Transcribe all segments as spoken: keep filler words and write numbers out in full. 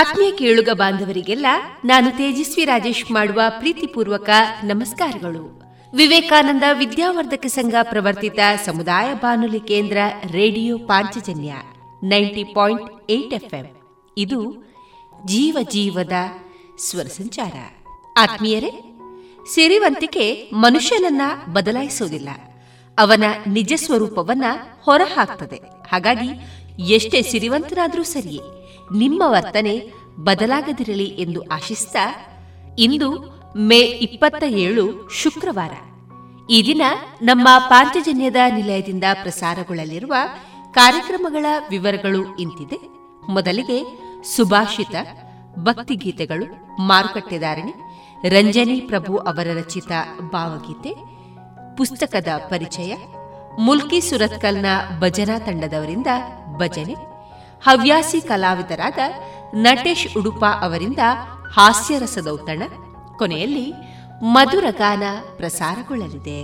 ಆತ್ಮೀಯ ಕೇಳುಗ ಬಾಂಧವರಿಗೆಲ್ಲ ನಾನು ತೇಜಸ್ವಿ ರಾಜೇಶ್ ಮಾಡುವ ಪ್ರೀತಿಪೂರ್ವಕ ನಮಸ್ಕಾರಗಳು. ವಿವೇಕಾನಂದ ವಿದ್ಯಾವರ್ಧಕ ಸಂಘ ಪ್ರವರ್ತಿತ ಸಮುದಾಯ ಬಾನುಲಿ ಕೇಂದ್ರ ರೇಡಿಯೋ ಪಾಂಚಜನ್ಯ ತೊಂಬತ್ತು ಪಾಯಿಂಟ್ ಎಂಟು ಎಫ್ಎಂ, ಇದು ಜೀವ ಜೀವದ ಸ್ವರ ಸಂಚಾರ. ಆತ್ಮೀಯರೇ, ಸಿರಿವಂತಿಕೆ ಮನುಷ್ಯನನ್ನ ಬದಲಾಯಿಸುವುದಿಲ್ಲ, ಅವನ ನಿಜ ಸ್ವರೂಪವನ್ನ ಹೊರಹಾಕ್ತದೆ. ಹಾಗಾಗಿ ಎಷ್ಟೇ ಸಿರಿವಂತನಾದರೂ ಸರಿಯೇ ನಿಮ್ಮ ವರ್ತನೆ ಬದಲಾಗದಿರಲಿ ಎಂದು ಆಶಿಸ್ತಾ, ಇಂದು ಮೇ ಇಪ್ಪತ್ತ ಏಳು ಶುಕ್ರವಾರ, ಈ ದಿನ ನಮ್ಮ ಪಾಂಚಜನ್ಯದ ನಿಲಯದಿಂದ ಪ್ರಸಾರಗೊಳ್ಳಲಿರುವ ಕಾರ್ಯಕ್ರಮಗಳ ವಿವರಗಳು ಇಂತಿದೆ. ಮೊದಲಿಗೆ ಸುಭಾಷಿತ, ಭಕ್ತಿಗೀತೆಗಳು, ಮಾರುಕಟ್ಟೆದಾರಣಿ, ರಂಜನಿ ಪ್ರಭು ಅವರ ರಚಿತ ಭಾವಗೀತೆ, ಪುಸ್ತಕದ ಪರಿಚಯ, ಮುಲ್ಕಿ ಸುರತ್ಕಲ್ನ ಭಜನಾ ತಂಡದವರಿಂದ ಭಜನೆ, ಹವ್ಯಾಸಿ ಕಲಾವಿದರಾದ ನಟೇಶ್ ಉಡುಪ ಅವರಿಂದ ಹಾಸ್ಯರಸದೌತಣ, ಕೊನೆಯಲ್ಲಿ ಮಧುರಗಾನ ಪ್ರಸಾರಗೊಳ್ಳಲಿದೆ.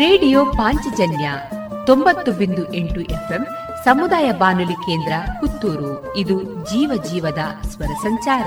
ರೇಡಿಯೋ ಪಾಂಚಜನ್ಯ ತೊಂಬತ್ತು ಬಿಂದು ಎಂಟು ಎಫ್ಎಂ ಸಮುದಾಯ ಬಾನುಲಿ ಕೇಂದ್ರ ಪುತ್ತೂರು, ಇದು ಜೀವ ಜೀವದ ಸ್ವರ ಸಂಚಾರ.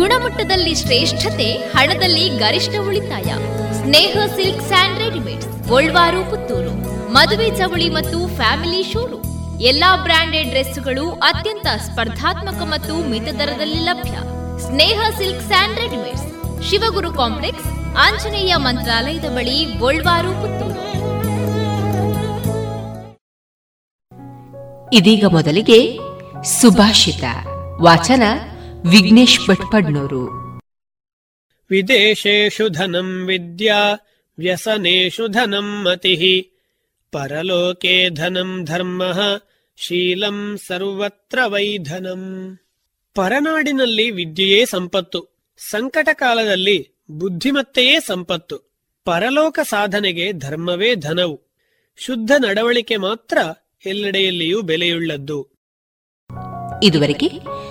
ಗುಣಮಟ್ಟದಲ್ಲಿ ಶ್ರೇಷ್ಠತೆ, ಹಣದಲ್ಲಿ ಗರಿಷ್ಠ ಉಳಿತಾಯ. ಸ್ನೇಹ ಸಿಲ್ಕ್ ಸ್ಯಾಂಡ್ ರೆಡಿಮೇಡ್ಸ್, ಗೋಲ್ವಾರು, ಪುತ್ತೂರು. ಮದುವೆ ಚವಳಿ ಮತ್ತು ಫ್ಯಾಮಿಲಿ ಶೋರೂಮ್. ಎಲ್ಲಾ ಬ್ರಾಂಡೆಡ್ ಡ್ರೆಸ್ಗಳು ಅತ್ಯಂತ ಸ್ಪರ್ಧಾತ್ಮಕ ಮತ್ತು ಮಿತ ದರದಲ್ಲಿ ಲಭ್ಯ. Sneha silk and readymades, Shivaguru complex, Anjaneya ಮಂತ್ರಾಲಯದ ಬಳಿ, ಗೋಲ್ವಾರು, ಪುತ್ತೂರು. ಇದೀಗ ಮೊದಲಿಗೆ ಸುಭಾಷಿತ ವಾಚನ ವಿಘ್ನೇಶ್ ಭಟ್ಪಡ್ನೂರು. ವಿದೇಶೇಷು ಧನಂ ವಿದ್ಯಾ ವ್ಯಸನೇಷು ಧನಂ ಮತಿಃ ಪರಲೋಕೆ ಧನಂ ಧರ್ಮಃ ಶೀಲಂ ಸರ್ವತ್ರ ವೈಧನಂ. ಪರನಾಡಿನಲ್ಲಿ ವಿದ್ಯೆಯೇ ಸಂಪತ್ತು, ಸಂಕಟ ಕಾಲದಲ್ಲಿ ಬುದ್ಧಿಮತ್ತೆಯೇ ಸಂಪತ್ತು. ಪರಲೋಕ ಸಾಧನೆಗೆ ಧರ್ಮವೇ ಧನವು. ಶುದ್ಧ ನಡವಳಿಕೆ ಮಾತ್ರ ಎಲ್ಲೆಡೆಯಲ್ಲಿಯೂ ಬೆಲೆಯುಳ್ಳದ್ದು. ಇದುವರೆಗೆ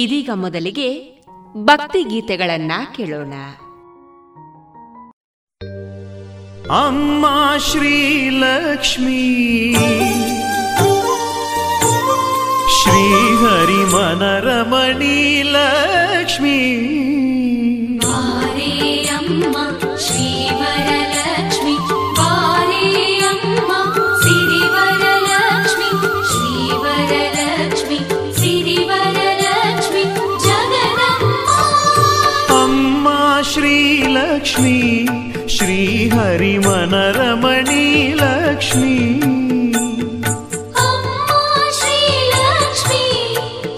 ಇದೀಗ ಮೊದಲಿಗೆ ಭಕ್ತಿ ಗೀತೆಗಳನ್ನ ಕೇಳೋಣ. ಅಮ್ಮ ಶ್ರೀಲಕ್ಷ್ಮೀ ಶ್ರೀಹರಿ ಮನರಮಣಿ ಲಕ್ಷ್ಮೀ ಲಕ್ಷ್ಮೀ ಶ್ರೀ ಹರಿ ಮನರಮಣಿ ಲಕ್ಷ್ಮೀ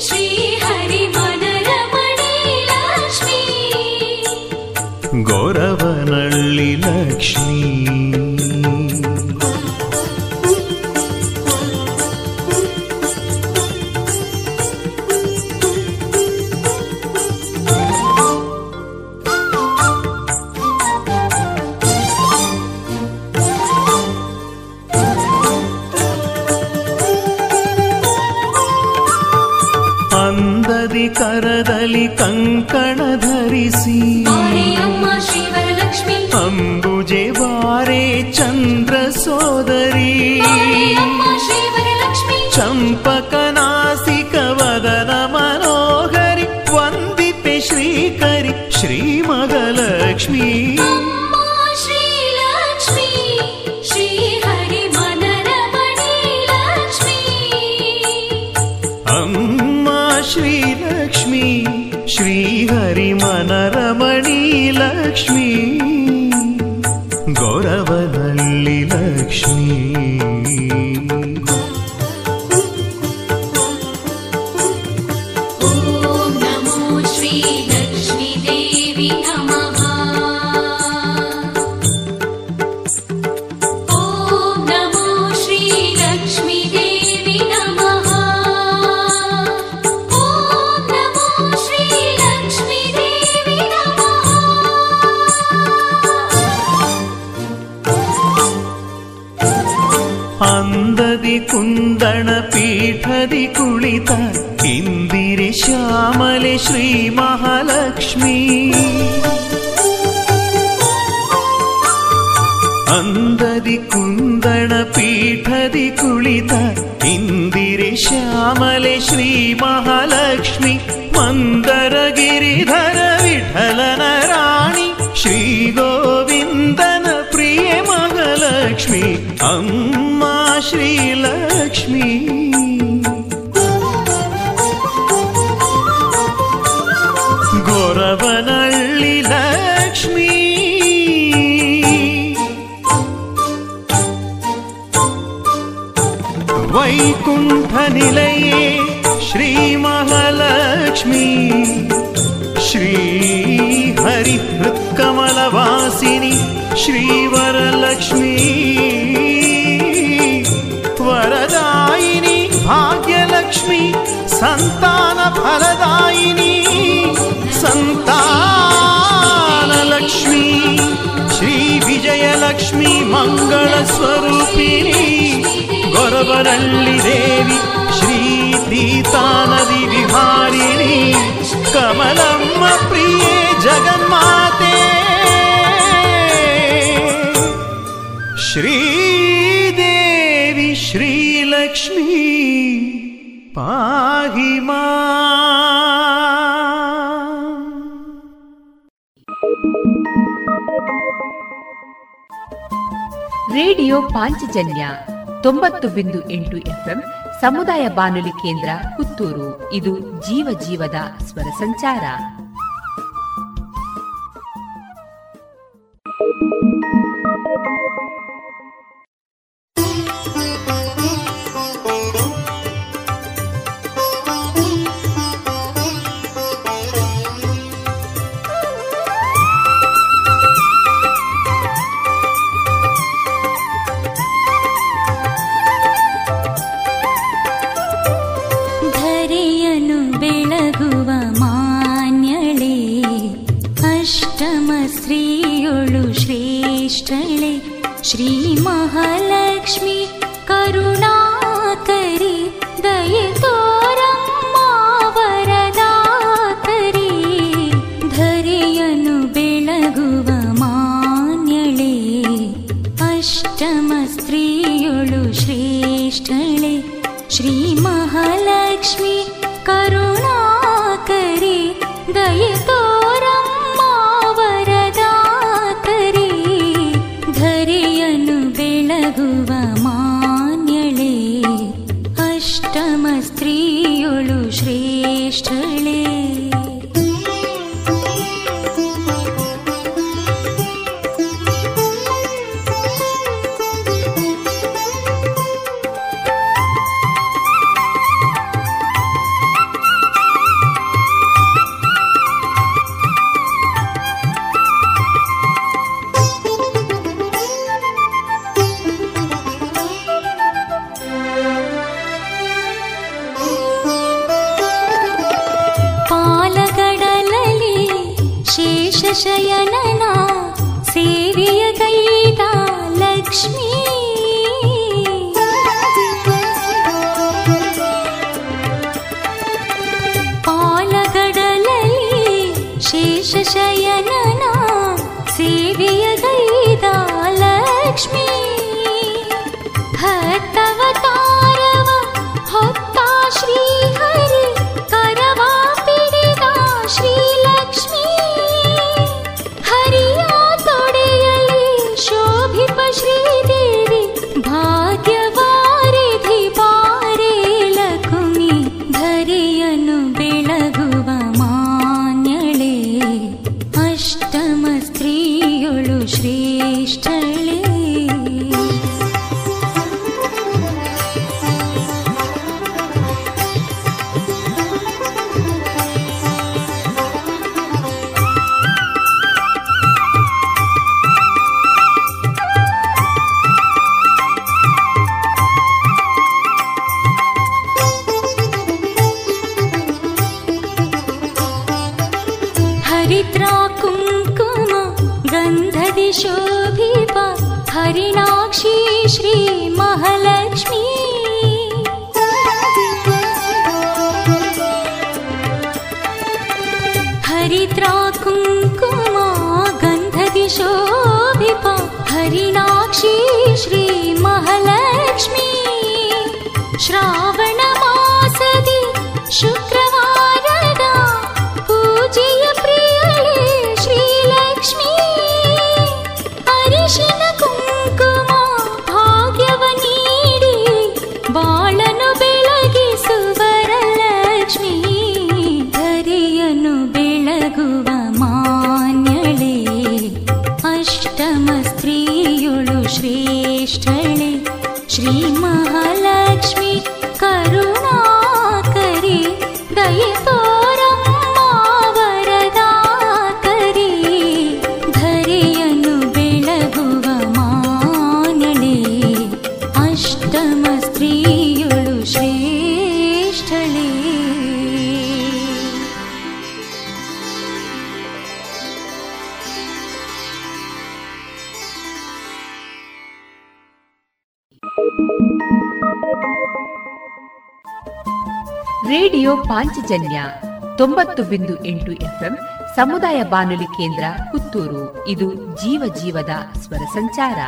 ಶ್ರೀ ಹರಿ ಮನರಮಣಿ ಲಕ್ಷ್ಮೀ ಗೊರವನಳ್ಳಿ ಲಕ್ಷ್ಮೀ ಕರದಲ್ಲಿ ಕಂಕಣ ಧರಿಸಿ ಅಂಬುಜೆ ಬಾರೆ ಚಂದ್ರ ಸೋದರಿ ಚಂಪಕನಾಸಿಕ ವದನ ಮನೋಹರಿ ವಂದಿಪೆ ಶ್ರೀಕರಿ ಶ್ರೀಮಹಾಲಕ್ಷ್ಮೀ ಶ್ರೀಹರಿ ಮನರಮಣಿ ಲಕ್ಷ್ಮೀ ಗೌರವದಲ್ಲಿ ಲಕ್ಷ್ಮೀ ಓಂ ನಮೋ ಶ್ರೀ ಲಕ್ಷ್ಮೀ ದೇವಿ ನಮಃ ಓಂ ನಮೋ ಶ್ರೀ ಲಕ್ಷ್ಮೀ ದೇವಿ ನಮಃ ಕುಂದಣ ಪೀಠದಿ ಕುಳಿತ ಇಂದಿರೆ ಶ್ಯಾಮಲೆ ಶ್ರೀ ಮಹಾಲಕ್ಷ್ಮೀ ಅಂದದಿ ಕುಂದಣ ಪೀಠದಿ ಕುಳಿತ ಇಂದಿರೆ ಶ್ಯಾಮಲೆ ಶ್ರೀ ಮಹಾಲಕ್ಷ್ಮಿ ಮಂದರಗಿರಿಧರ ವಿಠಲನ ರಾಣಿ ಶ್ರೀ ಗೋವಿಂದನ ಪ್ರಿಯ ಮಹಾಲಕ್ಷ್ಮಿ ಅಮ್ಮ ಶ್ರೀಲಕ್ಷ್ಮೀ ಗೊರವನಳ್ಳಿ ಲಕ್ಷ್ಮೀ ವೈಕುಂಠ ನಿಲಯೇ ಶ್ರೀ ಮಹಾಲಕ್ಷ್ಮೀ ಶ್ರೀ ಹರಿ ಹೃತ್ಕಮಲವಾಸಿನಿ ಶ್ರೀ ವರಲಕ್ಷ್ಮೀ ವರದಾಯಿನಿ ಭಾಗ್ಯಲಕ್ಷ್ಮಿ ಸಂತಾನ ಫಲದಾಯಿನಿ ಸಂತಾನ ಲಕ್ಷ್ಮಿ ಶ್ರೀ ವಿಜಯಲಕ್ಷ್ಮಿ ಮಂಗಳ ಸ್ವರೂಪಿಣಿ ಗೊರವನಳ್ಳಿ ದೇವಿ ಶ್ರೀ ಸೀತಾನದಿ ವಿಹಾರಿಣಿ ಕಮಲಮ್ಮ ಪ್ರಿಯೆ ಜಗನ್ಮಾತೆ ಶ್ರೀ ಶ್ರೀಲಕ್ಷ್ಮೀ ಪಾಹಿ ಮಾ. ರೇಡಿಯೋ ಪಾಂಚಜನ್ಯ ತೊಂಬತ್ತು ಬಿಂದು ಎಂಟು ಎಫ್ಎಂ ಸಮುದಾಯ ಬಾನುಲಿ ಕೇಂದ್ರ ಪುತ್ತೂರು. ಇದು ಜೀವ ಜೀವದ ಸ್ವರ ಸಂಚಾರ. ಶ್ರೀ ಮಹಾಲಕ್ಷ್ಮಿ ಕರು ಶ್ರೇಷ್ಠಳೆ ಶ್ರೀ ಮಹಾಲಕ್ಷ್ಮಿ ಕರುಣಾಕರಿ ದಯೆ ತೋರಮ್ಮ ವರದಾಕರಿ ಧರೆಯನ್ನು ಬೆಳಗುವ ಮಾನ್ಯಳೆ ಅಷ್ಟಮ ಸ್ತ್ರೀಯೊಳು ಶ್ರೇಷ್ಠಳೆ ಶಯನನ ಸೇವೆಯ ಕೈದ ಲಕ್ಷ್ಮೀ ಪಾಲಗಡಲಲ್ಲಿ ಶೇಷಶಯನನ ಸೇವೆಯ ಕೈದ ಲಕ್ಷ್ಮೀ ಭಕ್ತವತಾರವ ಹೊತ್ತ ಶ್ರೀಹರಿ ಕರವಾ ಪಿಡಿದ ಶ್ರೀಲಕ್ಷ್ಮೀ ಶ್ರೀದೇವಿ ಭಾಗ್ಯವಾರಿಧಿ ಬಾರೇ ಲಕ್ಷ್ಮಿ ಧರೆಯನ್ನು ಬೆಳಗುವ ಮಾನ್ಯಳೆ ಅಷ್ಟಮ ಸ್ತ್ರೀಯೊಳು ಶ್ರೇಷ್ಠಳೆ ಶೋಭಿತ ಹರಿಣಾಕ್ಷಿ ಶ್ರೀ ಮಹಾಲಕ್ಷ್ಮೀ ಹರಿದ್ರಾ ಕುಂಕುಮ ಗಂಧದಿ ಶೋಭಿತ ಹರಿಣಾಕ್ಷಿ ಶ್ರೀ ಮಹಾಲಕ್ಷ್ಮೀ ಶ್ರಾವಣ ಮಾಸದಿ ಶುಕ್ರವಾರದ ಪೂಜೆಯ ಪ್ರಿಯಳೇ ಶ್ರೀಲಕ್ಷ್ಮೀ ಶಿನ ಕುಂಕುಮ ಭಾಗ್ಯವ ನೀಡಿ ಬಾಳನು ಬೆಳಗಿಸುವರ ಲಕ್ಷ್ಮೀ ಧರೆಯನ್ನು ಬೆಳಗುವ ಮಾನ್ಯಳೆ ಅಷ್ಟಮ ಸ್ತ್ರೀಯೊಳು ಶ್ರೇಷ್ಠಳೆ ಶ್ರೀ ಮಹಾಲಕ್ಷ್ಮಿ ಕರುಣಾಕರಿ ದಯೆ ತೋರಮ್ಮ ವರದಾಕರಿ ಧರೆಯನ್ನು ಮಾನಳೆ ಅಷ್ಟಮ ಸ್ತ್ರೀಯಳು ಶ್ರೇಷ್ಠಳೆ. ರೇಡಿಯೋ ಪಾಂಚಜನ್ಯ ತೊಂಬತ್ತು ಬಿಂದು ಎಂಟು ಎಫ್ಎಂ ಸಮುದಾಯ ಬಾನುಲಿ ಕೇಂದ್ರ ಪುತ್ತೂರು. ಇದು ಜೀವ ಜೀವದ ಸ್ವರ ಸಂಚಾರ.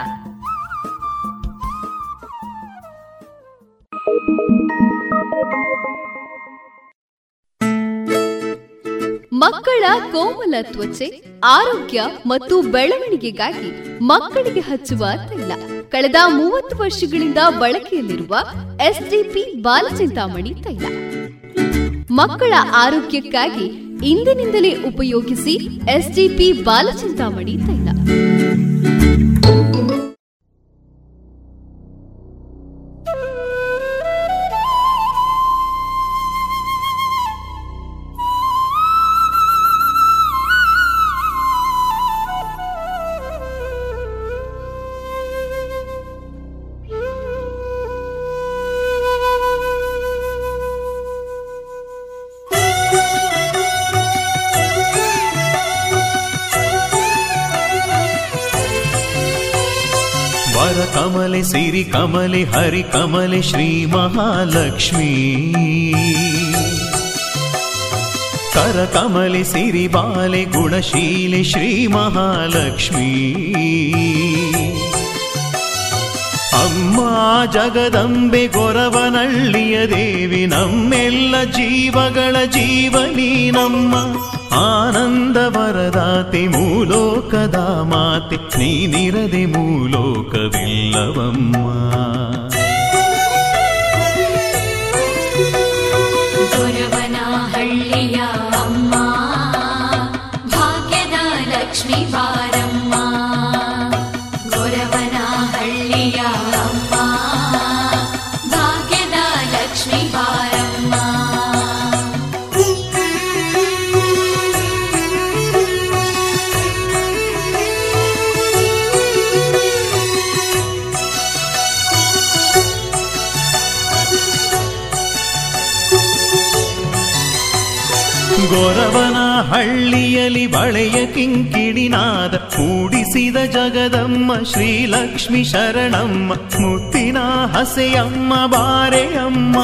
ಮಕ್ಕಳ ಕೋಮಲ ತ್ವಚೆ, ಆರೋಗ್ಯ ಮತ್ತು ಬೆಳವಣಿಗೆಗಾಗಿ ಮಕ್ಕಳಿಗೆ ಹಚ್ಚುವ ತೈಲ ಕಳೆದ ಮೂವತ್ತು ವರ್ಷಗಳಿಂದ ಬಳಕೆಯಲ್ಲಿರುವ ಎಸ್ಡಿಪಿ ಬಾಲಚಿಂತಾಮಣಿ ತೈಲ. ಮಕ್ಕಳ ಆರೋಗ್ಯಕ್ಕಾಗಿ ಇಂದಿನಿಂದಲೇ ಉಪಯೋಗಿಸಿ ಎಸ್ಡಿಪಿ ಬಾಲಚಿಂತಾಮಣಿ ತೈಲ. ಸಿರಿ ಕಮಲೆ ಹರಿ ಕಮಲೆ ಶ್ರೀ ಮಹಾಲಕ್ಷ್ಮೀ ಕರ ಕಮಲೆ ಸಿರಿ ಬಾಲೆ ಗುಣಶೀಲೆ ಶ್ರೀ ಮಹಾಲಕ್ಷ್ಮೀ ಅಮ್ಮ ಜಗದಂಬೆ ಗೊರವನಳ್ಳಿಯ ದೇವಿ, ನಮ್ಮೆಲ್ಲ ಜೀವಗಳ ಜೀವನಿ ನಮ್ಮ ಆನಂದ ವರದಾತೆ, ಮೂಲೋಕದ ಮಾತೆ ನೀನಿರದೆ ಮೂಲೋಕವಿಲ್ಲವಮ್ಮ. ಗೊರವನಹಳ್ಳಿಯ ಅಮ್ಮ ಭಾಗ್ಯದ ಲಕ್ಷ್ಮೀ ಬಾರಮ್ಮ, ಗೊರವನಹಳ್ಳಿಯ ಅಮ್ಮ ಭಾಗ್ಯದ ಲಕ್ಷ್ಮೀ ಬಾರಮ್ಮ. ಗೊರವನ ಹಳ್ಳಿಯಲ್ಲಿ ಬಳೆಯ ಕಿಂಕಿಡಿನಾದ ಕೂಡಿಸಿದ ಜಗದಮ್ಮ, ಶ್ರೀಲಕ್ಷ್ಮಿ ಶರಣಮ್ಮ, ಮುತ್ತಿನ ಹಸೆಯಮ್ಮ ಬಾರೆಯಮ್ಮ.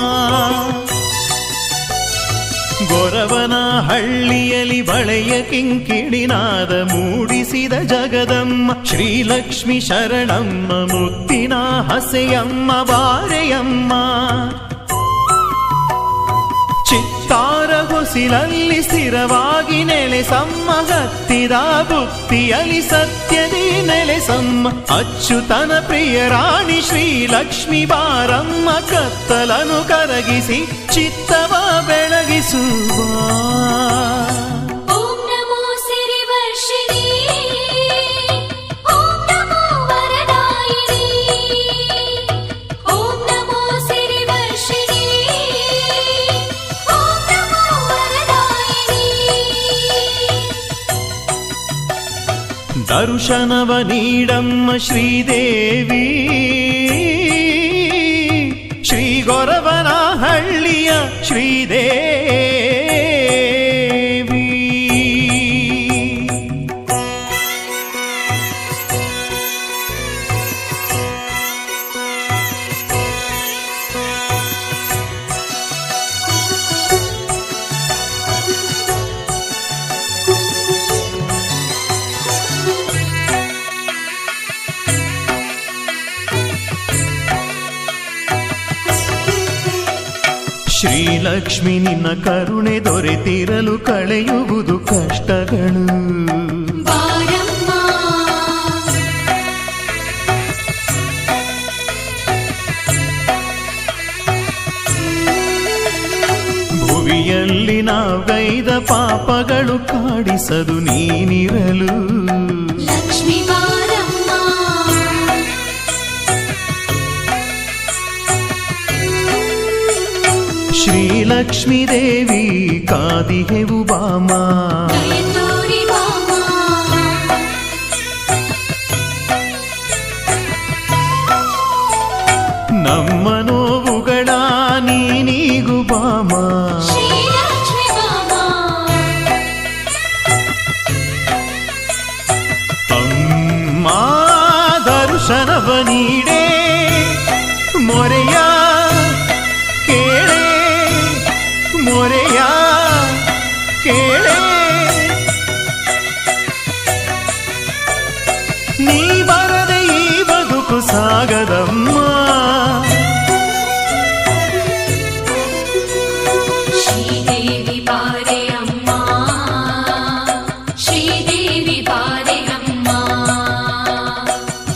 ಗೊರವನ ಹಳ್ಳಿಯಲ್ಲಿ ಬಳೆಯ ಕಿಂಕಿಡಿನಾದ ಮೂಡಿಸಿದ ಜಗದಮ್ಮ, ಶ್ರೀಲಕ್ಷ್ಮಿ ಶರಣಮ್ಮ, ಮುತ್ತಿನ ಹಸೆಯಮ್ಮ ಬಾರೆಯಮ್ಮ. ತಾರಗೊಸಿಲಲ್ಲಿ ಸ್ಥಿರವಾಗಿ ನೆಲೆಸಮ್ಮ, ಗತ್ತಿದ ಭುಕ್ತಿಯಲ್ಲಿ ಸತ್ಯದಿ ನೆಲೆಸಮ್ಮ, ಅಚ್ಚುತನ ಪ್ರಿಯ ರಾಣಿ ಶ್ರೀಲಕ್ಷ್ಮಿ ಬಾರಮ್ಮ, ಕತ್ತಲನ್ನು ಕರಗಿಸಿ ಚಿತ್ತವ ಬೆಳಗಿಸುವ. ದರ್ಶನವ ನೀಡಮ್ಮ ಶ್ರೀದೇವಿ, ಶ್ರೀ ಗೊರವನ ಹಳ್ಳಿಯ ಶ್ರೀದೇವಿ. ಶ್ರೀಲಕ್ಷ್ಮಿ ನಿನ್ನ ಕರುಣೆ ದೊರೆತಿರಲು ಕಳೆಯುವುದು ಕಷ್ಟಗಳು, ಭುವಿಯಲ್ಲಿ ನಾವೈದ ಪಾಪಗಳು ಕಾಡಿಸದು ನೀನಿರಲು ಲಕ್ಷ್ಮೀ ಬಾರಮ್ಮ. ಶ್ರೀಲಕ್ಷ್ಮೀ ದೇವಿ ಕಾದಿಹೆವು ಬಾಮ, ನಮ್ಮ ನೋವುಗಳ ನೀನಿಗು ಬಾಮ, ಅಮ್ಮ ದರ್ಶನವ ನೀಡೆ ಮೊರೆಯ ಮೊರೆಯ ಕೇಳೆ, ನೀ ಬರದೆ ಈ ಬದುಕು ಸಾಗದಮ್ಮ. ಶ್ರೀದೇವಿ ಬಾರೆಯಮ್ಮ, ಶ್ರೀದೇವಿ ಬಾರೆಯಮ್ಮ,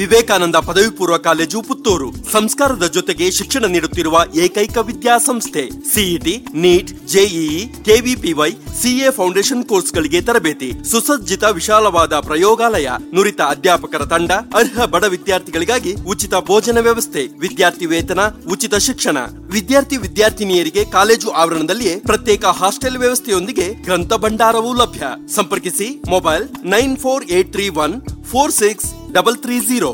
ವಿವೇಕಾನಂದ ಪದವಿ ಪೂರ್ವ ಕಾಲೇಜು ಪುತ್ತೂರು ಸಂಸ್ಕಾರದ ಜೊತೆಗೆ ಶಿಕ್ಷಣ ನೀಡುತ್ತಿರುವ ಏಕೈಕ ವಿದ್ಯಾಸಂಸ್ಥೆ. CET, NEET, JEE, KVPY, CA foundation ಕೋರ್ಸ್ಗಳಿಗೆ ತರಬೇತಿ, ಸುಸಜ್ಜಿತ ವಿಶಾಲವಾದ ಪ್ರಯೋಗಾಲಯ, ನುರಿತ ಅಧ್ಯಾಪಕರ ತಂಡ, ಅರ್ಹ ಬಡ ವಿದ್ಯಾರ್ಥಿಗಳಿಗಾಗಿ ಉಚಿತ ಭೋಜನ ವ್ಯವಸ್ಥೆ, ವಿದ್ಯಾರ್ಥಿ ವೇತನ, ಉಚಿತ ಶಿಕ್ಷಣ. ವಿದ್ಯಾರ್ಥಿ ವಿದ್ಯಾರ್ಥಿನಿಯರಿಗೆ ಕಾಲೇಜು ಆವರಣದಲ್ಲಿಯೇ ಪ್ರತ್ಯೇಕ ಹಾಸ್ಟೆಲ್ ವ್ಯವಸ್ಥೆಯೊಂದಿಗೆ ಗ್ರಂಥ ಭಂಡಾರವೂ ಲಭ್ಯ. ಸಂಪರ್ಕಿಸಿ mobile nine four eight three one four six double three zero.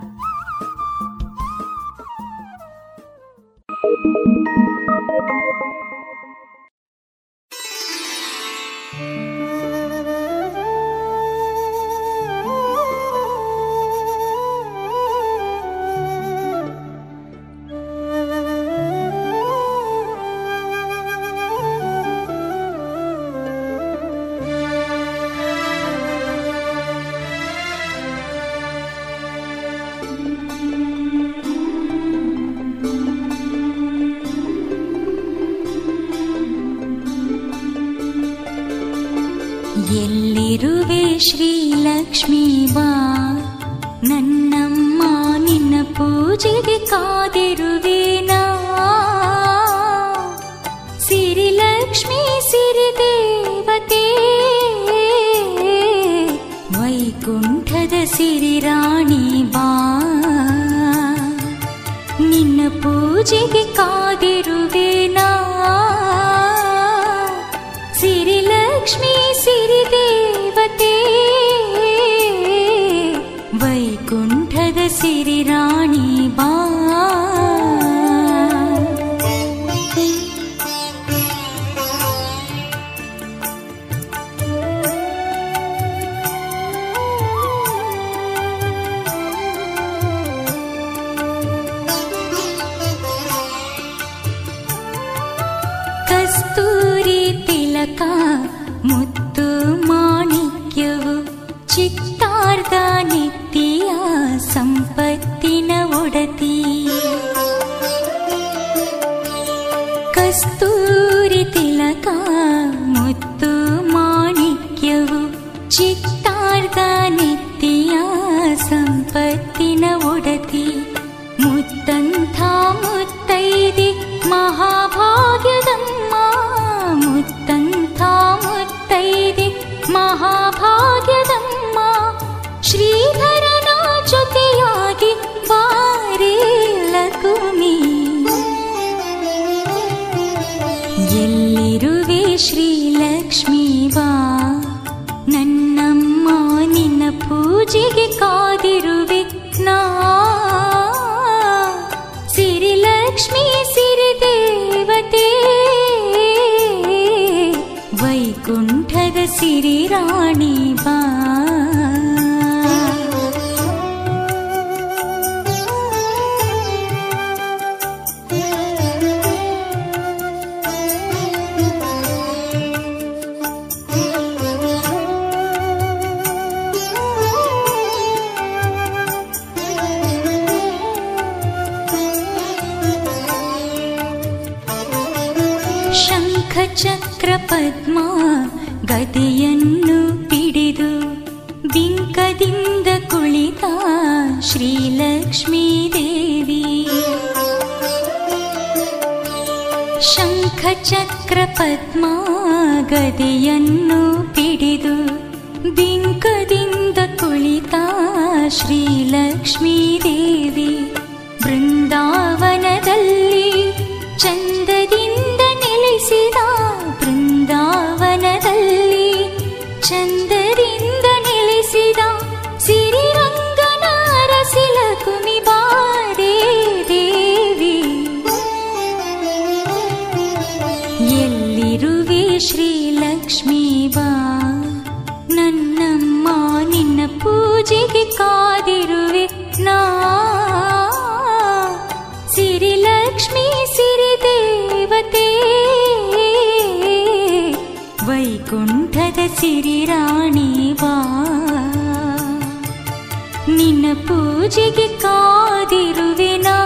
ಪೂಜೆಗೆ ಕಾದಿರುವೆನಾ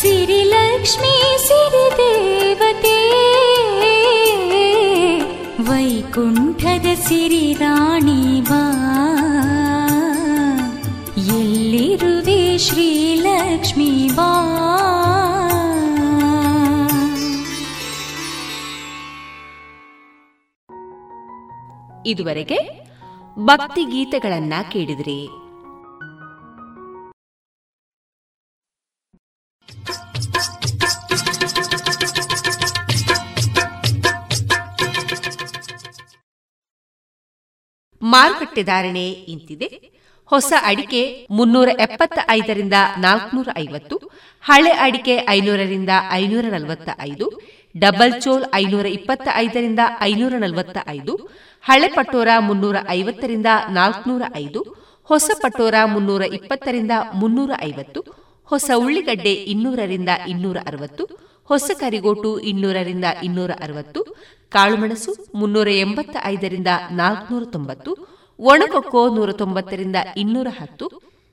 ಸಿರಿಲಕ್ಷ್ಮಿ ಸಿರಿದೇವತೆ ವೈಕುಂಠದ ಸಿರಿರಾಣಿ ಬಾ ಎಲ್ಲಿರುವೆ ಶ್ರೀಲಕ್ಷ್ಮಿ ಬಾ. ಇದುವರೆಗೆ ಭಕ್ತಿ ಗೀತೆಗಳನ್ನ ಕೇಳಿದ್ರಿ. ಮಾರುಕಟ್ಟೆ ಧಾರಣೆ ಇಂತಿದೆ. ಹೊಸ ಅಡಿಕೆ ಮುನ್ನೂರ ಎಪ್ಪತ್ತ ಐದರಿಂದ ನಾಲ್ಕುನೂರ ಐವತ್ತು, ಹಳೆ ಅಡಿಕೆ ಐನೂರರಿಂದ ಐನೂರ ನಲವತ್ತ ಐದು, ಡಬಲ್ ಚೋಲ್ ಐನೂರ ಇಪ್ಪತ್ತ ಐದರಿಂದ ಐನೂರ ನಲವತ್ತ ಐದು, ಹಳೆ ಪಟೋರ ಮುನ್ನೂರ ಐವತ್ತರಿಂದ ನಾಲ್ಕುನೂರ ಐದು, ಹೊಸ ಪಟೋರ ಮುನ್ನೂರ ಇಪ್ಪತ್ತರಿಂದ ಮುನ್ನೂರ ಐವತ್ತು, ಹೊಸ ಉಳ್ಳಿಗಡ್ಡೆ ಇನ್ನೂರರಿಂದ ಇನ್ನೂರ ಅರವತ್ತು, ಹೊಸ ಕರಿಗೋಟು ಇನ್ನೂರರಿಂದ ಇನ್ನೂರ ಅರವತ್ತು, ಕಾಳುಮೆಣಸು ಮುನ್ನೂರ ಎಂಬತ್ತ ಐದರಿಂದ ನಾಲ್ಕುನೂರ ತೊಂಬತ್ತು, ಒಣಕೊಕ್ಕೋ ನೂರ ತೊಂಬತ್ತರಿಂದ ಇನ್ನೂರ ಹತ್ತು,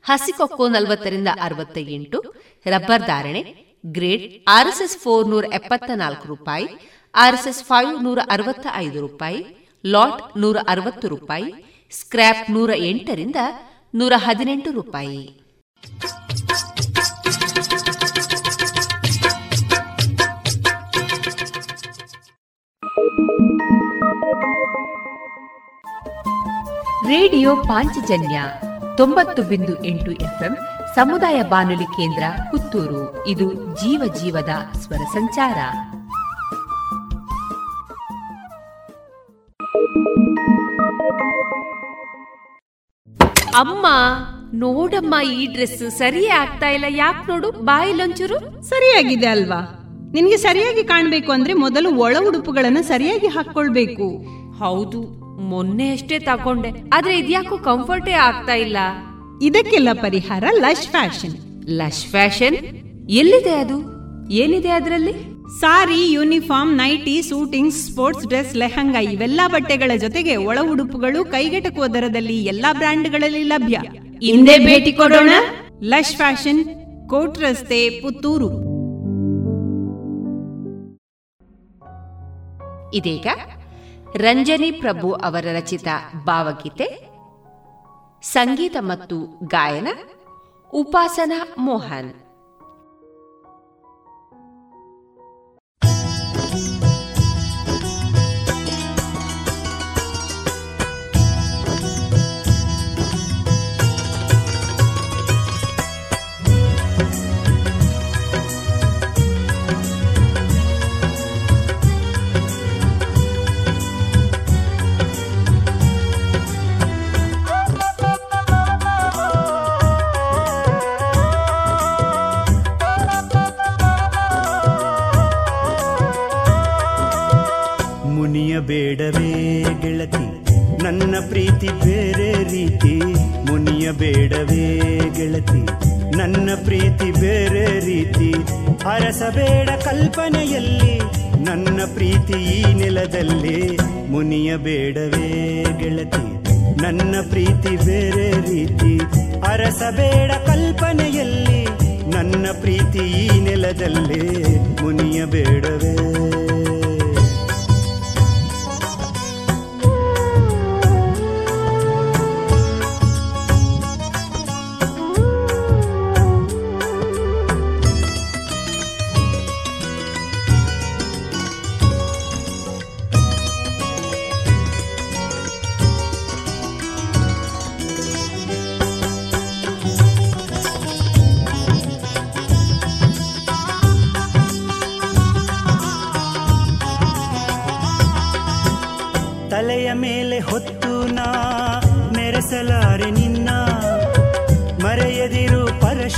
ಹಸಿಕೊಕ್ಕೋ ನಲವತ್ತರಿಂದ ಅರವತ್ತ ಎಂಟು. ರಬ್ಬರ್ ಧಾರಣೆ ಗ್ರೇಡ್ ಆರ್ಎಸ್ಎಸ್ ಫೋರ್ ನೂರ ಎಪ್ಪತ್ತ ನಾಲ್ಕು ರೂಪಾಯಿ, ಆರ್ಎಸ್ಎಸ್ ಫೈವ್ ನೂರ ಅರವತ್ತ ಐದು ರೂಪಾಯಿ, ಲಾಟ್ ನೂರ ಅರವತ್ತು ರೂಪಾಯಿ, ಸ್ಕ್ರಾಪ್ ನೂರ ಎಂಟರಿಂದ ನೂರ ಹದಿನೆಂಟು ರೂಪಾಯಿ. ರೇಡಿಯೋ ಪಾಂಚಜನ್ಯ ತೊಂಬತ್ತು ಬಿಂದು ಎಂಟು ಎಫ್ಎಂ ಸಮುದಾಯ ಬಾನುಲಿ ಕೇಂದ್ರ ಪುತ್ತೂರು. ಇದು ಜೀವ ಜೀವದ ಸ್ವರ ಸಂಚಾರ. ಅಮ್ಮ ನೋಡಮ್ಮ, ಈ ಡ್ರೆಸ್ ಸರಿಯೇ ಆಗ್ತಾ ಇಲ್ಲ. ಯಾಕೆ ನೋಡು, ಬಾಯಿಲೊಂಚೂರು ಸರಿಯಾಗಿದೆ ಅಲ್ವಾ? ನಿನ್ಗೆ ಸರಿಯಾಗಿ ಕಾಣ್ಬೇಕು ಅಂದ್ರೆ ಮೊದಲು ಒಳ ಉಡುಪುಗಳನ್ನ ಸರಿಯಾಗಿ ಹಾಕೊಳ್ಬೇಕು. ಹೌದು, ಮೊನ್ನೆ ಅಷ್ಟೇ ತಗೊಂಡೆ, ಆದ್ರೆ ಇದ್ಯಾಕೋ ಕಂಫರ್ಟೇ ಆಗ್ತಾ ಇಲ್ಲ. ಇದಕ್ಕೆಲ್ಲ ಪರಿಹಾರ ಲಶ್ ಫ್ಯಾಷನ್. ಲಶ್ ಫ್ಯಾಷನ್ ಎಲ್ಲಿದೆ, ಅದು ಏನಿದೆ ಅದರಲ್ಲಿ? Sari, uniform, nighty, suiting, sports dress, lehenga ಇವೆಲ್ಲಾ ಬಟ್ಟೆಗಳ ಜೊತೆಗೆ ಒಳ ಉಡುಪುಗಳು ಕೈಗೆಟಕುವ ದರದಲ್ಲಿ ಎಲ್ಲಾ ಬ್ರ್ಯಾಂಡ್ಗಳಲ್ಲಿ ಲಭ್ಯ. ಇಂದೇ ಭೇಟಿ ಕೊಡೋಣ ಲಶ್ ಫ್ಯಾಷನ್, ಕೋಟ್ ರಸ್ತೆ, ಪುತ್ತೂರು. ಇದೀಗ ರಂಜನಿ ಪ್ರಭು ಅವರ ರಚಿತ ಭಾವಗೀತೆ, ಸಂಗೀತ ಮತ್ತು ಗಾಯನ ಉಪಾಸನಾ ಮೋಹನ್. ಬೇಡವೇ ಗೆಳತಿ ನನ್ನ ಪ್ರೀತಿ ಬೇರೆ ರೀತಿ, ಮುನಿಯ ಬೇಡವೇ ಗೆಳತಿ ನನ್ನ ಪ್ರೀತಿ ಬೇರೆ ರೀತಿ, ಅರಸಬೇಡ ಕಲ್ಪನೆಯಲ್ಲಿ ನನ್ನ ಪ್ರೀತಿ ಈ ನೆಲದಲ್ಲಿ, ಮುನಿಯ ಬೇಡವೇ ಗೆಳತಿ ನನ್ನ ಪ್ರೀತಿ ಬೇರೆ ರೀತಿ, ಅರಸಬೇಡ ಕಲ್ಪನೆಯಲ್ಲಿ ನನ್ನ ಪ್ರೀತಿ ಈ ನೆಲದಲ್ಲಿ, ಮುನಿಯ ಬೇಡವೇ.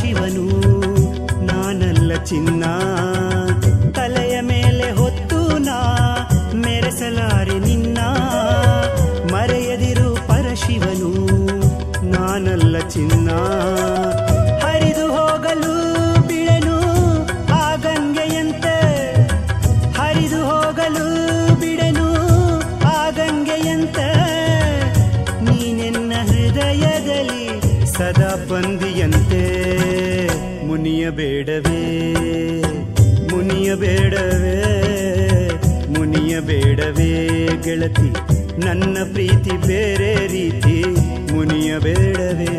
ಶಿವನು ನಾನಲ್ಲ ಚಿನ್ನ, ತಲೆಯ ಮೇಲೆ ಹೊತ್ತು ನಾ ಮೆರೆಸಲಾರೆ ನಿನ್ನ, ಮರೆಯದಿರು ಪರಶಿವನು ನಾನಲ್ಲ ಚಿನ್ನ, ಹರಿದು ಹೋಗಲು ಬಿಡನು ಆ ಗಂಗೆಯಂತೆ, ಹರಿದು ಹೋಗಲು ಬಿಡನು ಆ ಗಂಗೆಯಂತೆ, ನೀನೆನ್ನ ಹೃದಯದ ಮುನಿಯಬೇಡವೇ ಮುನಿಯಬೇಡವೇ ಮುನಿಯಬೇಡವೇ ಗೆಳತಿ ನನ್ನ ಪ್ರೀತಿ ಬೇರೆ ರೀತಿ ಮುನಿಯಬೇಡವೇ.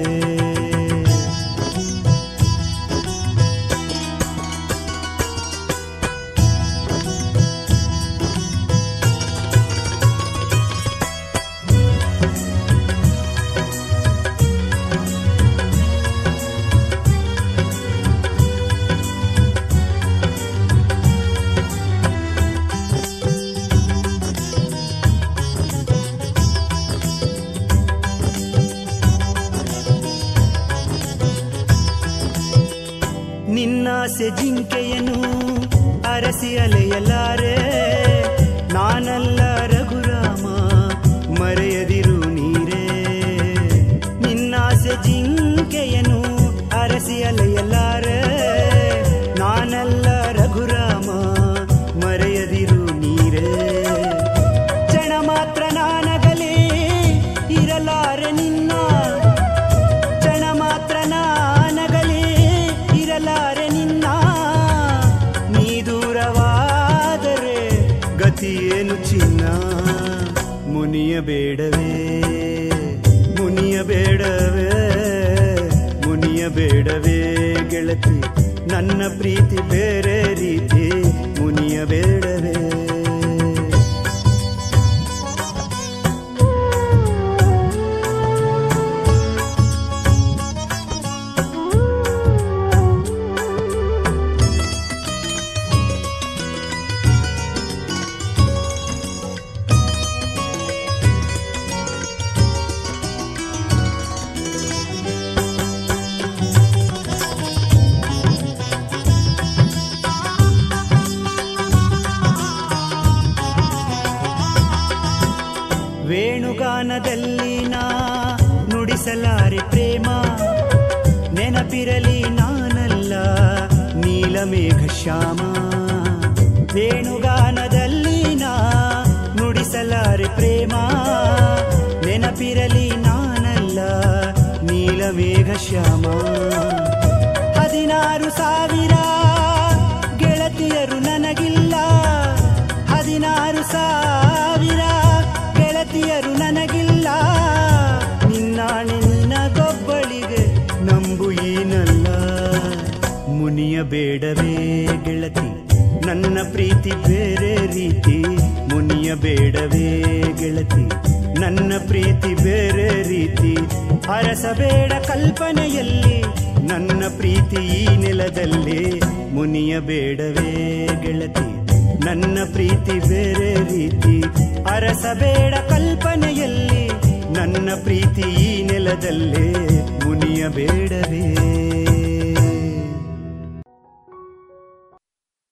ನಿನ್ನಾಸೆ ಜಿಂಕೆಯನು ಅರಸಿ ಅಲೆಯಲಾರೆ ನಾನಲ್ಲ ರಘುರಾಮ ಮರೆಯದಿರು ನೀರೇ. ನಿನ್ನಾಸೆ ಜಿಂಕೆಯನು ಅರಸಿ ಅಲೆಯಲಾರೆ ನಾನಲ್ಲ ರಘುರಾಮ ಮರೆಯದಿರು ನೀರೇ. ಕ್ಷಣ ಮಾತ್ರ ನಾನಗಲೇ ಇರಲಾರೆ ನಿನ್ನ ಕ್ಷಣ ಮಾತ್ರ ನಾನಗಲೇ ಇರಲಾರೆ ನಿನ್ನ ನೀ ದೂರವಾದರೆ ಗತಿಯೇನು ಚಿನ್ನ ಮುನಿಯಬೇಡವೇ ಮುನಿಯಬೇಡವೇ ಮುನಿಯಬೇಡವೇ ಗೆಳತಿ ನನ್ನ ಪ್ರೀತಿ ಬೇರೆ ರೀತಿ ಮುನಿಯಬೇಡವೇ. ವೇಣುಗಾನದಲ್ಲಿ ನಾ ನುಡಿಸಲಾರೆ ಪ್ರೇಮ ನೆನಪಿರಲಿ ನಾನಲ್ಲ ನೀಲಮೇಘ ಶ್ಯಾಮ. ವೇಣುಗಾನದಲ್ಲಿ ನಾ ನುಡಿಸಲಾರೆ ಪ್ರೇಮ ನೆನಪಿರಲಿ ನಾನಲ್ಲ ನೀಲಮೇಘ ಶ್ಯಾಮ. ಹದಿನಾರು ಸಾವಿರ ಗೆಳತಿಯರು ನನಗಿಲ್ಲ ಹದಿನಾರು ಸಾವಿರ ರು ನನಗಿಲ್ಲ ನಿನ್ನಾಣೆ ನಿನಗೊಬ್ಬಳಿಗೆ ನಂಬು ಏನಲ್ಲ ಮುನಿಯಬೇಡವೇ ಗೆಳತಿ ನನ್ನ ಪ್ರೀತಿ ಬೇರೆ ರೀತಿ ಮುನಿಯಬೇಡವೇ ಗೆಳತಿ ನನ್ನ ಪ್ರೀತಿ ಬೇರೆ ರೀತಿ ಅರಸಬೇಡ ಕಲ್ಪನೆಯಲ್ಲಿ ನನ್ನ ಪ್ರೀತಿ ಈ ನೆಲದಲ್ಲಿ ಮುನಿಯಬೇಡವೇ ಗೆಳತಿ ನನ್ನ ಪ್ರೀತಿ ಬೇರೆ ರೀತಿ ಅರಸಬೇಡ ಕಲ್ಪನೆಯಲ್ಲಿ ನನ್ನ ಪ್ರೀತಿ ಈ ನೆಲದಲ್ಲೇ ಮುನಿಯಬೇಡವೇ.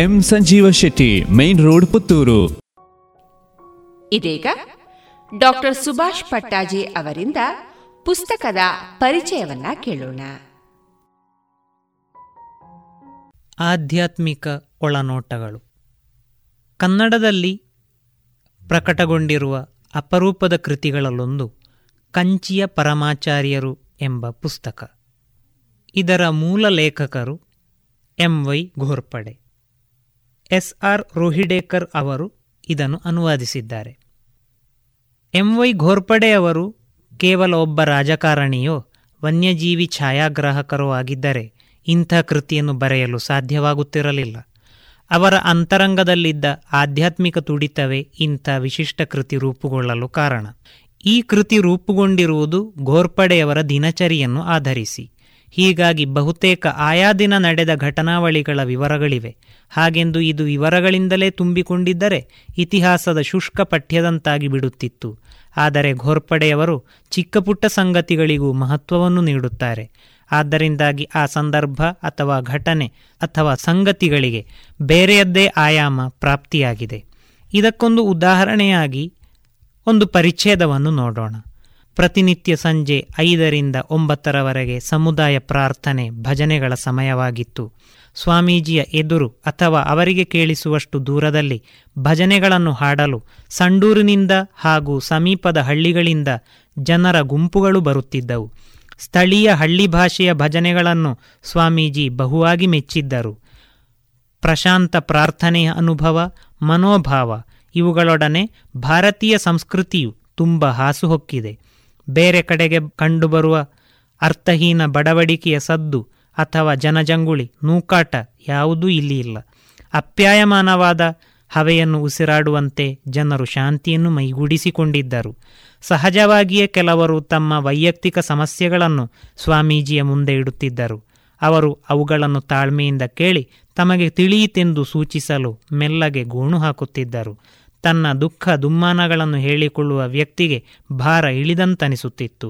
M Sanjeeva Shetty, main road, Puttur. ಇದೀಗ ಡಾಕ್ಟರ್ ಸುಭಾಷ್ ಪಟ್ಟಾಜಿ ಅವರಿಂದ ಪುಸ್ತಕದ ಪರಿಚಯವನ್ನ ಕೇಳೋಣ. ಆಧ್ಯಾತ್ಮಿಕ ಒಳನೋಟಗಳು. ಕನ್ನಡದಲ್ಲಿ ಪ್ರಕಟಗೊಂಡಿರುವ ಅಪರೂಪದ ಕೃತಿಗಳಲ್ಲೊಂದು ಕಂಚಿಯ ಪರಮಾಚಾರ್ಯರು ಎಂಬ ಪುಸ್ತಕ. ಇದರ ಮೂಲ ಲೇಖಕರು M Y Ghorpade. S R Rohidekar ಅವರು ಇದನ್ನು ಅನುವಾದಿಸಿದ್ದಾರೆ. ಎಂ ವೈ ಘೋರ್ಪಡೆಯವರು ಕೇವಲ ಒಬ್ಬ ರಾಜಕಾರಣಿಯೋ ವನ್ಯಜೀವಿ ಛಾಯಾಗ್ರಾಹಕರೋ ಆಗಿದ್ದರೆ ಇಂಥ ಕೃತಿಯನ್ನು ಬರೆಯಲು ಸಾಧ್ಯವಾಗುತ್ತಿರಲಿಲ್ಲ. ಅವರ ಅಂತರಂಗದಲ್ಲಿದ್ದ ಆಧ್ಯಾತ್ಮಿಕ ತುಡಿತವೇ ಇಂಥ ವಿಶಿಷ್ಟ ಕೃತಿ ರೂಪುಗೊಳ್ಳಲು ಕಾರಣ. ಈ ಕೃತಿ ರೂಪುಗೊಂಡಿರುವುದು ಘೋರ್ಪಡೆಯವರ ದಿನಚರಿಯನ್ನು ಆಧರಿಸಿ. ಹೀಗಾಗಿ ಬಹುತೇಕ ಆಯಾ ದಿನ ನಡೆದ ಘಟನಾವಳಿಗಳ ವಿವರಗಳಿವೆ. ಹಾಗೆಂದು ಇದು ವಿವರಗಳಿಂದಲೇ ತುಂಬಿಕೊಂಡಿದ್ದರೆ ಇತಿಹಾಸದ ಶುಷ್ಕ ಪಠ್ಯದಂತಾಗಿ ಬಿಡುತ್ತಿತ್ತು. ಆದರೆ ಘೋರ್ಪಡೆಯವರು ಚಿಕ್ಕಪುಟ್ಟ ಸಂಗತಿಗಳಿಗೂ ಮಹತ್ವವನ್ನು ನೀಡುತ್ತಾರೆ. ಆದ್ದರಿಂದಾಗಿ ಆ ಸಂದರ್ಭ ಅಥವಾ ಘಟನೆ ಅಥವಾ ಸಂಗತಿಗಳಿಗೆ ಬೇರೆಯದ್ದೇ ಆಯಾಮ ಪ್ರಾಪ್ತಿಯಾಗಿದೆ. ಇದಕ್ಕೊಂದು ಉದಾಹರಣೆಯಾಗಿ ಒಂದು ಪರಿಚ್ಛೇದವನ್ನು ನೋಡೋಣ. ಪ್ರತಿನಿತ್ಯ ಸಂಜೆ ಐದರಿಂದ ಒಂಬತ್ತರವರೆಗೆ ಸಮುದಾಯ ಪ್ರಾರ್ಥನೆ ಭಜನೆಗಳ ಸಮಯವಾಗಿತ್ತು. ಸ್ವಾಮೀಜಿಯ ಎದುರು ಅಥವಾ ಅವರಿಗೆ ಕೇಳಿಸುವಷ್ಟು ದೂರದಲ್ಲಿ ಭಜನೆಗಳನ್ನು ಹಾಡಲು ಸಂಡೂರಿನಿಂದ ಹಾಗೂ ಸಮೀಪದ ಹಳ್ಳಿಗಳಿಂದ ಜನರ ಗುಂಪುಗಳು ಬರುತ್ತಿದ್ದವು. ಸ್ಥಳೀಯ ಹಳ್ಳಿ ಭಾಷೆಯ ಭಜನೆಗಳನ್ನು ಸ್ವಾಮೀಜಿ ಬಹುವಾಗಿ ಮೆಚ್ಚಿದ್ದರು. ಪ್ರಶಾಂತ ಪ್ರಾರ್ಥನೆಯ ಅನುಭವ, ಮನೋಭಾವ ಇವುಗಳೊಡನೆ ಭಾರತೀಯ ಸಂಸ್ಕೃತಿಯು ತುಂಬ ಹಾಸುಹೊಕ್ಕಿದೆ. ಬೇರೆ ಕಡೆಗೆ ಕಂಡುಬರುವ ಅರ್ಥಹೀನ ಬಡವಡಿಕೆಯ ಸದ್ದು ಅಥವಾ ಜನಜಂಗುಳಿ ನೂಕಾಟ ಯಾವುದೂ ಇಲ್ಲಿ ಇಲ್ಲ. ಅಪ್ಯಾಯಮಾನವಾದ ಹವೆಯನ್ನು ಉಸಿರಾಡುವಂತೆ ಜನರು ಶಾಂತಿಯನ್ನು ಮೈಗೂಡಿಸಿಕೊಂಡಿದ್ದರು. ಸಹಜವಾಗಿಯೇ ಕೆಲವರು ತಮ್ಮ ವೈಯಕ್ತಿಕ ಸಮಸ್ಯೆಗಳನ್ನು ಸ್ವಾಮೀಜಿಯ ಮುಂದೆ ಇಡುತ್ತಿದ್ದರು. ಅವರು ಅವುಗಳನ್ನು ತಾಳ್ಮೆಯಿಂದ ಕೇಳಿ ತಮಗೆ ತಿಳಿಯಿತೆಂದು ಸೂಚಿಸಲು ಮೆಲ್ಲಗೆ ಗೋಣು ಹಾಕುತ್ತಿದ್ದರು. ತನ್ನ ದುಃಖ ದುಮ್ಮಾನಗಳನ್ನು ಹೇಳಿಕೊಳ್ಳುವ ವ್ಯಕ್ತಿಗೆ ಭಾರ ಇಳಿದಂತನಿಸುತ್ತಿತ್ತು.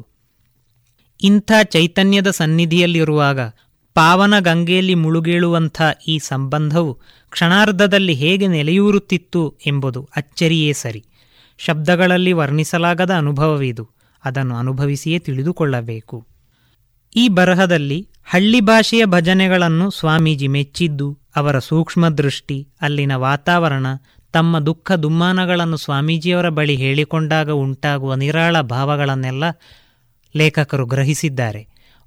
ಇಂಥ ಚೈತನ್ಯದ ಸನ್ನಿಧಿಯಲ್ಲಿರುವಾಗ ಪಾವನ ಗಂಗೆಯಲ್ಲಿ ಮುಳುಗೇಳುವಂಥ ಈ ಸಂಬಂಧವು ಕ್ಷಣಾರ್ಧದಲ್ಲಿ ಹೇಗೆ ನೆಲೆಯೂರುತ್ತಿತ್ತು ಎಂಬುದು ಅಚ್ಚರಿಯೇ ಸರಿ. ಶಬ್ದಗಳಲ್ಲಿ ವರ್ಣಿಸಲಾಗದ ಅನುಭವವಿದು. ಅದನ್ನು ಅನುಭವಿಸಿಯೇ ತಿಳಿದುಕೊಳ್ಳಬೇಕು. ಈ ಬರಹದಲ್ಲಿ ಹಳ್ಳಿ ಭಾಷೆಯ ಭಜನೆಗಳನ್ನು ಸ್ವಾಮೀಜಿ ಮೆಚ್ಚಿದ್ದು ಅವರ ಸೂಕ್ಷ್ಮದೃಷ್ಟಿ, ಅಲ್ಲಿನ ವಾತಾವರಣ, ತಮ್ಮ ದುಃಖ ದುಮ್ಮಾನಗಳನ್ನು ಸ್ವಾಮೀಜಿಯವರ ಬಳಿ ಹೇಳಿಕೊಂಡಾಗ ಉಂಟಾಗುವ ನಿರಾಳ ಭಾವಗಳನ್ನೆಲ್ಲ ಲೇಖಕರು ಗ್ರಹಿಸಿದ್ದಾರೆ.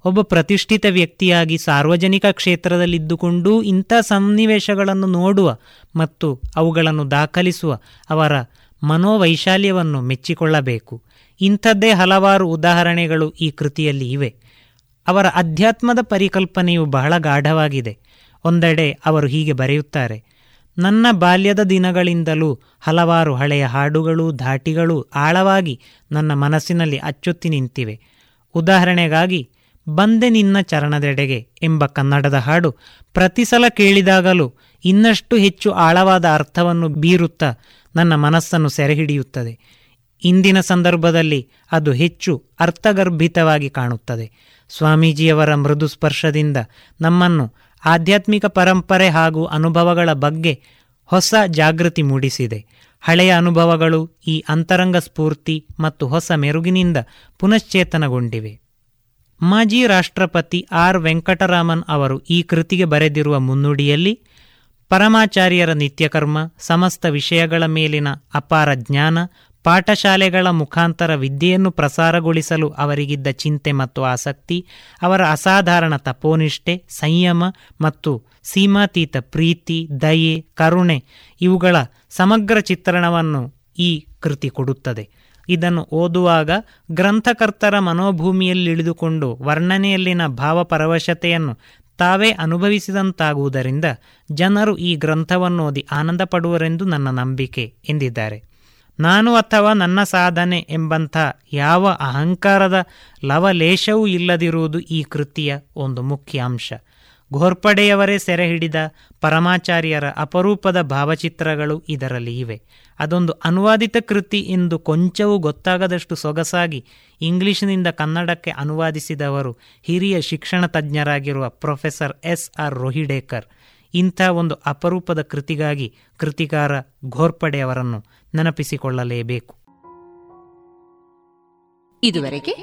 ಒಬ್ಬ ಪ್ರತಿಷ್ಠಿತ ವ್ಯಕ್ತಿಯಾಗಿ ಸಾರ್ವಜನಿಕ ಕ್ಷೇತ್ರದಲ್ಲಿದ್ದುಕೊಂಡು ಇಂಥ ಸನ್ನಿವೇಶಗಳನ್ನು ನೋಡುವ ಮತ್ತು ಅವುಗಳನ್ನು ದಾಖಲಿಸುವ ಅವರ ಮನೋವೈಶಾಲ್ಯವನ್ನು ಮೆಚ್ಚಿಕೊಳ್ಳಬೇಕು. ಇಂಥದ್ದೇ ಹಲವಾರು ಉದಾಹರಣೆಗಳು ಈ ಕೃತಿಯಲ್ಲಿ ಇವೆ. ಅವರ ಅಧ್ಯಾತ್ಮದ ಪರಿಕಲ್ಪನೆಯು ಬಹಳ ಗಾಢವಾಗಿದೆ. ಒಂದೆಡೆ ಅವರು ಹೀಗೆ ಬರೆಯುತ್ತಾರೆ: ನನ್ನ ಬಾಲ್ಯದ ದಿನಗಳಿಂದಲೂ ಹಲವಾರು ಹಳೆಯ ಹಾಡುಗಳು, ಧಾಟಿಗಳು ಆಳವಾಗಿ ನನ್ನ ಮನಸ್ಸಿನಲ್ಲಿ ಅಚ್ಚೊತ್ತಿ ನಿಂತಿವೆ. ಉದಾಹರಣೆಗಾಗಿ ಬಂದೆ ನಿನ್ನ ಚರಣದೆಡೆಗೆ ಎಂಬ ಕನ್ನಡದ ಹಾಡು ಪ್ರತಿ ಸಲ ಕೇಳಿದಾಗಲೂ ಇನ್ನಷ್ಟು ಹೆಚ್ಚು ಆಳವಾದ ಅರ್ಥವನ್ನು ಬೀರುತ್ತಾ ನನ್ನ ಮನಸ್ಸನ್ನು ಸೆರೆ ಹಿಡಿಯುತ್ತದೆ. ಇಂದಿನ ಸಂದರ್ಭದಲ್ಲಿ ಅದು ಹೆಚ್ಚು ಅರ್ಥಗರ್ಭಿತವಾಗಿ ಕಾಣುತ್ತದೆ. ಸ್ವಾಮೀಜಿಯವರ ಮೃದು ಸ್ಪರ್ಶದಿಂದ ನಮ್ಮನ್ನು ಆಧ್ಯಾತ್ಮಿಕ ಪರಂಪರೆ ಹಾಗೂ ಅನುಭವಗಳ ಬಗ್ಗೆ ಹೊಸ ಜಾಗೃತಿ ಮೂಡಿಸಿದೆ. ಹಳೆಯ ಅನುಭವಗಳು ಈ ಅಂತರಂಗ ಸ್ಫೂರ್ತಿ ಮತ್ತು ಹೊಸ ಮೆರುಗಿನಿಂದ ಪುನಶ್ಚೇತನಗೊಂಡಿವೆ. ಮಾಜಿ ರಾಷ್ಟ್ರಪತಿ ಆರ್ ವೆಂಕಟರಾಮನ್ ಅವರು ಈ ಕೃತಿಗೆ ಬರೆದಿರುವ ಮುನ್ನುಡಿಯಲ್ಲಿ ಪರಮಾಚಾರ್ಯರ ನಿತ್ಯಕರ್ಮ, ಸಮಸ್ತ ವಿಷಯಗಳ ಮೇಲಿನ ಅಪಾರ ಜ್ಞಾನ, ಪಾಠಶಾಲೆಗಳ ಮುಖಾಂತರ ವಿದ್ಯೆಯನ್ನು ಪ್ರಸಾರಗೊಳಿಸಲು ಅವರಿಗಿದ್ದ ಚಿಂತೆ ಮತ್ತು ಆಸಕ್ತಿ, ಅವರ ಅಸಾಧಾರಣ ತಪೋನಿಷ್ಠೆ, ಸಂಯಮ ಮತ್ತು ಸೀಮಾತೀತ ಪ್ರೀತಿ, ದಯೆ, ಕರುಣೆ ಇವುಗಳ ಸಮಗ್ರ ಚಿತ್ರಣವನ್ನು ಈ ಕೃತಿ ಕೊಡುತ್ತದೆ. ಇದನ್ನು ಓದುವಾಗ ಗ್ರಂಥಕರ್ತರ ಮನೋಭೂಮಿಯಲ್ಲಿಳಿದುಕೊಂಡು ವರ್ಣನೆಯಲ್ಲಿನ ಭಾವಪರವಶತೆಯನ್ನು ತಾವೇ ಅನುಭವಿಸಿದಂತಾಗುವುದರಿಂದ ಜನರು ಈ ಗ್ರಂಥವನ್ನು ಓದಿ ಆನಂದ ಪಡುವರೆಂದು ನನ್ನ ನಂಬಿಕೆ ಎಂದಿದ್ದಾರೆ. ನಾನು ಅಥವಾ ನನ್ನ ಸಾಧನೆ ಎಂಬಂಥ ಯಾವ ಅಹಂಕಾರದ ಲವಲೇಶವೂ ಇಲ್ಲದಿರುವುದು ಈ ಕೃತಿಯ ಒಂದು ಮುಖ್ಯ ಅಂಶ. ಘೋರ್ಪಡೆಯವರೇ ಸೆರೆ ಹಿಡಿದ ಪರಮಾಚಾರ್ಯರ ಅಪರೂಪದ ಭಾವಚಿತ್ರಗಳು ಇದರಲ್ಲಿ ಇವೆ. ಅದೊಂದು ಅನುವಾದಿತ ಕೃತಿ ಎಂದು ಕೊಂಚವೂ ಗೊತ್ತಾಗದಷ್ಟು ಸೊಗಸಾಗಿ ಇಂಗ್ಲಿಷ್ನಿಂದ ಕನ್ನಡಕ್ಕೆ ಅನುವಾದಿಸಿದವರು ಹಿರಿಯ ಶಿಕ್ಷಣ ತಜ್ಞರಾಗಿರುವ ಪ್ರೊಫೆಸರ್ ಎಸ್ ಆರ್ ರೋಹಿಡೇಕರ್. ಇಂಥ ಒಂದು ಅಪರೂಪದ ಕೃತಿಗಾಗಿ ಕೃತಿಕಾರ ಘೋರ್ಪಡೆಯವರನ್ನು ನೆನಪಿಸಿಕೊಳ್ಳಲೇಬೇಕು. ಇದುವರೆಗೆ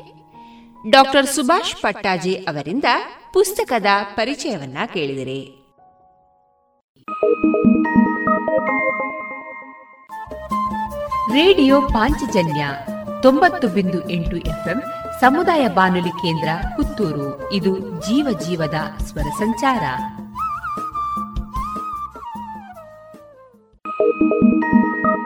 ಡಾಕ್ಟರ್ ಸುಭಾಷ್ ಪಟ್ಟಾಜಿ ಅವರಿಂದ ಪುಸ್ತಕದ ಪರಿಚಯವನ್ನ ಕೇಳಿದಿರಿ. ರೇಡಿಯೋ ಪಾಂಚಜನ್ಯ ತೊಂಬತ್ತು ಬಿಂದು ಎಂಟು ಎಫ್ಎಂ ಸಮುದಾಯ ಬಾನುಲಿ ಕೇಂದ್ರ ಪುತ್ತೂರು. ಇದು ಜೀವ ಜೀವದ ಸ್ವರ ಸಂಚಾರ.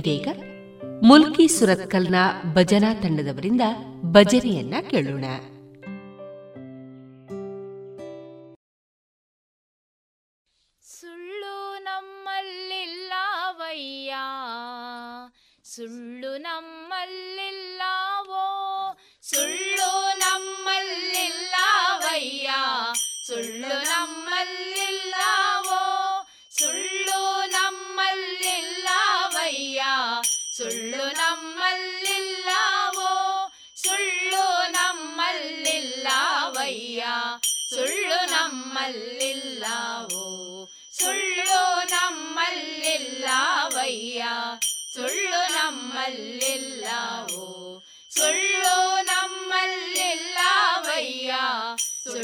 ಇದೀಗ ಮುಲ್ಕಿ ಸುರತ್ಕಲ್ನ ಭಜನಾ ತಂಡದವರಿಂದ ಭಜನೆಯನ್ನ ಕೇಳೋಣ. ಸುಳ್ಳು ನಮ್ಮಲ್ಲಿಲ್ಲವೋ ಸುಳ್ಳು ನಮ್ಮಲ್ಲಿಲ್ಲವಯ್ಯ ಸುಳ್ಳು ನಮ್ಮಲ್ಲಿಲ್ಲವೋ ಸುಳ್ಳು ನಮ್ಮಲ್ಲಿಲ್ಲವಯ್ಯ ಸುಳ್ಳು ನಮ್ಮಲ್ಲಿಲ್ಲವೋ ಸುಳ್ಳು ನಮ್ಮಲ್ಲಿಲ್ಲವಯ್ಯ ಸುಳ್ಳು ನಮ್ಮಲ್ಲಿಲ್ಲವೋ ಸುಳ್ಳು ನಮ್ಮಲ್ಲಿಲ್ಲವಯ್ಯ ಸುಳ್ಳು ನಮ್ಮಲ್ಲಿಲ್ಲವೋ ಸುಳ್ಳು ನಮ್ಮಲ್ಲಿಲ್ಲವಯ್ಯ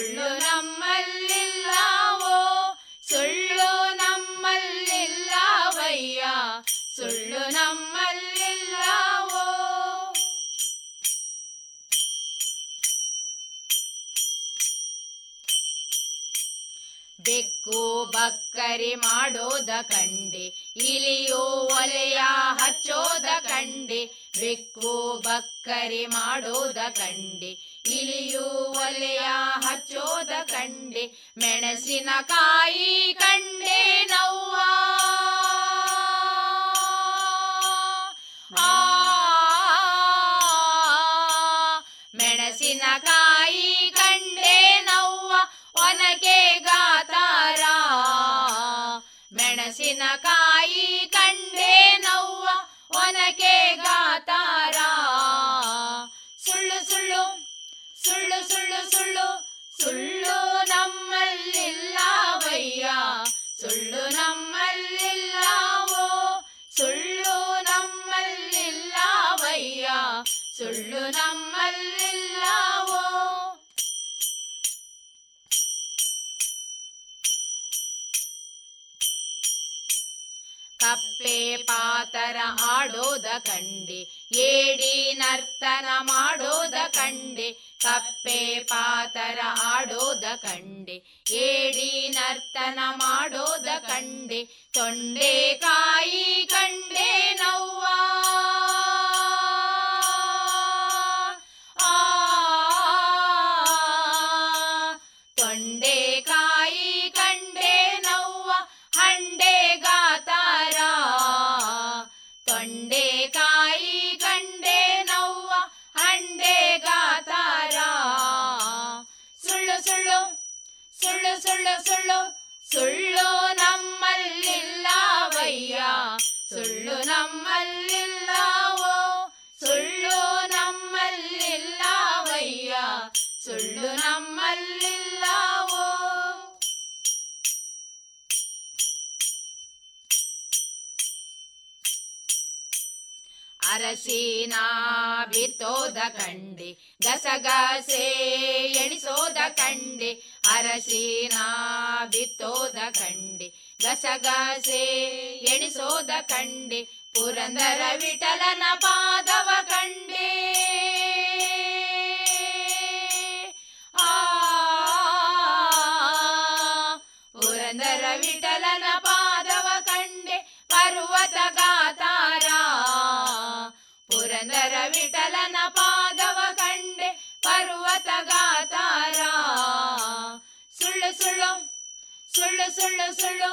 ಸುಳ್ಳು ನಮ್ಮಲ್ಲಿಲ್ಲವೋ ಸುಳ್ಳು ನಮ್ಮಲ್ಲಿಲ್ಲವಯ್ಯ ಸುಳ್ಳು ನಮ್ಮಲ್ಲಿಲ್ಲವೋ. ಬೆಕ್ಕು ಬಕ್ಕರಿ ಮಾಡೋದ ಕಂಡೆ, ಇಲಿಯೋ ಒಲೆಯ ಹಚ್ಚೋದ ಕಂಡೆ. ಬೆಕ್ಕು ಬಕ್ಕರಿ ಮಾಡೋದ ಕಂಡೆ, ಇಲಿಯೋ ಒಲೆಯ ಹಚ್ಚೋದ ಕಂಡೆ. ಮೆಣಸಿನಕಾಯಿ ಕಂಡೆ ನವ್ವ, ಆ ಮೆಣಸಿನಕಾಯಿ ಕಂಡೆ ನವ್ವ ಒನಕೆ ಗಾತಾರ. ಮೆಣಸಿನಕಾಯಿ ಕಂಡೆ ನವ್ವ ಒನಕೆ ಗಾತಾರ. ಸುಳ್ಳು ಸುಳ್ಳು ಸುಳ್ಳು ಸುಳ್ಳು ಸುಳ್ಳು ಸುಳ್ಳು ನಮ್ಮಲ್ಲಿಲ್ಲವಯ್ಯ ಸುಳ್ಳು ನಮ್ಮಲ್ಲಿಲ್ಲವೋ ಸುಳ್ಳು ನಮ್ಮಲ್ಲಿಲ್ಲವಯ್ಯ ಸುಳ್ಳು ನಮ್ಮಲ್ಲಿಲ್ಲವೋ. ಕಪ್ಪೆ ಪಾತರ ಆಡೋದ ಕಂಡೆ, ಏಡಿ ನರ್ತನ ಮಾಡೋದ ಕಂಡೆ. ಕಪ್ಪೆ ಪಾತರ ಆಡೋದ ಕಂಡೆ, ಏಡಿ ನರ್ತನ ಮಾಡೋದ ಕಂಡೆ. ತೊಂಡೆಕಾಯಿ ಕಂಡೆ ನವ್ವ, ಆ ತೊಂಡೆಕಾಯಿ ಕಂಡೆ ನವ್ವ ಹಂಡೆ ಗಾತಾರ. ತೊಂಡೆಕಾಯಿ ಕಂಡೆ ನವ್ವ ಹಂಡೆ ಗಾತಾರ. ಸುಳ್ಳು ಸುಳ್ಳು ಸುಳ್ಳು ಸುಳ್ಳು ಸುಳ್ಳು ಸುಳ್ಳು ನಮ್ಮಲ್ಲಿಲ್ಲವಯ್ಯ ಸುಳ್ಳು ನಮ್ಮಲ್ಲಿಲ್ಲವೋ ಸುಳ್ಳು ನಮ್ಮಲ್ಲಿಲ್ಲವಯ್ಯ ಸುಳ್ಳು ನಮ್ಮಲ್ಲಿಲ್ಲವೋ. ಅರಸಿನ ಬಿತ್ತೋದ ಕಂಡೆ, ಗಸಗಸೆ ಎಣಿಸೋದ ಕಂಡೆ. ಅರಸಿನ ಬಿತ್ತೋದ ಕಂಡೆ, ಗಸಗಸೆ ಎಣಿಸೋದ ಕಂಡೆ. ಪುರಂದರ ವಿಠಲನ ಪಾದವ ಕಂಡೆ, ಆ ಪುರಂದರ ವಿಠಲನ ಪಾದವ ಕಂಡೆ. ಪರ್ವತ ಗಾತಾರ. ಪುರಂದರ ವಿಠಲನ ಪಾದವ ಕಂಡೆ, ಪರ್ವತ ಗಾತಾರ. ಸುಳ್ಳು ಸುಳ್ಳು ಸುಳ್ಳು ಸುಳ್ಳು ಸುಳ್ಳು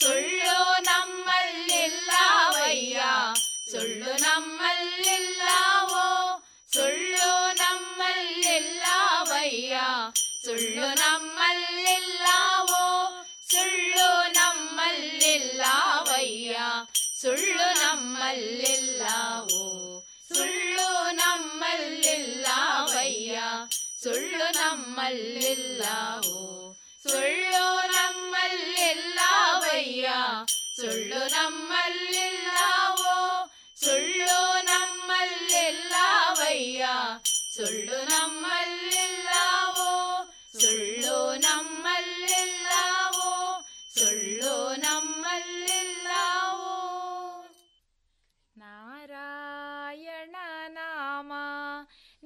ಸುಳ್ಳು ನಮ್ಮಲ್ಲಿಲ್ಲವಯ್ಯ ಸುಳ್ಳು ನಮ್ಮಲ್ಲಿಲ್ಲವೋ ಸುಳ್ಳು ನಮ್ಮಲ್ಲಿಲ್ಲವಯ್ಯ ಸುಳ್ಳು ನಮ್ಮಲ್ಲಿಲ್ಲವೋ ಸುಳ್ಳು ನಮ್ಮಲ್ಲಿಲ್ಲವಯ್ಯ ಸುಳ್ಳು ನಮ್ಮಲ್ಲಿಲ್ಲವೋ ಸುಳ್ಳು ನಮ್ಮಲ್ಲಿಲ್ಲವಯ್ಯ ಸುಳ್ಳು ನಮ್ಮಲ್ಲಿಲ್ಲವೋ ಸುಳ್ಳು ನಮ್ಮಲ್ಲಿಲ್ಲವಯ್ಯ ಸುಳ್ಳು ನಮ್ಮಲ್ಲಿಲ್ಲವೋ ಸುಳ್ಳು ನಮ್ಮಲ್ಲಿಲ್ಲವಯ್ಯ ಸುಳ್ಳು ನಮ್ಮಲ್ಲಿಲ್ಲವೋ ಸುಳ್ಳು ನಮ್ಮಲ್ಲಿಲ್ಲವೋ ಸುಳ್ಳು ನಮ್ಮಲ್ಲಿಲ್ಲವೋ. ನಾರಾಯಣ ನಾಮ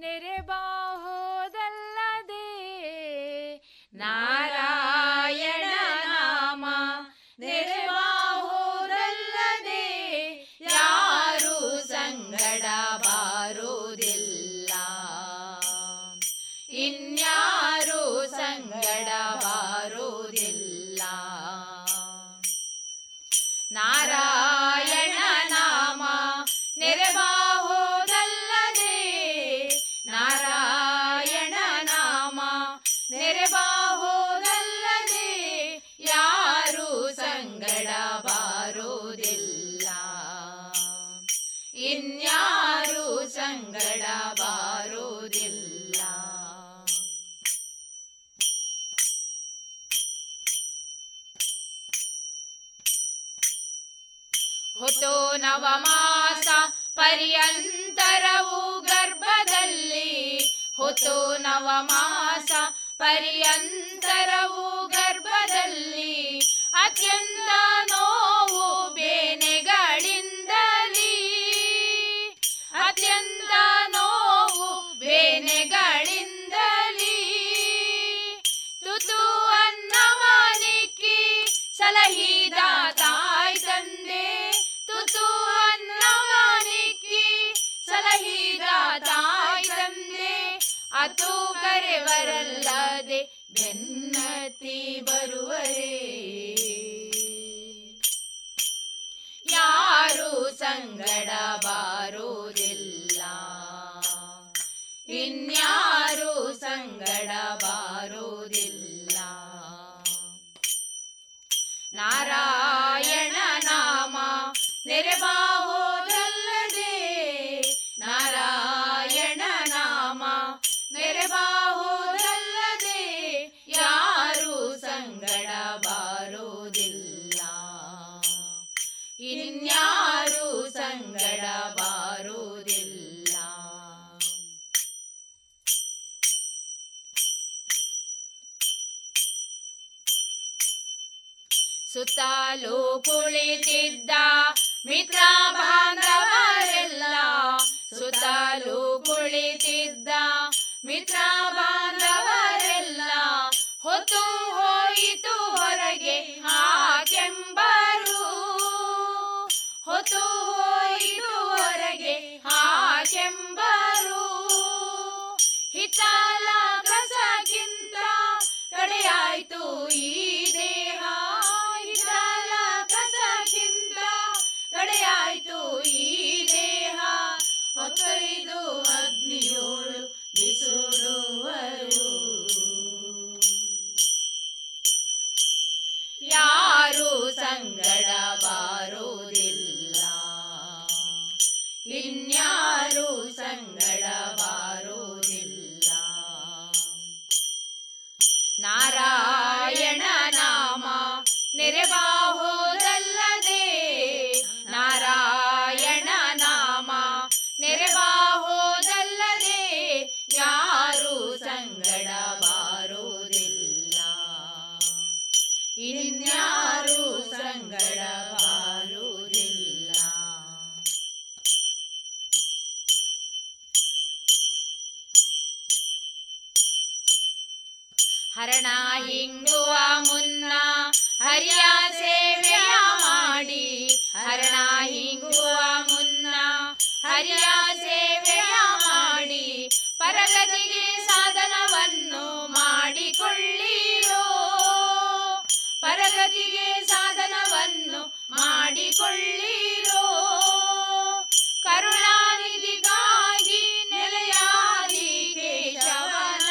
ನೆರೆ ಬಾಹೋದಲ್ಲದೆ, ನಾರಾಯಣ ನಾಮ ನೆರೆ ಬಾಹೋದಲ್ಲದೆ ಯಾರೂ ಸಂಗಡ ಬಾರುವುದಿಲ್ಲ, ಇನ್ಯಾರೂ ಸಂಗಡ ಬಾರುವುದಿಲ್ಲ. ನಾರಾಯಣ ನಾಮ ನೆರೆ ಹುತೋ ನವಮಾಸ ಪರ್ಯಂತರವು ಗರ್ಭದಲ್ಲಿ, ಹುತೋ ನವಮಾಸ ಪರ್ಯಂತರವು ಗರ್ಭದಲ್ಲಿ, ಅತ್ಯಂತ ನೋವು ಬೇನೆಗಳಿಂದಲೀ, ಅತ್ಯಂತ ನೋವು ಬೇನೆಗಳಿಂದಲೀ, ತುತು ಅನ್ನವನಿಕ್ಕಿ ಸಲಹಿದ ತಾಯಿ ತಂದೆ, ತುತು ಅನ್ನವನಿಕ್ಕಿ ಸಲಹಿದ ತಾಯಿ ತಂದೆ, ಅತು ಕರೆವರಲ್ಲದೆ ಬೆನ್ನತಿ ಬರುವರೇ, ಯಾರು ಸಂಗಡಬಾರೋದಿಲ್ಲ ಇನ್ಯಾರು ಸಂಗಡಬಾರೋದಿಲ್ಲ, ನಾರಾಯಣ ನಾಮ ನೆರೆಬಾಹೋದಲ್ಲದೆ, ನಾರಾಯಣ ನಾಮ ನೆರೆಬಾಹೋದಲ್ಲದೆ, ಯಾರು ಸಂಗಡಬಾರೋದಿಲ್ಲ ಇನ್ಯಾರು ಸಂಗಡಬಾರೋದಿಲ್ಲ. ಸುತ್ತಲೂ ಕುಳಿತಿದ್ದ ಮಿತ್ರ ಬಾಂಧವರೆಲ್ಲ, ಸುತ್ತಲೂ ಕುಳಿತಿದ್ದ ಮಿತ್ರ ಬಾಂಧವರೆಲ್ಲ, ಹೊತ್ತು ಹೋಯಿತು ಹೊರಗೆ ಆ ಕೆಂಬರು, ಹೊತ್ತು ಹೋಯಿತು ಹೊರಗೆ ಆ ಕೆಂಬರು, ಹಿತಾಲ ಕಸಕ್ಕಿಂತ ಕಡೆಯಾಯ್ತು ಈ ದೇಹ, ಹಿತಾಲ ಕಸಕ್ಕಿಂತ ಕಡೆಯಾಯ್ತು ಈ ದೇಹ, ಹೊತ್ತೊಯ್ದು ಅಗ್ನಿಯೋಳು ಬಿಸುಡುವರು, ಯಾರು ಸಂಗಡಬಾರೋದಿಲ್ಲ ಇನ್ಯಾರು ಸಂಗಡಬಾರೋದಿಲ್ಲ, ನಾರಾಯಣ ನಾಮ ನೆರೆಬಾಹೋದಲ್ಲದೆ, ನಾರಾಯಣ ನಾಮ ನೆರೆಬಾಹೋದಲ್ಲದೆ, ಯಾರು ಸಂಗಡಬಾರೋದಿಲ್ಲ ಇನ್ಯಾರು ಸಂಗಡಬಾರೋದಿಲ್ಲ. ಹರಣ ಹಿಂಡುವ ಮುನ್ನ ಹರಿಯ ಸೇವೆಯ ಮಾಡಿ, ಹರಣ ಹಿಂಗುವ ಮುನ್ನ ಹರಿಯ ಸೇವೆಯ ಮಾಡಿ, ಪರಗತಿಗೆ ಸಾಧನವನ್ನು ಮಾಡಿಕೊಳ್ಳಿರೋ, ಪರಗತಿಗೆ ಸಾಧನವನ್ನು ಮಾಡಿಕೊಳ್ಳಿರೋ, ಕರುಣಾನಿಧಿಗಾಗಿ ನೆಲೆಯಾದಿ ಕೇಶವನ,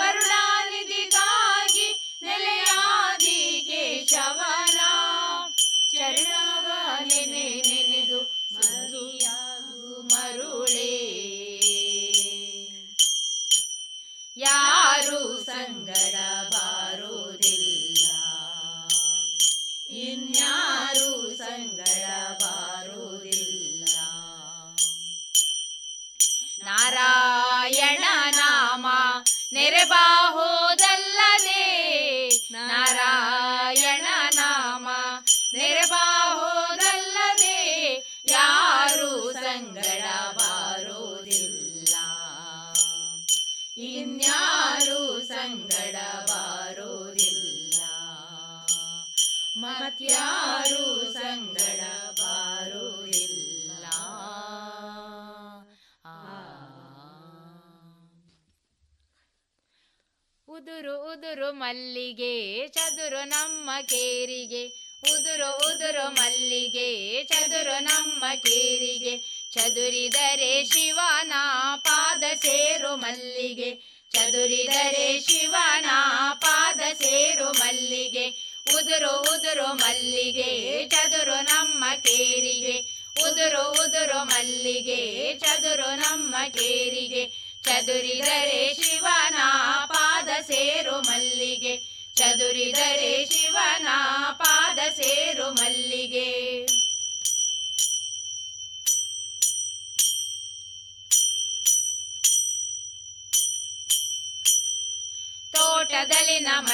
ಕರುಣಾನಿಧಿಗಾಗಿ ನೆಲೆಯಾದಿ ಕೇಶವನ, ಚರಣವ ನೆನೆ ನೆನೆದು ಮರುಳಾಗು ಮರುಳೇ, ಯಾರು ಸಂಗಡಬಾರೋದಿಲ್ಲ ಇನ್ಯಾರು ಸಂಗಡಬಾರೋದಿಲ್ಲ, ನಾರಾಯಣ ನಾಮ ನೆರೆಬಾಹೋದಲ್ಲದೆ, ನಾರಾಯಣ ನಾಮ ನೆರೆಬಾಹೋದಲ್ಲದೆ, ಯಾರು ಸಂಗಡಬಾರೋದಿಲ್ಲ ಇನ್ಯಾರು ಸಂಗಡಬಾರೋದಿಲ್ಲ, ಮತ್ಯಾರು ಸಂಗಡಬಾರೋದಿಲ್ಲ. ಉದುರು ಉದುರು ಮಲ್ಲಿಗೆ ಚದುರು ನಮ್ಮ ಕೇರಿಗೆ, ಉದುರು ಉದುರು ಮಲ್ಲಿಗೆ ಚದುರು ನಮ್ಮ ಕೇರಿಗೆ, ಚದುರಿದರೆ ಶಿವನ ಪಾದ ಸೇರು ಮಲ್ಲಿಗೆ, ಚದುರಿದರೆ ಶಿವನ ಪಾದ ಸೇರು ಮಲ್ಲಿಗೆ, ಉದುರು ಉದುರು ಮಲ್ಲಿಗೆ ಚದುರು ನಮ್ಮ ಕೇರಿಗೆ, ಉದುರು ಉದುರು ಮಲ್ಲಿಗೆ ಚದುರು ನಮ್ಮ ಕೇರಿಗೆ, ಚದುರಿದರೆ ಶಿವನ ಪಾದ ಸೇರು ಮಲ್ಲಿಗೆ, ಚದುರಿದರೆ ಶಿವನ ಪಾದ ಸೇರು ಮಲ್ಲಿಗೆ.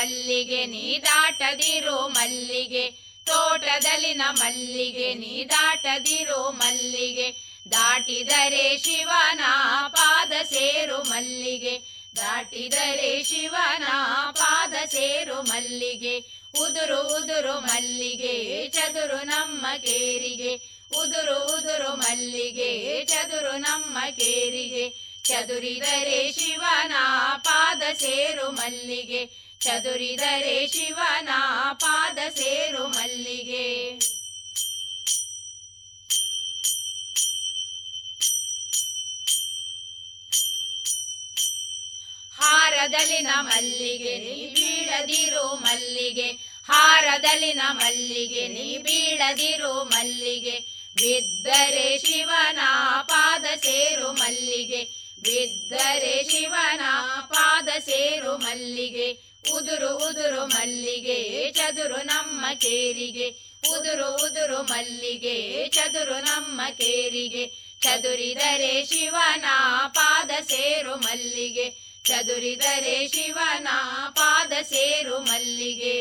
ಮಲ್ಲಿಗೆ ನೀ ದಾಟದಿರೋ ಮಲ್ಲಿಗೆ, ತೋಟದಲ್ಲಿನ ಮಲ್ಲಿಗೆ ನೀ ದಾಟದಿರೋ ಮಲ್ಲಿಗೆ, ದಾಟಿದರೆ ಶಿವನ ಪಾದ ಸೇರು ಮಲ್ಲಿಗೆ, ದಾಟಿದರೆ ಶಿವನ ಪಾದ ಸೇರು ಮಲ್ಲಿಗೆ, ಉದುರು ಉದುರು ಮಲ್ಲಿಗೆ ಚದುರು ನಮ್ಮ ಕೇರಿಗೆ, ಉದುರು ಉದುರು ಮಲ್ಲಿಗೆ ಚದುರು ನಮ್ಮ ಕೇರಿಗೆ, ಚದುರಿದರೆ ಶಿವನ ಪಾದ ಸೇರು ಮಲ್ಲಿಗೆ, ಚದುರಿದರೆ ಶಿವನ ಪಾದ ಸೇರು ಮಲ್ಲಿಗೆ. ಹಾರದಲ್ಲಿನ ಮಲ್ಲಿಗೆ ನೀ ಬೀಳದಿರೋ ಮಲ್ಲಿಗೆ, ಹಾರದಲ್ಲಿನ ಮಲ್ಲಿಗೆ ನೀ ಬೀಳದಿರೋ ಮಲ್ಲಿಗೆ, ಬಿದ್ದರೆ ಶಿವನ ಪಾದ ಸೇರು ಮಲ್ಲಿಗೆ, ಬಿದ್ದರೆ ಶಿವನ ಪಾದ ಸೇರು ಮಲ್ಲಿಗೆ, ಉದುರು ಉದುರು ಮಲ್ಲಿಗೆ ಚದುರು ನಮ್ಮ ಕೇರಿಗೆ, ಉದುರು ಉದುರು ಮಲ್ಲಿಗೆ ಚದುರು ನಮ್ಮ ಕೇರಿಗೆ, ಚದುರಿದರೆ ಶಿವನ ಪಾದ ಸೇರು ಮಲ್ಲಿಗೆ, ಚದುರಿದರೆ ಶಿವನ ಪಾದ ಸೇರು ಮಲ್ಲಿಗೆ.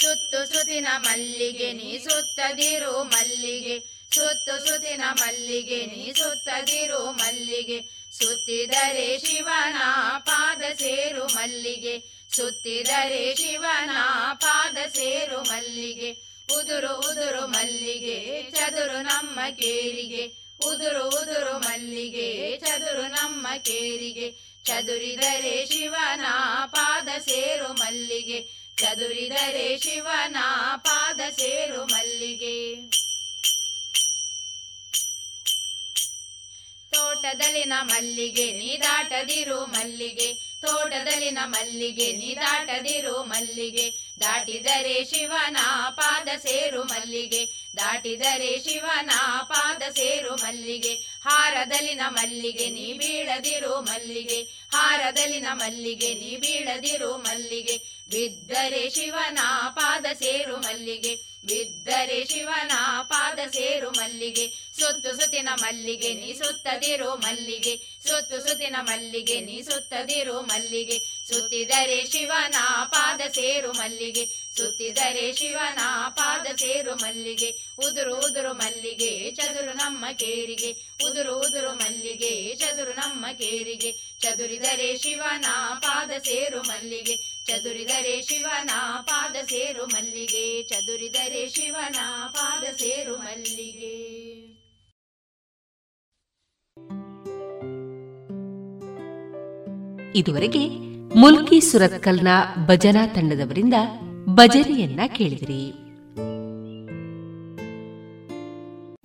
ಸುತ್ತು ಸುತ್ತಿನ ಮಲ್ಲಿಗೆ ನೀ ಸುತ್ತದಿರು ಮಲ್ಲಿಗೆ, ಸುತ್ತು ಸುತ್ತಿನ ಮಲ್ಲಿಗೆ ನೀ ಸುತ್ತದಿರು ಮಲ್ಲಿಗೆ, ಸುತ್ತಿದರೆ ಶಿವನ ಪಾದ ಸೇರು ಮಲ್ಲಿಗೆ, ಸುತ್ತಿದರೆ ಶಿವನ ಪಾದ ಸೇರು ಮಲ್ಲಿಗೆ, ಉದುರು ಉದುರು ಮಲ್ಲಿಗೆ ಚದುರು ನಮ್ಮ ಕೇರಿಗೆ, ಉದುರು ಉದುರು ಮಲ್ಲಿಗೆ ಚದುರು ನಮ್ಮ ಕೇರಿಗೆ, ಚದುರಿದರೆ ಶಿವನ ಪಾದ ಸೇರು ಮಲ್ಲಿಗೆ, ಚದುರಿದರೆ ಶಿವನ ಪಾದ ಸೇರು ಮಲ್ಲಿಗೆ. ತೋಟದಲ್ಲಿನ ಮಲ್ಲಿಗೆ ನೀ ದಾಟದಿರು ಮಲ್ಲಿಗೆ, ತೋಟದಲ್ಲಿನ ಮಲ್ಲಿಗೆ ನೀ ದಾಟದಿರು ಮಲ್ಲಿಗೆ, ದಾಟಿದರೆ ಶಿವನ ಪಾದ ಸೇರು ಮಲ್ಲಿಗೆ, ದಾಟಿದರೆ ಶಿವನ ಪಾದ ಸೇರು ಮಲ್ಲಿಗೆ, ಹಾರದಲ್ಲಿನ ಮಲ್ಲಿಗೆ ನೀ ಬೀಳದಿರು ಮಲ್ಲಿಗೆ, ಹಾರದಲ್ಲಿನ ಮಲ್ಲಿಗೆ ನೀ ಬೀಳದಿರು ಮಲ್ಲಿಗೆ, ಬಿದ್ದರೆ ಶಿವನ ಪಾದ ಸೇರು ಮಲ್ಲಿಗೆ, ಬಿದ್ದರೆ ಶಿವನ ಪಾದ ಸೇರು ಮಲ್ಲಿಗೆ, ಸುತ್ತು ಸುತ್ತಿನ ಮಲ್ಲಿಗೆ ನೀ ಸುತ್ತದಿರೋ ಮಲ್ಲಿಗೆ, ಸುತ್ತು ಸುತ್ತಿನ ಮಲ್ಲಿಗೆ ನೀ ಸುತ್ತದಿರೋ ಮಲ್ಲಿಗೆ, ಸುತ್ತಿದರೆ ಶಿವನ ಪಾದ ಸೇರು ಮಲ್ಲಿಗೆ, ಸುತ್ತಿದರೆ ಶಿವನ ಪಾದ ಸೇರು ಮಲ್ಲಿಗೆ, ಉದುರು ಉದುರು ಮಲ್ಲಿಗೆ ಚದುರು ನಮ್ಮ ಕೇರಿಗೆ, ಉದುರು ಉದುರು ಮಲ್ಲಿಗೆ ಚದುರು ನಮ್ಮ ಕೇರಿಗೆ, ಚದುರಿದರೆ ಶಿವನ ಪಾದ ಸೇರು ಮಲ್ಲಿಗೆ, ಚದುರಿದರೆ ಶಿವನ ಪಾದ ಸೇರು ಮಲ್ಲಿಗೆ, ಚದುರಿದರೆ ಶಿವನ ಪಾದ ಸೇರು ಮಲ್ಲಿಗೆ. ಇದುವರೆಗೆ ಮುಲ್ಕಿ ಸುರತ್ಕಲ್ನ ಭಜನಾ ತಂಡದವರಿಂದ ಭಜನೆಯನ್ನ ಕೇಳಿದಿರಿ.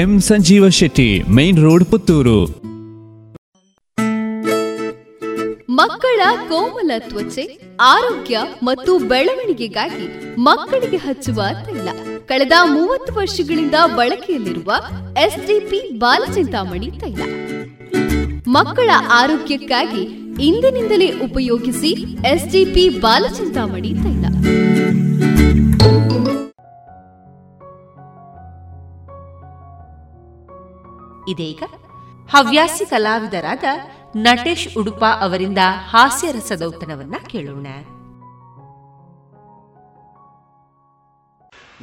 M Sanjeeva Shetty, main road, Puttur. ಮಕ್ಕಳ ಕೋಮಲ ತ್ವಚೆ, ಆರೋಗ್ಯ ಮತ್ತು ಬೆಳವಣಿಗೆಗಾಗಿ ಮಕ್ಕಳಿಗೆ ಹಚ್ಚುವ ತೈಲ. ಕಳೆದ ಮೂವತ್ತು ವರ್ಷಗಳಿಂದ ಬಳಕೆಯಲ್ಲಿರುವ ಎಸ್ಡಿಪಿ ಬಾಲಚಿಂತಾಮಣಿ ತೈಲ ಮಕ್ಕಳ ಆರೋಗ್ಯಕ್ಕಾಗಿ ಇಂದಿನಿಂದಲೇ ಉಪಯೋಗಿಸಿ. ಎಸ್ಡಿಪಿ ಬಾಲಚಿಂತಾಮಣಿ ತೈಲ. ಇದೀಗ ಹವ್ಯಾಸಿ ಕಲಾವಿದರಾದ ನಟೇಶ್ ಉಡುಪ ಅವರಿಂದ ಹಾಸ್ಯರಸದೌತಣವನ್ನ ಕೇಳೋಣ.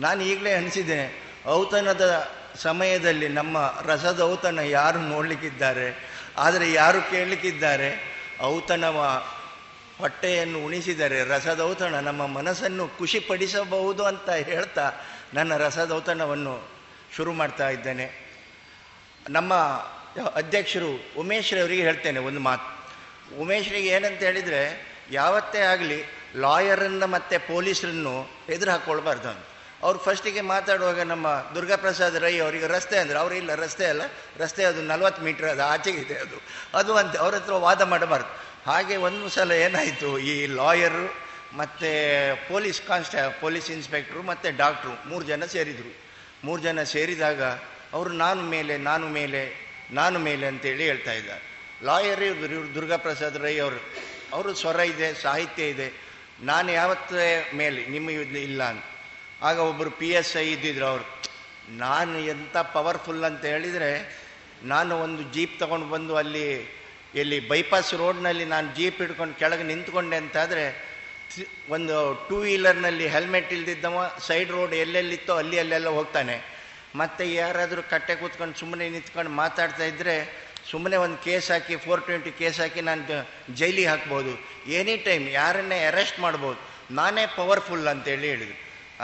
ನಾನು ಈಗಲೇ ಅನಿಸಿದ್ದೇನೆ, ಔತಣದ ಸಮಯದಲ್ಲಿ ನಮ್ಮ ರಸದೌತಣ ಯಾರು ನೋಡಲಿಕ್ಕಿದ್ದಾರೆ, ಆದರೆ ಯಾರು ಕೇಳಲಿಕ್ಕಿದ್ದಾರೆ? ಔತಣವ ಹೊಟ್ಟೆಯನ್ನು ಉಣಿಸಿದರೆ ರಸದೌತಣ ನಮ್ಮ ಮನಸ್ಸನ್ನು ಖುಷಿಪಡಿಸಬಹುದು ಅಂತ ಹೇಳ್ತಾ ನನ್ನ ರಸದೌತಣವನ್ನು ಶುರು ಮಾಡ್ತಾ ಇದ್ದೇನೆ. ನಮ್ಮ ಅಧ್ಯಕ್ಷರು ಉಮೇಶ್ರವರಿಗೆ ಹೇಳ್ತೇನೆ ಒಂದು ಮಾತು. ಉಮೇಶ್ರಿಗೆ ಏನಂತ ಹೇಳಿದರೆ, ಯಾವತ್ತೇ ಆಗಲಿ ಲಾಯರನ್ನು ಮತ್ತು ಪೊಲೀಸರನ್ನು ಎದುರು ಹಾಕ್ಕೊಳ್ಬಾರ್ದು ಅಂತ. ಅವ್ರು ಫಸ್ಟಿಗೆ ಮಾತಾಡುವಾಗ ನಮ್ಮ ದುರ್ಗಾ ಪ್ರಸಾದ್ ರೈ ಅವರಿಗೆ ರಸ್ತೆ ಅಂದರೆ ಅವರು ಇಲ್ಲ ರಸ್ತೆ ಅಲ್ಲ, ರಸ್ತೆ ಅದು ನಲ್ವತ್ತು ಮೀಟ್ರ್ ಅದು ಆಚೆಗಿದೆ ಅದು ಅದು ಅಂತ ಅವ್ರ ಹತ್ರ ವಾದ ಮಾಡಬಾರ್ದು. ಹಾಗೆ ಒಂದು ಸಲ ಏನಾಯಿತು, ಈ ಲಾಯರು ಮತ್ತು ಪೊಲೀಸ್ ಕಾನ್ಸ್ಟಾ ಪೊಲೀಸ್ ಇನ್ಸ್ಪೆಕ್ಟ್ರು ಮತ್ತು ಡಾಕ್ಟ್ರು ಮೂರು ಜನ ಸೇರಿದರು. ಮೂರು ಜನ ಸೇರಿದಾಗ ಅವರು ನಾನು ಮೇಲೆ ನಾನು ಮೇಲೆ ನಾನು ಮೇಲೆ ಅಂತೇಳಿ ಹೇಳ್ತಾ ಇದ್ದಾರೆ. ಲಾಯರ್ ಇವರು ದುರ್ಗಾ ಪ್ರಸಾದ್ ರೈ ಅವರು, ಅವರು ಸ್ವರ ಇದೆ ಸಾಹಿತ್ಯ ಇದೆ, ನಾನು ಯಾವತ್ತೇ ಮೇಲೆ ನಿಮ್ಮ ಇಲ್ಲ ಅಂತ. ಆಗ ಒಬ್ಬರು ಪಿ ಎಸ್ ಐ ಇದ್ದಿದ್ರು ಅವರು, ನಾನು ಎಂಥ ಪವರ್ಫುಲ್ ಅಂತ ಹೇಳಿದರೆ ನಾನು ಒಂದು ಜೀಪ್ ತೊಗೊಂಡು ಬಂದು ಅಲ್ಲಿ ಎಲ್ಲಿ ಬೈಪಾಸ್ ರೋಡ್ನಲ್ಲಿ ನಾನು ಜೀಪ್ ಹಿಡ್ಕೊಂಡು ಕೆಳಗೆ ನಿಂತ್ಕೊಂಡೆ ಅಂತಾದರೆ ಒಂದು ಟೂ ವೀಲರ್ನಲ್ಲಿ ಹೆಲ್ಮೆಟ್ ಇಲ್ದಿದ್ದವ ಸೈಡ್ ರೋಡ್ ಎಲ್ಲೆಲ್ಲಿತ್ತೋ ಅಲ್ಲಿ ಅಲ್ಲೆಲ್ಲ ಹೋಗ್ತಾನೆ. ಮತ್ತು ಯಾರಾದರೂ ಕಟ್ಟೆ ಕೂತ್ಕೊಂಡು ಸುಮ್ಮನೆ ನಿಂತ್ಕೊಂಡು ಮಾತಾಡ್ತಾ ಇದ್ದರೆ ಸುಮ್ಮನೆ ಒಂದು ಕೇಸ್ ಹಾಕಿ ಫೋರ್ ಟ್ವೆಂಟಿ ಕೇಸ್ ಹಾಕಿ ನಾನು ಜೈಲಿಗೆ ಹಾಕ್ಬೋದು, ಎನಿ ಟೈಮ್ ಯಾರನ್ನೇ ಅರೆಸ್ಟ್ ಮಾಡ್ಬೋದು, ನಾನೇ ಪವರ್ಫುಲ್ ಅಂತೇಳಿ ಹೇಳಿದರು.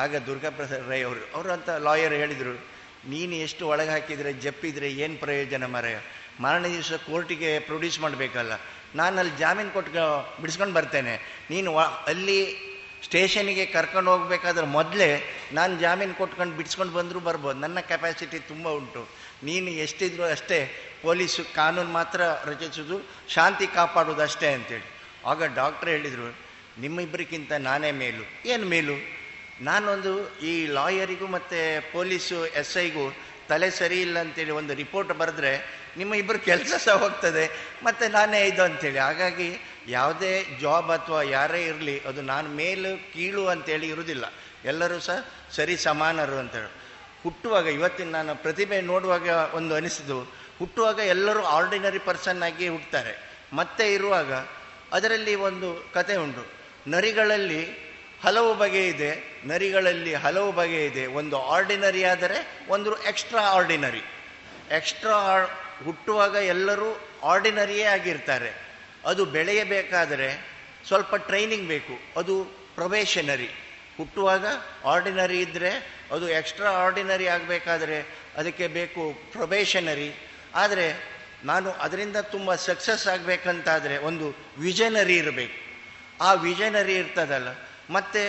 ಆಗ ದುರ್ಗಾ ಪ್ರಸಾದ್ ರೈ ಅವರು ಅವರು ಅಂತ ಲಾಯರ್ ಹೇಳಿದರು, ನೀನು ಎಷ್ಟು ಒಳಗೆ ಹಾಕಿದರೆ ಜಪ್ಪಿದರೆ ಏನು ಪ್ರಯೋಜನ ಮಾರಾಯ, ಮಾರನೇ ದಿವಸ ಕೋರ್ಟಿಗೆ ಪ್ರೊಡ್ಯೂಸ್ ಮಾಡಬೇಕಲ್ಲ, ನಾನು ಅಲ್ಲಿ ಜಾಮೀನು ಕೊಟ್ಟು ಬಿಡಿಸ್ಕೊಂಡು ಬರ್ತೇನೆ, ನೀನು ಅಲ್ಲಿ ಸ್ಟೇಷನಿಗೆ ಕರ್ಕೊಂಡು ಹೋಗ್ಬೇಕಾದ್ರೆ ಮೊದಲೇ ನಾನು ಜಾಮೀನು ಕೊಟ್ಕೊಂಡು ಬಿಡಿಸ್ಕೊಂಡು ಬಂದರೂ ಬರ್ಬೋದು, ನನ್ನ ಕೆಪಾಸಿಟಿ ತುಂಬ ಉಂಟು, ನೀನು ಎಷ್ಟಿದ್ರು ಅಷ್ಟೇ ಪೊಲೀಸು ಕಾನೂನು ಮಾತ್ರ ರಚಿಸೋದು, ಶಾಂತಿ ಕಾಪಾಡೋದು ಅಷ್ಟೇ ಅಂತೇಳಿ. ಆಗ ಡಾಕ್ಟ್ರ್ ಹೇಳಿದರು, ನಿಮ್ಮಿಬ್ಬರಿಗಿಂತ ನಾನೇ ಮೇಲು. ಏನು ಮೇಲು? ನಾನೊಂದು ಈ ಲಾಯರಿಗೂ ಮತ್ತು ಪೊಲೀಸು ಎಸ್ ಐಗೂ ತಲೆ ಸರಿ ಇಲ್ಲ ಅಂತೇಳಿ ಒಂದು ರಿಪೋರ್ಟ್ ಬರೆದ್ರೆ ನಿಮ್ಮ ಇಬ್ಬರು ಕೆಲಸ ಸಹ ಹೋಗ್ತದೆ, ಮತ್ತು ನಾನೇ ಇದು ಅಂತೇಳಿ. ಹಾಗಾಗಿ ಯಾವುದೇ ಜಾಬ್ ಅಥವಾ ಯಾರೇ ಇರಲಿ ಅದು ನಾನು ಮೇಲು ಕೀಳು ಅಂತೇಳಿ ಇರೋದಿಲ್ಲ, ಎಲ್ಲರೂ ಸಹ ಸರಿ ಸಮಾನರು ಅಂತೇಳಿ. ಹುಟ್ಟುವಾಗ ಇವತ್ತಿನ ನಾನು ಪ್ರತಿಭೆ ನೋಡುವಾಗ ಒಂದು ಅನಿಸಿದ್ದು, ಹುಟ್ಟುವಾಗ ಎಲ್ಲರೂ ಆರ್ಡಿನರಿ ಪರ್ಸನ್ನಾಗಿ ಹುಟ್ಟುತ್ತಾರೆ, ಮತ್ತೆ ಇರುವಾಗ ಅದರಲ್ಲಿ ಒಂದು ಕತೆ ಉಂಟು. ನರಿಗಳಲ್ಲಿ ಹಲವು ಬಗೆ ಇದೆ, ನರಿಗಳಲ್ಲಿ ಹಲವು ಬಗೆ ಇದೆ, ಒಂದು ಆರ್ಡಿನರಿ ಆದರೆ ಒಂದು ಎಕ್ಸ್ಟ್ರಾ ಆರ್ಡಿನರಿ. ಎಕ್ಸ್ಟ್ರಾ ಆರ್ ಹುಟ್ಟುವಾಗ ಎಲ್ಲರೂ ಆರ್ಡಿನರಿಯೇ ಆಗಿರ್ತಾರೆ, ಅದು ಬೆಳೆಯಬೇಕಾದರೆ ಸ್ವಲ್ಪ ಟ್ರೈನಿಂಗ್ ಬೇಕು, ಅದು ಪ್ರೊಬೇಷನರಿ. ಹುಟ್ಟುವಾಗ ಆರ್ಡಿನರಿ ಇದ್ದರೆ ಅದು ಎಕ್ಸ್ಟ್ರಾ ಆರ್ಡಿನರಿ ಆಗಬೇಕಾದರೆ ಅದಕ್ಕೆ ಬೇಕು ಪ್ರೊಬೇಷನರಿ. ಆದರೆ ನಾನು ಅದರಿಂದ ತುಂಬ ಸಕ್ಸಸ್ ಆಗಬೇಕಂತಾದರೆ ಒಂದು ವಿಷನರಿ ಇರಬೇಕು. ಆ ವಿಷನರಿ ಇರ್ತದಲ್ಲ. ಮತ್ತು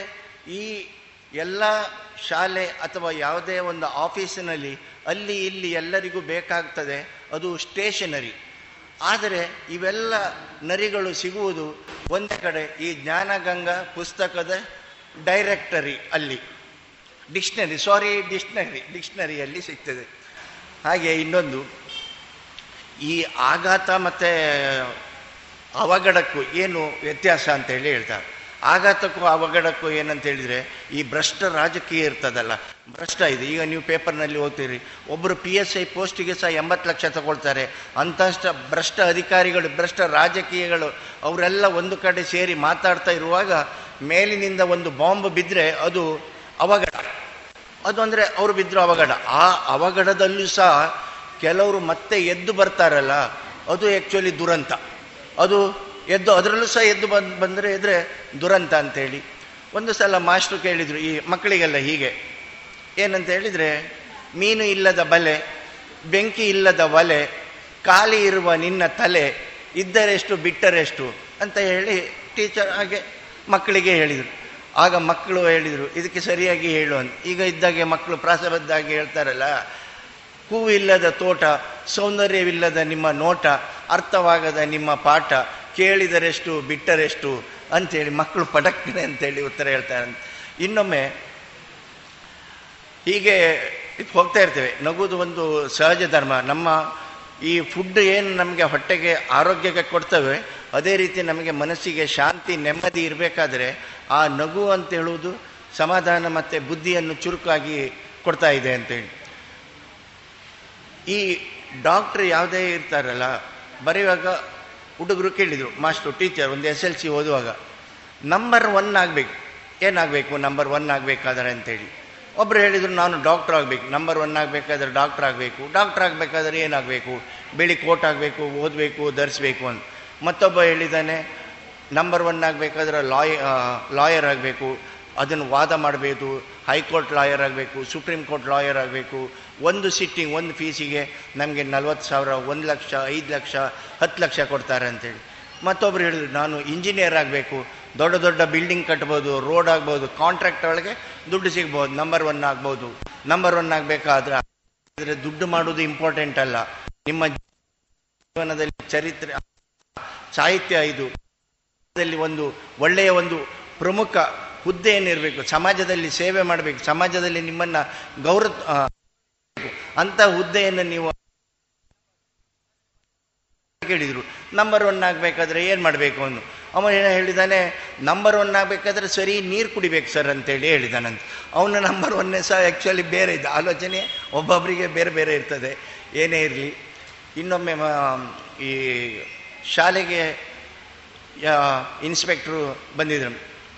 ಈ ಎಲ್ಲ ಶಾಲೆ ಅಥವಾ ಯಾವುದೇ ಒಂದು ಆಫೀಸಿನಲ್ಲಿ ಅಲ್ಲಿ ಇಲ್ಲಿ ಎಲ್ಲರಿಗೂ ಬೇಕಾಗ್ತದೆ ಅದು ಸ್ಟೇಷನರಿ. ಆದರೆ ಇವೆಲ್ಲ ನರಿಗಳು ಸಿಗುವುದು ಒಂದು ಕಡೆ ಈ ಜ್ಞಾನಗಂಗಾ ಪುಸ್ತಕದ ಡೈರೆಕ್ಟರಿ ಅಲ್ಲಿ ಡಿಕ್ಷನರಿ ಸಾರಿ ಡಿಕ್ಷನರಿ ಡಿಕ್ಷನರಿಯಲ್ಲಿ ಸಿಗ್ತದೆ. ಹಾಗೆ ಇನ್ನೊಂದು ಈ ಆಘಾತ ಮತ್ತು ಅವಘಡಕ್ಕೂ ಏನು ವ್ಯತ್ಯಾಸ ಅಂತೇಳಿ ಹೇಳ್ತಾರೆ. ಆಘಾತಕ್ಕೂ ಅವಘಡಕ್ಕೂ ಏನಂತ ಹೇಳಿದರೆ ಈ ಭ್ರಷ್ಟ ರಾಜಕೀಯ ಇರ್ತದಲ್ಲ, ಭ್ರಷ್ಟ ಇದೆ. ಈಗ ನೀವು ಪೇಪರ್ನಲ್ಲಿ ಓದ್ತೀರಿ, ಒಬ್ಬರು ಪಿ ಎಸ್ ಐ ಪೋಸ್ಟಿಗೆ ಸಹ ಎಂಬತ್ತು ಲಕ್ಷ ತಗೊಳ್ತಾರೆ. ಅಂಥ ಭ್ರಷ್ಟ ಅಧಿಕಾರಿಗಳು, ಭ್ರಷ್ಟ ರಾಜಕೀಯಗಳು ಅವರೆಲ್ಲ ಒಂದು ಕಡೆ ಸೇರಿ ಮಾತಾಡ್ತಾ ಇರುವಾಗ ಮೇಲಿನಿಂದ ಒಂದು ಬಾಂಬ್ ಬಿದ್ದರೆ ಅದು ಅವಘಡ. ಅದು ಅಂದರೆ ಅವರು ಬಿದ್ದರೂ ಅವಘಡ. ಆ ಅವಘಡದಲ್ಲೂ ಸಹ ಕೆಲವರು ಮತ್ತೆ ಎದ್ದು ಬರ್ತಾರಲ್ಲ, ಅದು ಆ್ಯಕ್ಚುಲಿ ದುರಂತ. ಅದು ಎದ್ದು ಅದರಲ್ಲೂ ಸಹ ಎದ್ದು ಬಂದು ಬಂದರೆ ಇದ್ದರೆ ದುರಂತ ಅಂಥೇಳಿ. ಒಂದು ಸಲ ಮಾಸ್ಟ್ರು ಕೇಳಿದರು ಈ ಮಕ್ಕಳಿಗೆಲ್ಲ ಹೀಗೆ, ಏನಂತ ಹೇಳಿದರೆ, ಮೀನು ಇಲ್ಲದ ಬಲೆ, ಬೆಂಕಿ ಇಲ್ಲದ ಒಲೆ, ಖಾಲಿ ಇರುವ ನಿನ್ನ ತಲೆ, ಇದ್ದರೆಷ್ಟು ಬಿಟ್ಟರೆಷ್ಟು ಅಂತ ಹೇಳಿ ಟೀಚರ್ ಹಾಗೆ ಮಕ್ಕಳಿಗೆ ಹೇಳಿದರು. ಆಗ ಮಕ್ಕಳು ಹೇಳಿದರು, ಇದಕ್ಕೆ ಸರಿಯಾಗಿ ಹೇಳು ಅಂತ. ಈಗ ಇದ್ದಾಗೆ ಮಕ್ಕಳು ಪ್ರಾಸಬದ್ಧಾಗಿ ಹೇಳ್ತಾರಲ್ಲ, ಹೂವಿಲ್ಲದ ತೋಟ, ಸೌಂದರ್ಯವಿಲ್ಲದ ನಿಮ್ಮ ನೋಟ, ಅರ್ಥವಾಗದ ನಿಮ್ಮ ಪಾಠ, ಕೇಳಿದರೆಷ್ಟು ಬಿಟ್ಟರೆಷ್ಟು ಅಂಥೇಳಿ ಮಕ್ಕಳು ಪಟಕ್ಕಿದೆ ಅಂತೇಳಿ ಉತ್ತರ ಹೇಳ್ತಾರೆ. ಇನ್ನೊಮ್ಮೆ ಹೀಗೆ ಹೋಗ್ತಾ ಇರ್ತೇವೆ. ನಗುವುದು ಒಂದು ಸಹಜ ಧರ್ಮ. ನಮ್ಮ ಈ ಫುಡ್ ಏನು ನಮಗೆ ಹೊಟ್ಟೆಗೆ ಆರೋಗ್ಯಕ್ಕೆ ಕೊಡ್ತವೆ, ಅದೇ ರೀತಿ ನಮಗೆ ಮನಸ್ಸಿಗೆ ಶಾಂತಿ ನೆಮ್ಮದಿ ಇರಬೇಕಾದ್ರೆ ಆ ನಗು ಅಂತ ಹೇಳುವುದು ಸಮಾಧಾನ ಮತ್ತು ಬುದ್ಧಿಯನ್ನು ಚುರುಕಾಗಿ ಕೊಡ್ತಾ ಇದೆ ಅಂತೇಳಿ. ಈ ಡಾಕ್ಟ್ರ್ ಯಾವುದೇ ಇರ್ತಾರಲ್ಲ, ಬರೆಯುವಾಗ ಹುಡುಗರು ಕೇಳಿದರು ಮಾಸ್ಟ್ರು ಟೀಚರ್ ಒಂದು ಎಸ್ ಎಲ್ ಸಿ ಓದುವಾಗ, ನಂಬರ್ ಒನ್ ಆಗಬೇಕು, ಏನಾಗಬೇಕು ನಂಬರ್ ಒನ್ ಆಗಬೇಕಾದ್ರೆ ಅಂತೇಳಿ. ಒಬ್ಬರು ಹೇಳಿದರು, ನಾನು ಡಾಕ್ಟ್ರ್ ಆಗಬೇಕು, ನಂಬರ್ ಒನ್ ಆಗಬೇಕಾದ್ರೆ ಡಾಕ್ಟ್ರ್ ಆಗಬೇಕು, ಡಾಕ್ಟ್ರ್ ಆಗಬೇಕಾದ್ರೆ ಏನಾಗಬೇಕು, ಬಿಳಿ ಕೋಟ್ ಆಗಬೇಕು, ಓದಬೇಕು, ಧರಿಸ್ಬೇಕು ಅಂತ. ಮತ್ತೊಬ್ಬ ಹೇಳಿದ್ದಾನೆ, ನಂಬರ್ ಒನ್ ಆಗಬೇಕಾದ್ರೆ ಲಾಯ ಲಾಯರ್ ಆಗಬೇಕು, ಅದನ್ನು ವಾದ ಮಾಡಬೇಕು, ಹೈಕೋರ್ಟ್ ಲಾಯರ್ ಆಗಬೇಕು, ಸುಪ್ರೀಂ ಕೋರ್ಟ್ ಲಾಯರ್ ಆಗಬೇಕು, ಒಂದು ಸಿಟ್ಟಿಂಗ್ ಒಂದು ಫೀಸಿಗೆ ನಮಗೆ ನಲ್ವತ್ತು ಸಾವಿರ, ಒಂದು ಲಕ್ಷ, ಐದು ಲಕ್ಷ, ಹತ್ತು ಲಕ್ಷ ಕೊಡ್ತಾರೆ ಅಂತೇಳಿ. ಮತ್ತೊಬ್ರು ಹೇಳಿದ್ರು ನಾನು ಇಂಜಿನಿಯರ್ ಆಗಬೇಕು, ದೊಡ್ಡ ದೊಡ್ಡ ಬಿಲ್ಡಿಂಗ್ ಕಟ್ಬೋದು, ರೋಡ್ ಆಗ್ಬೋದು, ಕಾಂಟ್ರಾಕ್ಟ್ ಒಳಗೆ ದುಡ್ಡು ಸಿಗ್ಬೋದು, ನಂಬರ್ ಒನ್ ಆಗ್ಬೋದು. ನಂಬರ್ ಒನ್ ಆಗಬೇಕಾದ್ರೆ ದುಡ್ಡು ಮಾಡೋದು ಇಂಪಾರ್ಟೆಂಟ್ ಅಲ್ಲ, ನಿಮ್ಮ ಜೀವನದಲ್ಲಿ ಚರಿತ್ರೆ ಸಾಹಿತ್ಯ ಇದು ಒಂದು ಒಳ್ಳೆಯ ಒಂದು ಪ್ರಮುಖ ಹುದ್ದೆ ಏನಿರಬೇಕು, ಸಮಾಜದಲ್ಲಿ ಸೇವೆ ಮಾಡಬೇಕು, ಸಮಾಜದಲ್ಲಿ ನಿಮ್ಮನ್ನು ಗೌರವ ಅಂಥ ಹುದ್ದೆಯನ್ನು ನೀವು ಕೇಳಿದರು. ನಂಬರ್ ಒನ್ ಆಗಬೇಕಾದ್ರೆ ಏನು ಮಾಡಬೇಕು ಅಂದು ಅವನು ಏನೋ ಹೇಳಿದ್ದಾನೆ, ನಂಬರ್ ಒನ್ ಆಗಬೇಕಾದ್ರೆ ಸರಿ ನೀರು ಕುಡಿಬೇಕು ಸರ್ ಅಂತೇಳಿ ಹೇಳಿದಾನಂತ. ಅವನ ನಂಬರ್ ಒನ್ನೇ ಸಹ ಆ್ಯಕ್ಚುಲಿ ಬೇರೆ ಇದೆ, ಆಲೋಚನೆ ಒಬ್ಬೊಬ್ಬರಿಗೆ ಬೇರೆ ಬೇರೆ ಇರ್ತದೆ. ಏನೇ ಇರಲಿ, ಇನ್ನೊಮ್ಮೆ ಈ ಶಾಲೆಗೆ ಇನ್ಸ್ಪೆಕ್ಟ್ರು ಬಂದಿದ್ರು,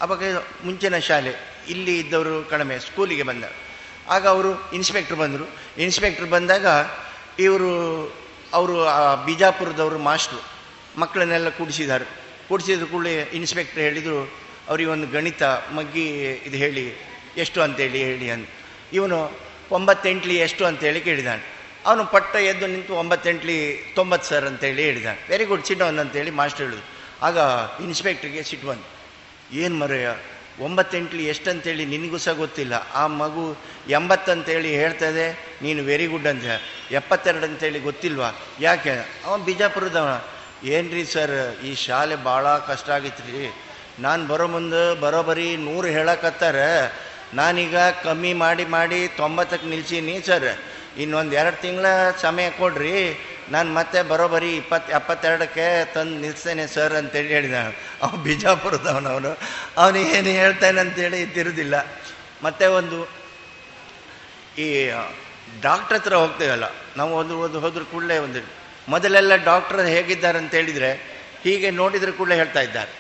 ಆವಾಗ ಮುಂಚಿನ ಶಾಲೆ ಇಲ್ಲಿ ಇದ್ದವರು ಕಡಿಮೆ, ಸ್ಕೂಲಿಗೆ ಬಂದಾಗ ಆಗ ಅವರು ಇನ್ಸ್ಪೆಕ್ಟ್ರ್ ಬಂದರು. ಇನ್ಸ್ಪೆಕ್ಟ್ರ್ ಬಂದಾಗ ಇವರು ಅವರು ಬಿಜಾಪುರದವರು ಮಾಸ್ಟ್ರು ಮಕ್ಕಳನ್ನೆಲ್ಲ ಕೂಡಿಸಿದ್ದಾರೆ. ಕೂಡಿಸಿದ ಕೂಡಲೇ ಇನ್ಸ್ಪೆಕ್ಟ್ರ್ ಹೇಳಿದರು ಅವರಿಗೊಂದು ಗಣಿತ ಮಗ್ಗಿ ಇದು ಹೇಳಿ ಎಷ್ಟು ಅಂತೇಳಿ ಹೇಳಿ ಅಂತ. ಇವನು ಒಂಬತ್ತೆಂಟ್ಲಿ ಎಷ್ಟು ಅಂತೇಳಿ ಕೇಳಿದಾನೆ. ಅವನು ಪಟ್ಟ ಎದ್ದು ನಿಂತು ಒಂಬತ್ತೆಂಟ್ಲಿ ತೊಂಬತ್ತು ಸರ್ ಅಂತೇಳಿ ಹೇಳಿದಾನೆ. ವೆರಿ ಗುಡ್ ಸಿಡೋನ್ ಅಂತೇಳಿ ಮಾಸ್ಟರ್ ಹೇಳಿದ್ರು. ಆಗ ಇನ್ಸ್ಪೆಕ್ಟ್ರಿಗೆ ಸಿಟ್ಟು ಬಂತು, ಏನು ಮರೆಯ ಒಂಬತ್ತೆಂಟ್ಲಿ ಎಷ್ಟಂತೇಳಿ ನಿನಗೂ ಸಹ ಗೊತ್ತಿಲ್ಲ, ಆ ಮಗು ಎಂಬತ್ತಂತೇಳಿ ಹೇಳ್ತದೆ, ನೀನು ವೆರಿ ಗುಡ್ ಅಂತ ಹೇಳಿ ಎಪ್ಪತ್ತೆರಡು ಅಂತೇಳಿ ಗೊತ್ತಿಲ್ವಾ ಯಾಕೆ? ಅವನು ಬಿಜಾಪುರದವನ. ಏನು ರೀ ಸರ್ ಈ ಶಾಲೆ ಭಾಳ ಕಷ್ಟ ಆಗಿತ್ತು ರೀ, ನಾನು ಬರೋ ಮುಂದೆ ಬರೋಬರಿ ನೂರು ಹೇಳಕತ್ತಾರೆ, ನಾನೀಗ ಕಮ್ಮಿ ಮಾಡಿ ಮಾಡಿ ತೊಂಬತ್ತಕ್ಕೆ ನಿಲ್ಸೀನಿ ಸರ್, ಇನ್ನೊಂದು ಎರಡು ತಿಂಗಳ ಸಮಯ ಕೊಡ್ರಿ, ನಾನು ಮತ್ತೆ ಬರೋಬರಿ ಇಪ್ಪತ್ತು ಎಪ್ಪತ್ತೆರಡಕ್ಕೆ ತಂದು ನಿಲ್ಸ್ತೇನೆ ಸರ್ ಅಂತೇಳಿ ಹೇಳಿದ. ಅವನು ಬಿಜಾಪುರದವನವನು, ಅವನು ಏನು ಹೇಳ್ತಾನೆ ಅಂತೇಳಿ ತಿರುದಿಲ್ಲ. ಮತ್ತೆ ಒಂದು ಈ ಡಾಕ್ಟ್ರ್ ಹತ್ರ ಹೋಗ್ತೇವಲ್ಲ ನಾವು, ಒಂದು ಒಂದು ಹೋದ್ರ ಕೂಡಲೇ ಒಂದು ಮೊದಲೆಲ್ಲ ಡಾಕ್ಟ್ರ್ ಹೇಗಿದ್ದಾರೆ ಅಂತೇಳಿದರೆ ಹೀಗೆ ನೋಡಿದ್ರೆ ಕೂಡಲೇ ಹೇಳ್ತಾ ಇದ್ದಾರೆ,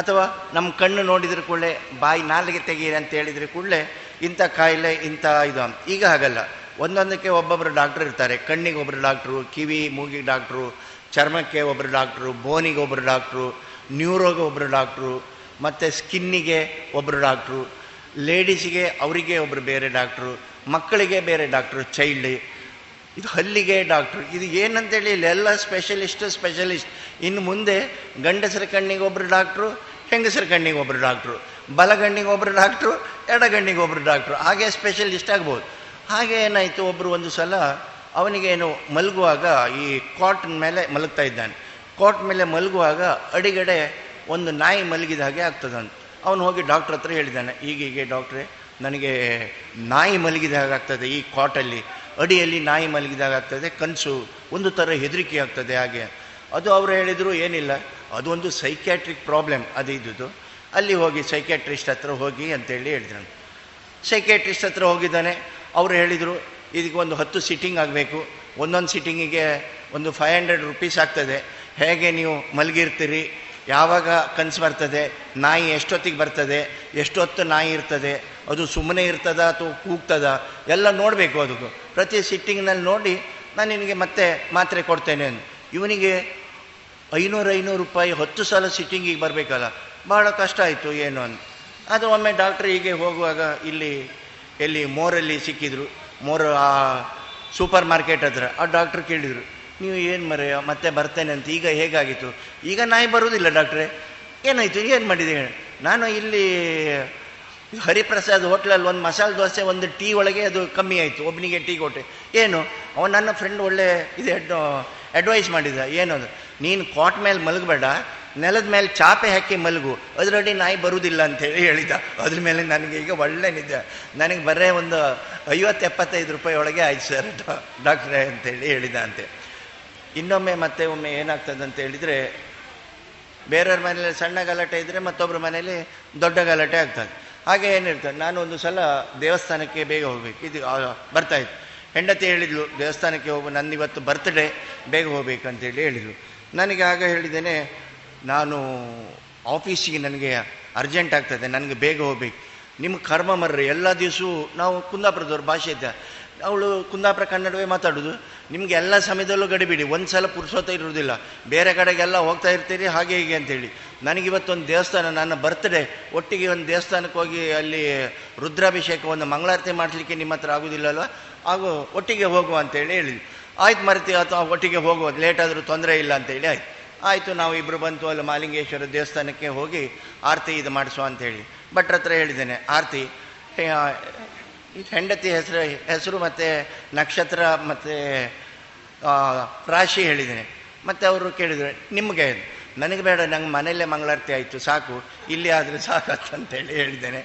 ಅಥವಾ ನಮ್ಮ ಕಣ್ಣು ನೋಡಿದ್ರೆ ಕೂಡಲೇ ಬಾಯಿ ನಾಲಿಗೆ ತೆಗೀರಿ ಅಂತ ಹೇಳಿದರೆ ಕೂಡಲೇ ಇಂಥ ಕಾಯಿಲೆ ಇಂಥ ಇದು. ಈಗ ಹಾಗಲ್ಲ, ಒಂದೊಂದಕ್ಕೆ ಒಬ್ಬೊಬ್ಬರು ಡಾಕ್ಟ್ರು ಇರ್ತಾರೆ. ಕಣ್ಣಿಗೆ ಒಬ್ಬರು ಡಾಕ್ಟ್ರು, ಕಿವಿ ಮೂಗಿಗೆ ಡಾಕ್ಟ್ರು, ಚರ್ಮಕ್ಕೆ ಒಬ್ಬರು ಡಾಕ್ಟ್ರು, ಬೋನಿಗೆ ಒಬ್ಬರು ಡಾಕ್ಟ್ರು, ನ್ಯೂರೋಗೆ ಒಬ್ಬರು ಡಾಕ್ಟ್ರು, ಮತ್ತು ಸ್ಕಿನ್ನಿಗೆ ಒಬ್ಬರು ಡಾಕ್ಟ್ರು, ಲೇಡೀಸಿಗೆ ಅವರಿಗೆ ಒಬ್ಬರು ಬೇರೆ ಡಾಕ್ಟ್ರು, ಮಕ್ಕಳಿಗೆ ಬೇರೆ ಡಾಕ್ಟ್ರು, ಚೈಲ್ಡ್ ಇದು ಹಲ್ಲಿಗೆ ಡಾಕ್ಟ್ರು. ಇದು ಏನಂತೇಳಿ ಇಲ್ಲೆಲ್ಲ ಸ್ಪೆಷಲಿಸ್ಟ್ ಸ್ಪೆಷಲಿಸ್ಟ್. ಇನ್ನು ಮುಂದೆ ಗಂಡಸರ ಕಣ್ಣಿಗೆ ಒಬ್ಬರು ಡಾಕ್ಟ್ರು, ಹೆಂಗಸರ ಕಣ್ಣಿಗೆ ಒಬ್ಬರು ಡಾಕ್ಟ್ರು, ಬಲಗಣ್ಣಿಗೆ ಒಬ್ಬರು ಡಾಕ್ಟ್ರು, ಎಡಗಣ್ಣಿಗೆ ಒಬ್ಬರು ಡಾಕ್ಟ್ರು, ಹಾಗೆ ಸ್ಪೆಷಲಿಸ್ಟ್ ಆಗ್ಬೋದು. ಹಾಗೆ ಏನಾಯಿತು, ಒಬ್ಬರು ಒಂದು ಸಲ ಅವನಿಗೇನು ಮಲಗುವಾಗ ಈ ಕಾಟ್ ಮೇಲೆ ಮಲಗ್ತಾ ಇದ್ದಾನೆ. ಕಾಟ್ ಮೇಲೆ ಮಲಗುವಾಗ ಅಡಿಗಡೆ ಒಂದು ನಾಯಿ ಮಲಗಿದ ಹಾಗೆ ಆಗ್ತದಂತ. ಅವನು ಹೋಗಿ ಡಾಕ್ಟ್ರ್ ಹತ್ರ ಹೇಳಿದ್ದಾನೆ, ಈಗೀಗೆ ಡಾಕ್ಟ್ರೆ ನನಗೆ ನಾಯಿ ಮಲಗಿದ ಹಾಗೆ ಆಗ್ತದೆ, ಈ ಕಾಟಲ್ಲಿ ಅಡಿಯಲ್ಲಿ ನಾಯಿ ಮಲಗಿದಾಗ ಆಗ್ತದೆ, ಕನಸು ಒಂದು ಥರ ಹೆದರಿಕೆ ಆಗ್ತದೆ ಹಾಗೆ. ಅದು ಅವರು ಹೇಳಿದರು ಏನಿಲ್ಲ, ಅದು ಒಂದು ಸೈಕ್ಯಾಟ್ರಿಕ್ ಪ್ರಾಬ್ಲಮ್ ಅದು ಇದ್ದುದು, ಅಲ್ಲಿ ಹೋಗಿ ಸೈಕ್ಯಾಟ್ರಿಸ್ಟ್ ಹತ್ರ ಹೋಗಿ ಅಂತೇಳಿ ಹೇಳಿದ್ರು. ಸೈಕ್ಯಾಟ್ರಿಸ್ಟ್ ಹತ್ರ ಹೋಗಿದ್ದಾನೆ, ಅವರು ಹೇಳಿದರು ಇದಕ್ಕೊಂದು ಹತ್ತು ಸಿಟ್ಟಿಂಗ್ ಆಗಬೇಕು, ಒಂದೊಂದು ಸಿಟ್ಟಿಂಗಿಗೆ ಒಂದು ಫೈವ್ ಹಂಡ್ರೆಡ್ ರುಪೀಸ್ ಆಗ್ತದೆ, ಹೇಗೆ ನೀವು ಮಲಗಿರ್ತೀರಿ, ಯಾವಾಗ ಕನಸು ಬರ್ತದೆ, ನಾಯಿ ಎಷ್ಟೊತ್ತಿಗೆ ಬರ್ತದೆ, ಎಷ್ಟೊತ್ತು ನಾಯಿ ಇರ್ತದೆ, ಅದು ಸುಮ್ಮನೆ ಇರ್ತದ ಅಥವಾ ಕೂಗ್ತದ ಎಲ್ಲ ನೋಡಬೇಕು, ಅದಕ್ಕೂ ಪ್ರತಿ ಸಿಟ್ಟಿಂಗ್ನಲ್ಲಿ ನೋಡಿ ನಾನು ನಿನಗೆ ಮತ್ತೆ ಮಾತ್ರೆ ಕೊಡ್ತೇನೆ ಅಂತ. ಇವನಿಗೆ ಐನೂರು ಐನೂರು ರೂಪಾಯಿ ಹತ್ತು ಸಲ ಸಿಟ್ಟಿಂಗಿಗೆ ಬರಬೇಕಲ್ಲ, ಭಾಳ ಕಷ್ಟ ಆಯಿತು ಏನು ಅಂತ. ಅದು ಒಮ್ಮೆ ಡಾಕ್ಟ್ರ್ ಹೀಗೆ ಹೋಗುವಾಗ ಇಲ್ಲಿ ಎಲ್ಲಿ ಮೋರಲ್ಲಿ ಸಿಕ್ಕಿದ್ರು, ಮೋರ್ ಆ ಸೂಪರ್ ಮಾರ್ಕೆಟ್ ಹತ್ರ. ಆ ಡಾಕ್ಟ್ರ್ ಕೇಳಿದರು, ನೀವು ಏನು ಮರೆ ಮತ್ತೆ ಬರ್ತೇನೆ ಅಂತ, ಈಗ ಹೇಗಾಗಿತ್ತು? ಈಗ ನಾಯಿ ಬರೋದಿಲ್ಲ ಡಾಕ್ಟ್ರೇ. ಏನಾಯಿತು, ಏನು ಮಾಡಿದೆ? ನಾನು ಇಲ್ಲಿ ಹರಿಪ್ರಸಾದ್ ಹೋಟ್ಲಲ್ಲಿ ಒಂದು ಮಸಾಲೆ ದೋಸೆ ಒಂದು ಟೀ ಒಳಗೆ ಅದು ಕಮ್ಮಿ ಆಯಿತು, ಒಬ್ಬನಿಗೆ ಟೀ ಕೊಟ್ಟೆ. ಏನು ಅವನು ನನ್ನ ಫ್ರೆಂಡ್ ಒಳ್ಳೆ ಇದು ಅಡ್ವೈಸ್ ಮಾಡಿದ, ಏನು ಅದು ನೀನು ಕಾಟ್ ಮೇಲೆ ಮಲಗಬೇಡ, ನೆಲದ ಮೇಲೆ ಚಾಪೆ ಹಾಕಿ ಮಲಗು, ಅದರಡಿ ನಾಯಿ ಬರುವುದಿಲ್ಲ ಅಂತೇಳಿ ಹೇಳಿದ್ದ. ಅದ್ರ ಮೇಲೆ ನನಗೆ ಈಗ ಒಳ್ಳೆ ನಿದ್ದೆ, ನನಗೆ ಬರೇ ಒಂದು ಐವತ್ತು ಎಪ್ಪತ್ತೈದು ರೂಪಾಯಿ ಒಳಗೆ ಆಯ್ತು ಸರ್ ಡಾಕ್ಟ್ರೇ ಅಂತೇಳಿ ಹೇಳಿದ ಅಂತೆ. ಇನ್ನೊಮ್ಮೆ ಮತ್ತೆ ಒಮ್ಮೆ ಏನಾಗ್ತದೆ ಅಂತ ಹೇಳಿದರೆ, ಬೇರೆಯವ್ರ ಮನೇಲಿ ಸಣ್ಣ ಗಲಾಟೆ ಇದ್ದರೆ ಮತ್ತೊಬ್ಬರ ಮನೇಲಿ ದೊಡ್ಡ ಗಲಾಟೆ ಆಗ್ತದೆ, ಹಾಗೆ ಏನಿರ್ತದೆ. ನಾನು ಒಂದು ಸಲ ದೇವಸ್ಥಾನಕ್ಕೆ ಬೇಗ ಹೋಗ್ಬೇಕು, ಇದು ಬರ್ತಾಯಿತ್ತು, ಹೆಂಡತಿ ಹೇಳಿದ್ಲು ದೇವಸ್ಥಾನಕ್ಕೆ ಹೋಗು, ನನ್ನ ಇವತ್ತು ಬರ್ತ್ಡೇ ಬೇಗ ಹೋಗ್ಬೇಕಂತೇಳಿ ಹೇಳಿದ್ಲು. ನನಗೆ ಆಗ ಹೇಳಿದ್ದೇನೆ ನಾನು ಆಫೀಸಿಗೆ ನನಗೆ ಅರ್ಜೆಂಟ್ ಆಗ್ತದೆ, ನನಗೆ ಬೇಗ ಹೋಗ್ಬೇಕು. ನಿಮ್ಮ ಕರ್ಮ ಮರ್ರಿ, ಎಲ್ಲ ದಿವಸವೂ ನಾವು ಕುಂದಾಪುರದವ್ರ ಭಾಷೆ ಇದ್ದ, ಅವಳು ಕುಂದಾಪುರ ಕನ್ನಡವೇ ಮಾತಾಡೋದು, ನಿಮಗೆ ಎಲ್ಲ ಸಮಯದಲ್ಲೂ ಗಡಿಬಿಡಿ, ಒಂದು ಸಲ ಪುರುಷೋತ್ತ ಇರೋದಿಲ್ಲ, ಬೇರೆ ಕಡೆಗೆಲ್ಲ ಹೋಗ್ತಾ ಇರ್ತೀರಿ ಹಾಗೆ ಹೀಗೆ ಅಂತೇಳಿ. ನನಗಿವತ್ತೊಂದು ದೇವಸ್ಥಾನ, ನನ್ನ ಬರ್ತಡೇ, ಒಟ್ಟಿಗೆ ಒಂದು ದೇವಸ್ಥಾನಕ್ಕೆ ಹೋಗಿ ಅಲ್ಲಿ ರುದ್ರಾಭಿಷೇಕ ಒಂದು ಮಂಗಳಾರತಿ ಮಾಡಲಿಕ್ಕೆ ನಿಮ್ಮ ಹತ್ರ ಆಗೋದಿಲ್ಲಲ್ವ, ಹಾಗೂ ಒಟ್ಟಿಗೆ ಹೋಗುವ ಅಂತೇಳಿ ಹೇಳಿದ್ವಿ. ಆಯ್ತು ಮರೆತಿ ಅಥವಾ ಒಟ್ಟಿಗೆ ಹೋಗುವ, ಲೇಟಾದರೂ ತೊಂದರೆ ಇಲ್ಲ ಅಂತೇಳಿ ಆಯ್ತು. ಆಯಿತು, ನಾವು ಇಬ್ಬರು ಬಂತು ಅಲ್ಲಿ ಮಾಲಿಂಗೇಶ್ವರ ದೇವಸ್ಥಾನಕ್ಕೆ ಹೋಗಿ ಆರತಿ ಇದು ಮಾಡಿಸುವ ಅಂತ ಹೇಳಿ ಭಟ್ರ ಹತ್ರ ಹೇಳಿದ್ದೇನೆ. ಆರತಿ ಹೆಂಡತಿ ಹೆಸರು ಹೆಸರು ಮತ್ತು ನಕ್ಷತ್ರ ಮತ್ತು ರಾಶಿ ಹೇಳಿದ್ದೇನೆ. ಮತ್ತು ಅವರು ಕೇಳಿದ್ರು, ನಿಮಗೆ? ನನಗೆ ಬೇಡ, ನಂಗೆ ಮನೆಯಲ್ಲೇ ಮಂಗಳಾರತಿ ಆಯಿತು ಸಾಕು, ಇಲ್ಲಿ ಆದರೂ ಸಾಕತ್ತಂತೇಳಿ ಹೇಳಿದ್ದೇನೆ.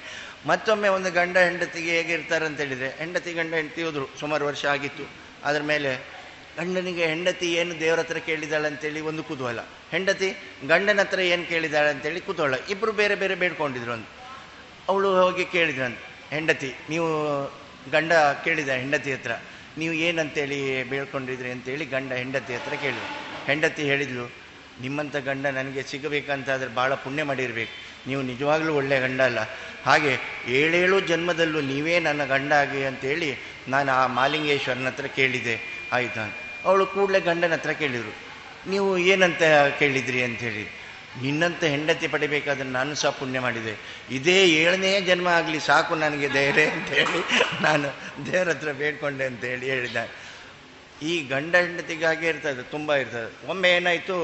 ಮತ್ತೊಮ್ಮೆ ಒಂದು ಗಂಡ ಹೆಂಡತಿಗೆ ಹೇಗಿರ್ತಾರೆ ಅಂತೇಳಿದರೆ, ಹೆಂಡತಿ ಗಂಡ ಹೆಂಡತಿ ಹೋದರು, ಸುಮಾರು ವರ್ಷ ಆಗಿತ್ತು. ಅದ್ರ ಮೇಲೆ ಗಂಡನಿಗೆ ಹೆಂಡತಿ ಏನು ದೇವ್ರ ಹತ್ರ ಕೇಳಿದಾಳೆ ಅಂತೇಳಿ ಒಂದು ಕುತೂಹಲ, ಹೆಂಡತಿ ಗಂಡನ ಹತ್ರ ಏನು ಕೇಳಿದಾಳೆ ಅಂತೇಳಿ ಕುತೂಹಲ. ಇಬ್ಬರು ಬೇರೆ ಬೇರೆ ಬೇಡ್ಕೊಂಡಿದ್ರು. ಅಂತ ಅವಳು ಹೋಗಿ ಕೇಳಿದ್ರಂತ, ಹೆಂಡತಿ ನೀವು ಗಂಡ ಕೇಳಿದ ಹೆಂಡತಿ ಹತ್ರ ನೀವು ಏನಂತೇಳಿ ಬೇಡ್ಕೊಂಡಿದ್ರಿ ಅಂತೇಳಿ ಗಂಡ ಹೆಂಡತಿ ಹತ್ರ ಕೇಳಿದ್ರು. ಹೆಂಡತಿ ಹೇಳಿದ್ಲು, ನಿಮ್ಮಂಥ ಗಂಡ ನನಗೆ ಸಿಗಬೇಕಂತಾದರೆ ಭಾಳ ಪುಣ್ಯ ಮಾಡಿರಬೇಕು, ನೀವು ನಿಜವಾಗಲೂ ಒಳ್ಳೆಯ ಗಂಡ ಅಲ್ಲ, ಹಾಗೆ ಏಳೇಳು ಜನ್ಮದಲ್ಲೂ ನೀವೇ ನನ್ನ ಗಂಡ ಆಗಿ ಅಂತೇಳಿ ನಾನು ಆ ಮಾಲಿಂಗೇಶ್ವರನ ಹತ್ರ ಕೇಳಿದೆ ಆಯಿತಾ. ಅವಳು ಕೂಡಲೇ ಗಂಡನ ಹತ್ರ ಕೇಳಿದರು, ನೀವು ಏನಂತ ಕೇಳಿದ್ರಿ ಅಂಥೇಳಿ. ನಿನ್ನಂಥ ಹೆಂಡತಿ ಪಡಿಬೇಕಾದ್ರೆ ನಾನು ಸಹ ಪುಣ್ಯ ಮಾಡಿದೆ, ಇದೇ ಏಳನೇ ಜನ್ಮ ಆಗಲಿ ಸಾಕು ನನಗೆ ದೇವರೇ ಅಂತೇಳಿ ನಾನು ದೇವ್ರ ಹತ್ರ ಬೇಡ್ಕೊಂಡೆ ಅಂತೇಳಿ ಹೇಳಿದ್ದೆ. ಈ ಗಂಡ ಹೆಂಡತಿಗಾಗೆ ಇರ್ತದೆ, ತುಂಬ ಇರ್ತದೆ. ಒಮ್ಮೆ ಏನಾಯಿತು,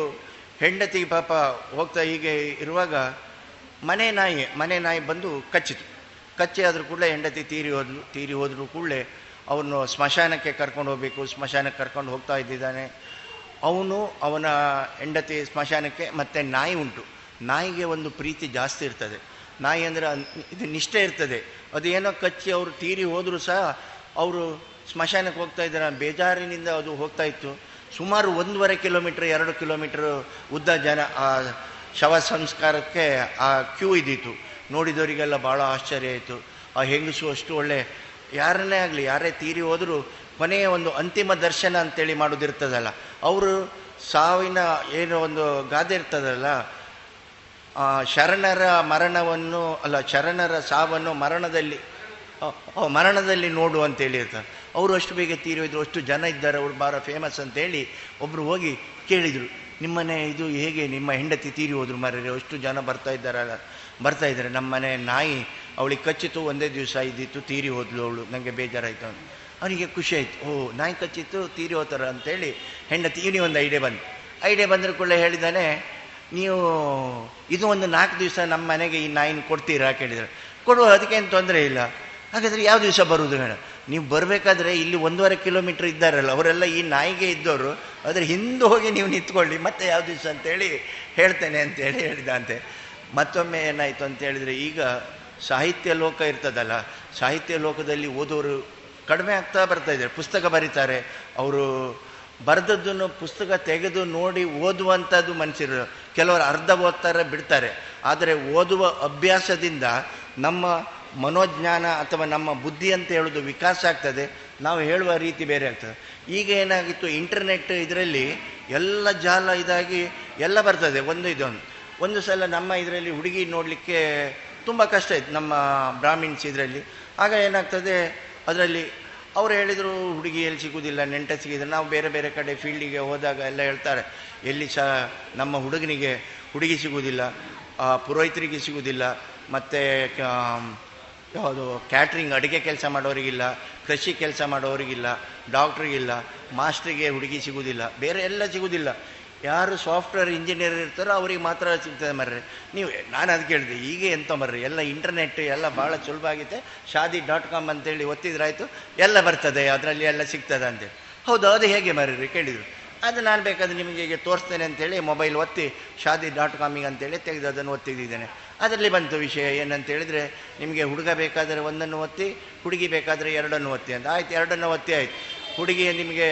ಹೆಂಡತಿ ಪಾಪ ಹೋಗ್ತಾ ಹೀಗೆ ಇರುವಾಗ ಮನೆ ನಾಯಿ ಮನೆ ನಾಯಿ ಬಂದು ಕಚ್ಚಿತು. ಕಚ್ಚಿ ಆದರೂ ಕೂಡಲೇ ಹೆಂಡತಿ ತೀರಿ ಹೋದ್ಲು. ತೀರಿ ಹೋದ್ರೂ ಕೂಡಲೇ ಅವನು ಸ್ಮಶಾನಕ್ಕೆ ಕರ್ಕೊಂಡು ಹೋಗಬೇಕು, ಸ್ಮಶಾನಕ್ಕೆ ಕರ್ಕೊಂಡು ಹೋಗ್ತಾ ಇದ್ದಿದ್ದಾನೆ. ಅವನು ಅವನ ಹೆಂಡತಿ ಸ್ಮಶಾನಕ್ಕೆ, ಮತ್ತು ನಾಯಿ ಉಂಟು, ನಾಯಿಗೆ ಒಂದು ಪ್ರೀತಿ ಜಾಸ್ತಿ ಇರ್ತದೆ, ನಾಯಿ ಅಂದರೆ ಇದು ನಿಷ್ಠೆ ಇರ್ತದೆ. ಅದೇನೋ ಕಚ್ಚಿ ಅವರು ತೀರಿ ಹೋದರೂ ಸಹ ಅವರು ಸ್ಮಶಾನಕ್ಕೆ ಹೋಗ್ತಾ ಇದ್ದಾರೆ, ಬೇಜಾರಿನಿಂದ ಅದು ಹೋಗ್ತಾ ಇತ್ತು. ಸುಮಾರು ಒಂದೂವರೆ ಕಿಲೋಮೀಟ್ರ್ ಎರಡು ಕಿಲೋಮೀಟ್ರ್ ಉದ್ದ ಜನ ಆ ಶವ ಸಂಸ್ಕಾರಕ್ಕೆ ಆ ಕ್ಯೂ ಇದ್ದಿತ್ತು. ನೋಡಿದವರಿಗೆಲ್ಲ ಭಾಳ ಆಶ್ಚರ್ಯ ಆಯಿತು. ಆ ಹೆಂಗಸು ಅಷ್ಟು ಒಳ್ಳೆ, ಯಾರನ್ನೇ ಆಗಲಿ ಯಾರೇ ತೀರಿ ಹೋದರೂ ಕೊನೆಯ ಒಂದು ಅಂತಿಮ ದರ್ಶನ ಅಂತೇಳಿ ಮಾಡೋದಿರ್ತದಲ್ಲ, ಅವರು ಸಾವಿನ ಏನೋ ಒಂದು ಗಾದೆ ಇರ್ತದಲ್ಲ, ಶರಣರ ಮರಣವನ್ನು ಅಲ್ಲ ಶರಣರ ಸಾವನ್ನು ಮರಣದಲ್ಲಿ ಮರಣದಲ್ಲಿ ನೋಡು ಅಂತೇಳಿ ಇರ್ತಾರೆ. ಅವರು ಅಷ್ಟು ಬೇಗ ತೀರಿ ಹೋದರು, ಅಷ್ಟು ಜನ ಇದ್ದಾರೆ, ಅವರು ಭಾಳ ಫೇಮಸ್ ಅಂತೇಳಿ ಒಬ್ಬರು ಹೋಗಿ ಕೇಳಿದರು, ನಿಮ್ಮನೆ ಇದು ಹೇಗೆ ನಿಮ್ಮ ಹೆಂಡತಿ ತೀರಿ ಹೋದರು ಮಾರ್ರೆ, ಅಷ್ಟು ಜನ ಬರ್ತಾ ಇದ್ದಾರಲ್ಲ ಬರ್ತಾ ಇದ್ದಾರೆ, ನಮ್ಮನೆ ನಾಯಿ ಅವಳಿಗೆ ಕಚ್ಚಿತ್ತು, ಒಂದೇ ದಿವಸ ಇದ್ದಿತ್ತು, ತೀರಿ ಹೋದ್ಲು ಅವಳು, ನನಗೆ ಬೇಜಾರಾಯಿತು ಅಂತ. ಅವನಿಗೆ ಖುಷಿ ಆಯಿತು, ಓ ನಾಯಿ ಕಚ್ಚಿತ್ತು ತೀರಿ ಹೋತಾರ ಅಂತೇಳಿ ಹೆಂಡತಿ ಇವನಿಗೆ ಒಂದು ಐಡಿಯಾ ಬಂತು. ಐಡಿಯಾ ಬಂದರೆ ಕೂಡ ಹೇಳಿದ್ದಾನೆ, ನೀವು ಇದು ಒಂದು ನಾಲ್ಕು ದಿವಸ ನಮ್ಮ ಮನೆಗೆ ಈ ನಾಯಿನ ಕೊಡ್ತೀರಾ ಕೇಳಿದರೆ, ಕೊಡುವ, ಅದಕ್ಕೇನು ತೊಂದರೆ ಇಲ್ಲ. ಹಾಗಾದರೆ ಯಾವ ದಿವಸ ಬರುವುದು ಮೇಡಮ್? ನೀವು ಬರಬೇಕಾದ್ರೆ ಇಲ್ಲಿ ಒಂದೂವರೆ ಕಿಲೋಮೀಟ್ರ್ ಇದ್ದಾರಲ್ಲ ಅವರೆಲ್ಲ ಈ ನಾಯಿಗೆ ಇದ್ದವರು, ಅದರ ಹಿಂದೆ ಹೋಗಿ ನೀವು ನಿಂತ್ಕೊಳ್ಳಿ, ಮತ್ತೆ ಯಾವ ದಿವಸ ಅಂತೇಳಿ ಹೇಳ್ತೇನೆ ಅಂತೇಳಿ ಹೇಳಿದಂತೆ. ಮತ್ತೊಮ್ಮೆ ಏನಾಯಿತು ಅಂತೇಳಿದರೆ, ಈಗ ಸಾಹಿತ್ಯ ಲೋಕ ಇರ್ತದಲ್ಲ, ಸಾಹಿತ್ಯ ಲೋಕದಲ್ಲಿ ಓದೋರು ಕಡಿಮೆ ಆಗ್ತಾ ಬರ್ತಾ ಇದ್ದಾರೆ. ಪುಸ್ತಕ ಬರೀತಾರೆ, ಅವರು ಬರೆದದ್ದನ್ನು ಪುಸ್ತಕ ತೆಗೆದು ನೋಡಿ ಓದುವಂಥದ್ದು ಮನಸ್ಸಿರೋ, ಕೆಲವರು ಅರ್ಧ ಓದ್ತಾರೆ ಬಿಡ್ತಾರೆ. ಆದರೆ ಓದುವ ಅಭ್ಯಾಸದಿಂದ ನಮ್ಮ ಮನೋಜ್ಞಾನ ಅಥವಾ ನಮ್ಮ ಬುದ್ಧಿ ಅಂತ ಹೇಳೋದು ವಿಕಾಸ ಆಗ್ತದೆ, ನಾವು ಹೇಳುವ ರೀತಿ ಬೇರೆ ಆಗ್ತದೆ. ಈಗ ಏನಾಗಿತ್ತು, ಇಂಟರ್ನೆಟ್ ಇದರಲ್ಲಿ ಎಲ್ಲ ಜಾಲ ಇದಾಗಿ ಎಲ್ಲ ಬರ್ತದೆ. ಒಂದು ಇದೊಂದು ಒಂದು ಸಲ ನಮ್ಮ ಇದರಲ್ಲಿ ಹುಡುಗಿ ನೋಡಲಿಕ್ಕೆ ತುಂಬ ಕಷ್ಟ ಇತ್ತು, ನಮ್ಮ ಬ್ರಾಹ್ಮಿಣ್ಸ್ ಇದರಲ್ಲಿ. ಆಗ ಏನಾಗ್ತದೆ, ಅದರಲ್ಲಿ ಅವ್ರು ಹೇಳಿದರು ಹುಡುಗಿ ಎಲ್ಲಿ ಸಿಗೋದಿಲ್ಲ, ನೆಂಟ ಸಿಗಿದ್ರೆ. ನಾವು ಬೇರೆ ಬೇರೆ ಕಡೆ ಫೀಲ್ಡಿಗೆ ಹೋದಾಗ ಎಲ್ಲ ಹೇಳ್ತಾರೆ, ಎಲ್ಲಿ ಸಹ ನಮ್ಮ ಹುಡುಗನಿಗೆ ಹುಡುಗಿ ಸಿಗೋದಿಲ್ಲ, ಪುರೋಹಿತರಿಗೆ ಸಿಗೋದಿಲ್ಲ, ಮತ್ತು ಯಾವುದು ಕ್ಯಾಟ್ರಿಂಗ್ ಅಡುಗೆ ಕೆಲಸ ಮಾಡೋರಿಗಿಲ್ಲ, ಕೃಷಿ ಕೆಲಸ ಮಾಡೋರಿಗಿಲ್ಲ, ಡಾಕ್ಟ್ರಿಗಿಲ್ಲ, ಮಾಸ್ಟ್ರಿಗೆ ಹುಡುಗಿ ಸಿಗೋದಿಲ್ಲ, ಬೇರೆ ಎಲ್ಲ ಸಿಗೋದಿಲ್ಲ. ಯಾರು ಸಾಫ್ಟ್ವೇರ್ ಇಂಜಿನಿಯರ್ ಇರ್ತಾರೋ ಅವ್ರಿಗೆ ಮಾತ್ರ ಸಿಗ್ತದೆ ಮರ್ರಿ. ನೀವು ನಾನು ಅದು ಕೇಳಿದೆ, ಈಗ ಎಂತ ಮರ್ರಿ, ಎಲ್ಲ ಇಂಟರ್ನೆಟ್ ಎಲ್ಲ ಭಾಳ ಸುಲಭ ಆಗಿದೆ, ಶಾದಿ ಡಾಟ್ ಕಾಮ್ ಅಂತೇಳಿ ಒತ್ತಿದ್ರಾಯಿತು, ಎಲ್ಲ ಬರ್ತದೆ, ಅದರಲ್ಲಿ ಎಲ್ಲ ಸಿಗ್ತದೆ ಅಂತೇಳಿ. ಹೌದು, ಅದು ಹೇಗೆ ಮರ್ರಿ ಕೇಳಿದರು. ಅದು ನಾನು ಬೇಕಾದ್ರೆ ನಿಮಗೆ ಹೀಗೆ ತೋರಿಸ್ತೇನೆ ಅಂತೇಳಿ ಮೊಬೈಲ್ ಒತ್ತಿ ಶಾದಿ ಡಾಟ್ ಕಾಮಿಗೆ ಅಂತೇಳಿ ತೆಗೆದು ಅದನ್ನು ಒತ್ತಿದ್ದೇನೆ. ಅದರಲ್ಲಿ ಬಂತು ವಿಷಯ ಏನಂತೇಳಿದರೆ, ನಿಮಗೆ ಹುಡುಗ ಬೇಕಾದರೆ ಒಂದನ್ನು ಒತ್ತಿ, ಹುಡುಗಿ ಬೇಕಾದರೆ ಎರಡನ್ನು ಒತ್ತಿ ಅಂತ ಆಯ್ತು. ಎರಡನ್ನು ಒತ್ತಿ ಆಯಿತು. ಹುಡುಗಿ ನಿಮಗೆ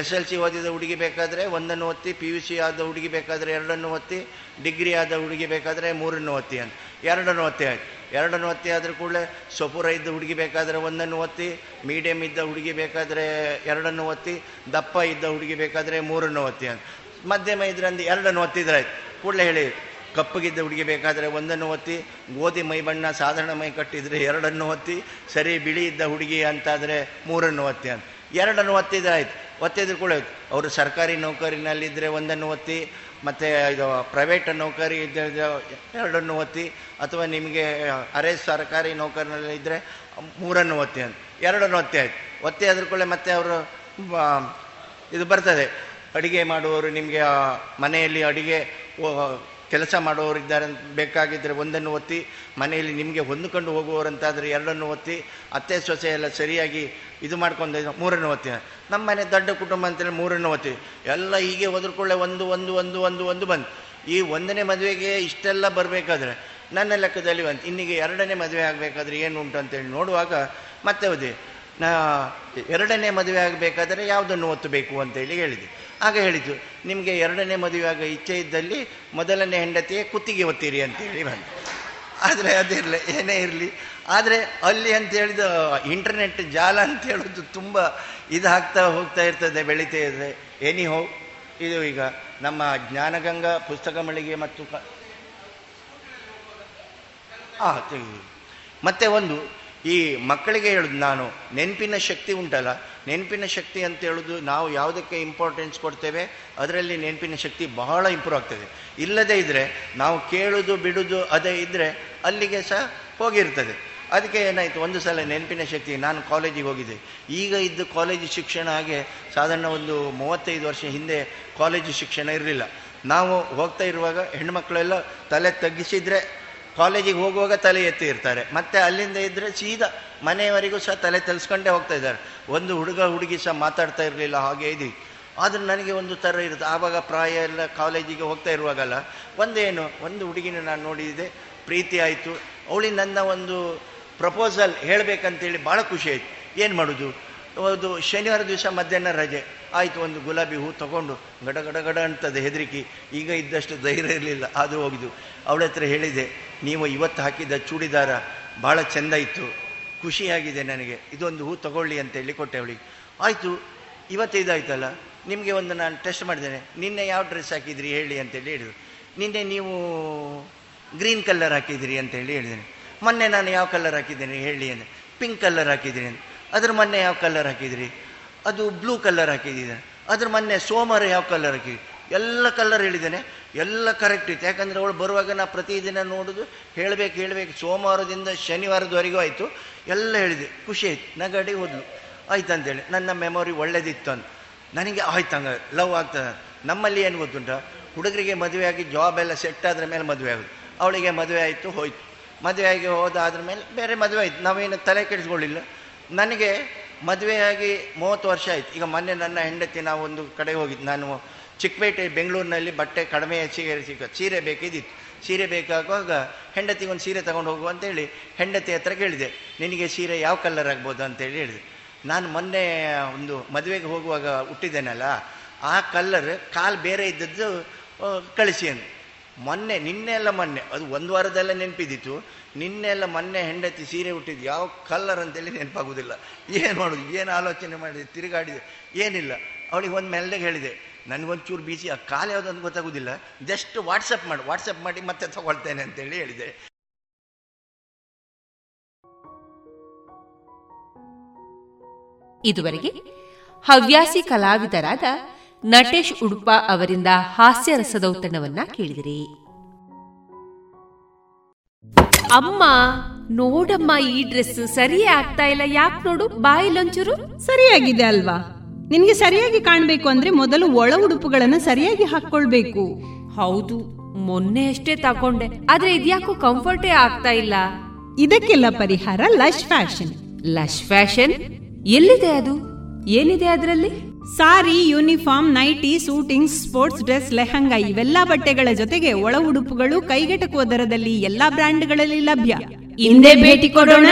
ಎಸ್ ಎಲ್ ಸಿ ಓದಿದ ಹುಡುಗಿ ಬೇಕಾದರೆ ಒಂದನ್ನು ಒತ್ತಿ, ಪಿ ಯು ಸಿ ಆದ ಹುಡುಗಿ ಬೇಕಾದರೆ ಎರಡನ್ನು ಒತ್ತಿ, ಡಿಗ್ರಿ ಆದ ಹುಡುಗಿ ಬೇಕಾದರೆ ಮೂರನ್ನು ಒತ್ತಿ ಅಂತ ಎರಡನ್ನು ಒತ್ತಿ ಆಯಿತು. ಎರಡನ್ನು ಒತ್ತಿ ಆದರೂ ಕೂಡಲೇ ಸಪೂರ ಇದ್ದ ಹುಡುಗಿ ಬೇಕಾದರೆ ಒಂದನ್ನು ಒತ್ತಿ, ಮೀಡಿಯಮ್ ಇದ್ದ ಹುಡುಗಿ ಬೇಕಾದರೆ ಎರಡನ್ನು ಒತ್ತಿ, ದಪ್ಪ ಇದ್ದ ಹುಡುಗಿ ಬೇಕಾದರೆ ಮೂರನ್ನು ಒತ್ತಿ ಅಂತ ಮಧ್ಯಮ ಇದ್ರಂದು ಎರಡನ್ನು ಒತ್ತಿದ್ರಾಯ್ತು. ಕೂಡಲೇ ಹೇಳಿ, ಕಪ್ಪಗಿದ್ದ ಹುಡುಗಿ ಬೇಕಾದರೆ ಒಂದನ್ನು ಒತ್ತಿ, ಗೋಧಿ ಮೈ ಬಣ್ಣ ಸಾಧಾರಣ ಮೈ ಕಟ್ಟಿದರೆ ಎರಡನ್ನು ಒತ್ತಿ, ಸರಿ ಬಿಳಿ ಇದ್ದ ಹುಡುಗಿ ಅಂತಾದರೆ ಮೂರನ್ನು ಒತ್ತಿ ಅಂತ ಎರಡನ್ನು ಒತ್ತಿದ್ರಾಯ್ತು. ಒತ್ತಿದ್ರು ಕೂಡ ಅವರು ಸರ್ಕಾರಿ ನೌಕರಿನಲ್ಲಿದ್ದರೆ ಒಂದನ್ನು ಒತ್ತಿ, ಮತ್ತು ಇದು ಪ್ರೈವೇಟ್ ನೌಕರಿ ಇದ್ದರೆ ಎರಡನ್ನು ಒತ್ತಿ, ಅಥವಾ ನಿಮಗೆ ಅರೆ ಸರ್ಕಾರಿ ನೌಕರಿನಲ್ಲಿದ್ದರೆ ಮೂರನ್ನು ಒತ್ತಿ ಅಂತ ಎರಡನ್ನು ಒತ್ತಿ ಆಯಿತು. ಒತ್ತಿ ಆದ್ರೂ ಕೂಡ ಮತ್ತೆ ಅವರು ಇದು ಬರ್ತದೆ, ಅಡಿಗೆ ಮಾಡುವವರು ನಿಮಗೆ ಮನೆಯಲ್ಲಿ ಅಡಿಗೆ ಕೆಲಸ ಮಾಡುವವರಿದ್ದಾರೆ ಅಂತ ಬೇಕಾಗಿದ್ದರೆ ಒಂದನ್ನು ಒತ್ತಿ, ಮನೆಯಲ್ಲಿ ನಿಮಗೆ ಹೊಂದಿಕೊಂಡು ಹೋಗುವವರಂತಾದರೆ ಎರಡನ್ನು ಒತ್ತಿ, ಅತ್ತೆ ಸೊಸೆ ಎಲ್ಲ ಸರಿಯಾಗಿ ಇದು ಮಾಡ್ಕೊಂಡು ಮೂರನ್ನು ಒತ್ತಿ. ನಮ್ಮ ಮನೆ ದೊಡ್ಡ ಕುಟುಂಬ ಅಂತೇಳಿ ಮೂರನ್ನು ಒತ್ತಿ ಎಲ್ಲ ಹೀಗೆ ಒದರ್ಕೊಳ್ಳೆ ಒಂದು ಒಂದು ಒಂದು ಒಂದು ಒಂದು ಬಂದು ಈ ಒಂದನೇ ಮದುವೆಗೆ ಇಷ್ಟೆಲ್ಲ ಬರಬೇಕಾದ್ರೆ ನನ್ನ ಲೆಕ್ಕದಲ್ಲಿ ಬಂತು. ಇನ್ನಿಗೆ ಎರಡನೇ ಮದುವೆ ಆಗಬೇಕಾದ್ರೆ ಏನು ಉಂಟು ಅಂತೇಳಿ ನೋಡುವಾಗ ಮತ್ತೆ ಓದಿ ನಾ ಎರಡನೇ ಮದುವೆ ಆಗಬೇಕಾದರೆ ಯಾವುದನ್ನು ಒತ್ತಬೇಕು ಅಂತೇಳಿ ಹೇಳಿದೆ. ಆಗ ಹೇಳಿದ್ದು ನಿಮಗೆ ಎರಡನೇ ಮದುವೆಯಾಗ ಇಚ್ಛೆ ಇದ್ದಲ್ಲಿ ಮೊದಲನೇ ಹೆಂಡತಿಯೇ ಕುತ್ತಿಗೆ ಒತ್ತೀರಿ ಅಂತೇಳಿ ಬಂದು. ಆದರೆ ಅದಿರಲಿ ಏನೇ ಇರಲಿ, ಆದರೆ ಅಲ್ಲಿ ಅಂತ ಹೇಳಿದ ಇಂಟರ್ನೆಟ್ ಜಾಲ ಅಂತ ಹೇಳೋದು ತುಂಬ ಇದಾಗ್ತಾ ಹೋಗ್ತಾ ಇರ್ತದೆ, ಬೆಳೀತಾ ಇರ್ತದೆ. ಎನಿ ಹೋ, ಇದು ಈಗ ನಮ್ಮ ಜ್ಞಾನಗಂಗಾ ಪುಸ್ತಕ ಮಳಿಗೆ ಮತ್ತು ಮತ್ತೆ ಒಂದು ಈ ಮಕ್ಕಳಿಗೆ ಹೇಳೋದು ನಾನು ನೆನಪಿನ ಶಕ್ತಿ ಉಂಟಲ್ಲ, ನೆನಪಿನ ಶಕ್ತಿ ಅಂತ ಹೇಳೋದು ನಾವು ಯಾವುದಕ್ಕೆ ಇಂಪಾರ್ಟೆನ್ಸ್ ಕೊಡ್ತೇವೆ ಅದರಲ್ಲಿ ನೆನಪಿನ ಶಕ್ತಿ ಬಹಳ ಇಂಪ್ರೂವ್ ಆಗ್ತದೆ. ಇಲ್ಲದೇ ಇದ್ದರೆ ನಾವು ಕೇಳೋದು ಬಿಡೋದು ಅದೇ ಇದ್ದರೆ ಅಲ್ಲಿಗೆ ಸಹ ಹೋಗಿರ್ತದೆ. ಅದಕ್ಕೆ ಏನಾಯಿತು, ಒಂದು ಸಲ ನೆನಪಿನ ಶಕ್ತಿ, ನಾನು ಕಾಲೇಜಿಗೆ ಹೋಗಿದ್ದೆ. ಈಗ ಇದ್ದು ಕಾಲೇಜು ಶಿಕ್ಷಣ ಹಾಗೆ ಸಾಧಾರಣ ಒಂದು ಮೂವತ್ತೈದು ವರ್ಷ ಹಿಂದೆ ಕಾಲೇಜು ಶಿಕ್ಷಣ ಇರಲಿಲ್ಲ. ನಾವು ಹೋಗ್ತಾ ಇರುವಾಗ ಹೆಣ್ಣುಮಕ್ಕಳೆಲ್ಲ ತಲೆ ತಗ್ಗಿಸಿದರೆ ಕಾಲೇಜಿಗೆ ಹೋಗುವಾಗ ತಲೆ ಎತ್ತಿ ಇರ್ತಾರೆ, ಮತ್ತು ಅಲ್ಲಿಂದ ಇದ್ದರೆ ಸೀದಾ ಮನೆಯವರೆಗೂ ಸಹ ತಲೆ ತಲ್ಸ್ಕೊಂಡೇ ಹೋಗ್ತಾ ಇದ್ದಾರೆ. ಒಂದು ಹುಡುಗ ಹುಡುಗಿ ಸಹ ಮಾತಾಡ್ತಾ ಇರಲಿಲ್ಲ, ಹಾಗೆ ಇದು. ಆದರೆ ನನಗೆ ಒಂದು ಥರ ಇರುತ್ತೆ. ಆವಾಗ ಪ್ರಾಯ ಎಲ್ಲ ಕಾಲೇಜಿಗೆ ಹೋಗ್ತಾ ಇರುವಾಗಲ್ಲ, ಒಂದೇನು ಒಂದು ಹುಡುಗಿನ ನಾನು ನೋಡಿದ್ದೆ, ಪ್ರೀತಿ ಆಯಿತು, ಅವಳಿಗೆ ನನ್ನ ಒಂದು ಪ್ರಪೋಸಲ್ ಹೇಳಬೇಕಂತೇಳಿ ಭಾಳ ಖುಷಿ ಆಯಿತು. ಏನು ಮಾಡೋದು, ಒಂದು ಶನಿವಾರ ದಿವಸ ಮಧ್ಯಾಹ್ನ ರಜೆ ಆಯಿತು, ಒಂದು ಗುಲಾಬಿ ಹೂ ತೊಗೊಂಡು ಗಡ ಗಡ ಗಡ ಅಂತದೆ ಹೆದರಿಕೆ, ಈಗ ಇದ್ದಷ್ಟು ಧೈರ್ಯ ಇರಲಿಲ್ಲ. ಅದು ಹೋಗಿದ್ದು ಅವಳ ಹತ್ರ ಹೇಳಿದೆ, ನೀವು ಇವತ್ತು ಹಾಕಿದ ಚೂಡಿದಾರ ಭಾಳ ಚೆಂದ ಇತ್ತು, ಖುಷಿಯಾಗಿದೆ ನನಗೆ, ಇದೊಂದು ಹೂ ತೊಗೊಳ್ಳಿ ಅಂತೇಳಿ ಕೊಟ್ಟೆ ಅವಳಿಗೆ. ಆಯಿತು, ಇವತ್ತು ಇದಾಯ್ತಲ್ಲ, ನಿಮಗೆ ಒಂದು ನಾನು ಟೆಸ್ಟ್ ಮಾಡಿದ್ದೇನೆ, ನಿನ್ನೆ ಯಾವ ಡ್ರೆಸ್ ಹಾಕಿದ್ರಿ ಹೇಳಿ ಅಂತೇಳಿ ಹೇಳಿದರು. ನಿನ್ನೆ ನೀವು ಗ್ರೀನ್ ಕಲರ್ ಹಾಕಿದ್ರಿ ಅಂತೇಳಿ ಹೇಳಿದ್ದೇನೆ. ಮೊನ್ನೆ ನಾನು ಯಾವ ಕಲರ್ ಹಾಕಿದ್ದೇನೆ ಹೇಳಿ ಅಂದರೆ ಪಿಂಕ್ ಕಲರ್ ಹಾಕಿದ್ದೀನಿ ಅಂತ. ಅದ್ರ ಮೊನ್ನೆ ಯಾವ ಕಲರ್ ಹಾಕಿದ್ರಿ, ಅದು ಬ್ಲೂ ಕಲರ್ ಹಾಕಿದ್ದೀನಿ. ಅದ್ರ ಮೊನ್ನೆ ಸೋಮವಾರ ಯಾವ ಕಲರ್ ಹಾಕಿದ್ರಿ, ಎಲ್ಲ ಕಲರ್ ಹೇಳಿದ್ದೇನೆ, ಎಲ್ಲ ಕರೆಕ್ಟ್ ಇತ್ತು. ಯಾಕಂದರೆ ಅವಳು ಬರುವಾಗ ನಾ ಪ್ರತಿದಿನ ನೋಡೋದು ಹೇಳಬೇಕು ಹೇಳಬೇಕು, ಸೋಮವಾರದಿಂದ ಶನಿವಾರದವರೆಗೂ ಆಯಿತು, ಎಲ್ಲ ಹೇಳಿದೆ, ಖುಷಿ ಆಯಿತು, ನಗಡಿ ಹೋದ್ಲು. ಆಯ್ತು ಅಂತೇಳಿ ನನ್ನ ಮೆಮೊರಿ ಒಳ್ಳೇದಿತ್ತು ಅಂತ ನನಗೆ ಆಯ್ತು, ಹಂಗೆ ಲವ್ ಆಗ್ತದೆ. ನಮ್ಮಲ್ಲಿ ಏನು ಗೊತ್ತುಂಟ, ಹುಡುಗರಿಗೆ ಮದುವೆಯಾಗಿ ಜಾಬ್ ಎಲ್ಲ ಸೆಟ್ ಆದ್ರ ಮೇಲೆ ಮದುವೆ ಆಗೋದು. ಅವಳಿಗೆ ಮದುವೆ ಆಯಿತು, ಹೋಯ್ತು, ಮದುವೆಯಾಗಿ ಹೋದಾದ್ರ ಮೇಲೆ ಬೇರೆ ಮದುವೆ ಆಯಿತು, ನಾವೇನು ತಲೆ ಕೆಡಿಸ್ಕೊಳ್ಳಿಲ್ಲ. ನನಗೆ ಮದುವೆಯಾಗಿ ಮೂವತ್ತು ವರ್ಷ ಆಯಿತು. ಈಗ ಮೊನ್ನೆ ನನ್ನ ಹೆಂಡತಿ ನಾವು ಒಂದು ಕಡೆ ಹೋಗಿದ್ದು, ನಾನು ಚಿಕ್ಕಪೇಟೆ ಬೆಂಗಳೂರಿನಲ್ಲಿ ಬಟ್ಟೆ ಕಡಿಮೆ ಸೀರೆ ಸಿಕ್ಕ ಸೀರೆ ಬೇಕಿದ್ದಿತ್ತು. ಸೀರೆ ಬೇಕಾಗುವಾಗ ಹೆಂಡತಿಗೊಂದು ಸೀರೆ ತೊಗೊಂಡು ಹೋಗು ಅಂತೇಳಿ ಹೆಂಡತಿ ಹತ್ರ ಕೇಳಿದೆ, ನಿನಗೆ ಸೀರೆ ಯಾವ ಕಲರ್ ಆಗ್ಬೋದು ಅಂತೇಳಿ ಹೇಳಿದೆ. ನಾನು ಮೊನ್ನೆ ಒಂದು ಮದುವೆಗೆ ಹೋಗುವಾಗ ಹುಟ್ಟಿದ್ದೇನಲ್ಲ, ಆ ಕಲ್ಲರ್ ಕಾಲು ಬೇರೆ ಇದ್ದದ್ದು ಕಳಿಸಿ ಅಂದು. ಮೊನ್ನೆ ನಿನ್ನೆ ಎಲ್ಲ ಮೊನ್ನೆ ಅದು ಒಂದು ವಾರದೆಲ್ಲ ನೆನಪಿದ್ದಿತ್ತು, ನಿನ್ನೆ ಎಲ್ಲ ಮೊನ್ನೆ ಹೆಂಡತಿ ಸೀರೆ ಹುಟ್ಟಿದ್ದು ಯಾವ ಕಲ್ಲರ್ ಅಂತೇಳಿ ನೆನಪಾಗೋದಿಲ್ಲ. ಏನು ಮಾಡೋದು, ಏನು ಆಲೋಚನೆ ಮಾಡಿದೆ, ತಿರುಗಾಡಿದೆ, ಏನಿಲ್ಲ. ಅವಳಿಗೆ ಒಂದು ಮೆಲ್ಲಗೆ ಹೇಳಿದೆ, ನನಗೊಂಚೂರು ಬಿಸಿ, ಆ ಕಾಲ ಯಾವುದಂತ ಗೊತ್ತಾಗೋದಿಲ್ಲ, ಜಸ್ಟ್ ವಾಟ್ಸಪ್ ಮಾಡಿ ವಾಟ್ಸಪ್ ಮಾಡಿ ಮತ್ತೆ ತಗೊಳ್ತೇನೆ ಅಂತೇಳಿ ಹೇಳಿದೆ. ಇದುವರೆಗೆ ಹವ್ಯಾಸಿ ಕಲಾವಿದರಾದ ನಟೇಶ್ ಉಡುಪ ಅವರಿಂದ ಹಾಸ್ಯರಸದ ಔತಣವನ್ನ ಕೇಳಿದಿರಿ. ಅಮ್ಮ ನೋಡಮ್ಮ, ಈ ಡ್ರೆಸ್ ಸರಿಯೇ ಆಗ್ತಾ ಇಲ್ಲ, ಯಾಕೆ ನೋಡು ಬಾಯಿಲೊಂಚೂರು ಸರಿಯಾಗಿದೆ ಅಲ್ವಾ? ನಿನ್ಗೆ ಸರಿಯಾಗಿ ಕಾಣ್ಬೇಕು ಅಂದ್ರೆ ಮೊದಲು ಒಳ ಉಡುಪುಗಳನ್ನ ಸರಿಯಾಗಿ ಹಾಕೊಳ್ಬೇಕು. ಹೌದು, ಮೊನ್ನೆ ಅಷ್ಟೇ ತಗೊಂಡೆ, ಆದ್ರೆ ಇದ್ಯಾಕೋ ಕಂಫರ್ಟೇ ಆಗ್ತಾ ಇಲ್ಲ. ಇದಕ್ಕೆಲ್ಲ ಪರಿಹಾರ ಲಶ್ ಫ್ಯಾಷನ್. ಲಶ್ ಫ್ಯಾಷನ್ ಎಲ್ಲಿದೆ, ಅದು ಏನಿದೆ ಅದರಲ್ಲಿ? Sari, uniform, nighty, suiting, sports dress, lehenga ಇವೆಲ್ಲಾ ಬಟ್ಟೆಗಳ ಜೊತೆಗೆ ಒಳ ಉಡುಪುಗಳು ಕೈಗೆಟಕುವ ದರದಲ್ಲಿ ಎಲ್ಲಾ ಬ್ರ್ಯಾಂಡ್ಗಳಲ್ಲಿ ಲಭ್ಯ. ಇಂದೇ ಭೇಟಿ ಕೊಡೋಣ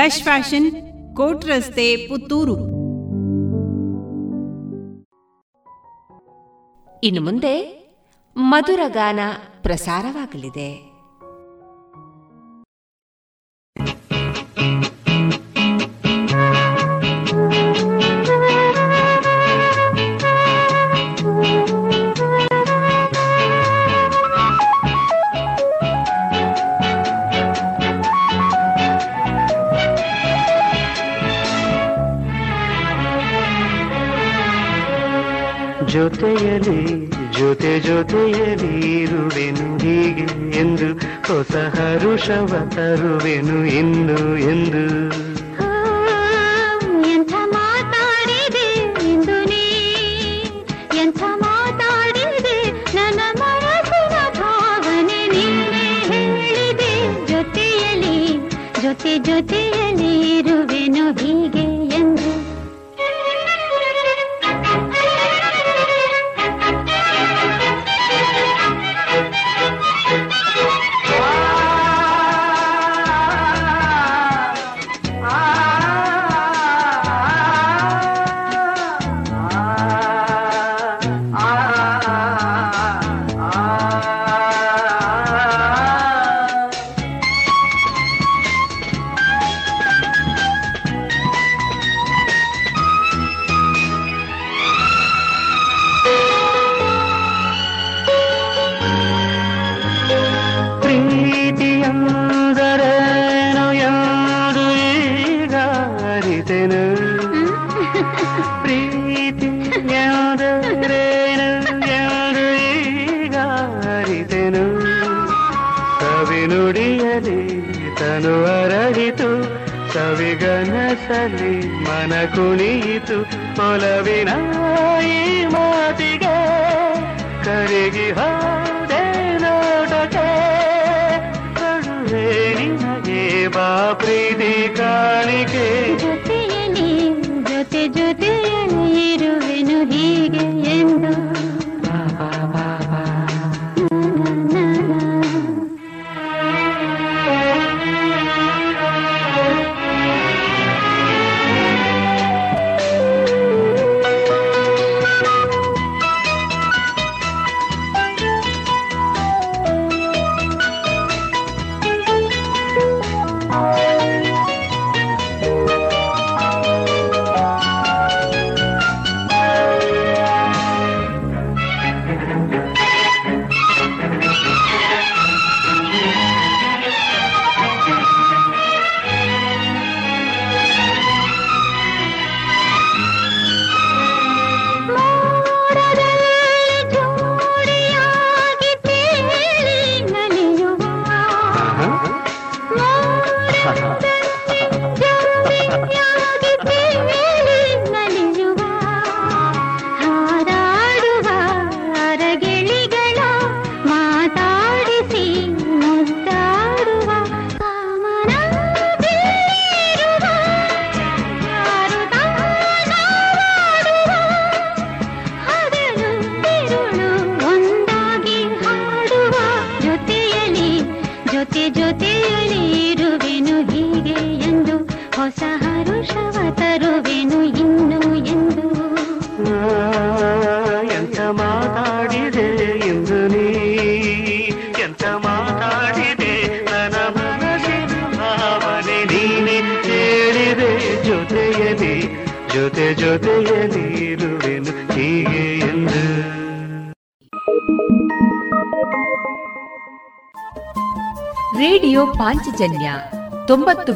ಲಶ್ ಫ್ಯಾಷನ್, ಕೋಟ್ ರಸ್ತೆ, ಪುತ್ತೂರು. ಇನ್ನು ಮುಂದೆ ಮಧುರ ಗಾನ ಪ್ರಸಾರವಾಗಲಿದೆ. ಜೊತೆಯಲ್ಲಿ ಜೊತೆ ಜೊತೆಯಲ್ಲಿ ಇರುವೆನು ಹೀಗೆ ಎಂದು, ಹೊಸ ಹರುಷವ ತರುವೆನು ಇನ್ನು ಎಂದು. ಎಂಥ ಮಾತಾಡಿದೆ ಎಂದು ನೀ, ಎಂಥ ಜೊತೆಯಲ್ಲಿ ಇರುವೆನು ಹೀಗೆ ಎಂದು. ಮನ ಕುಣಿಯಿತು ಒಲವಿನ ಈ ಮಾತಿಗೆ ಕರಗಿ ಹೋದೆ ನೋಡಕ್ಕೆ ಕೊಡುವೆ ನಿನಗೆ ಬಾ ಪ್ರೀತಿ ಕಾಣಿಕೆ ಜೊತೆಯಲ್ಲಿ ಜೊತೆ ಜೊತೆಯಲ್ಲಿ ಇರುವೆನು ಹೀಗೆ ಎಂದು. ರೇಡಿಯೋ ಪಾಂಚಜನ್ಯ ತೊಂಬತ್ತು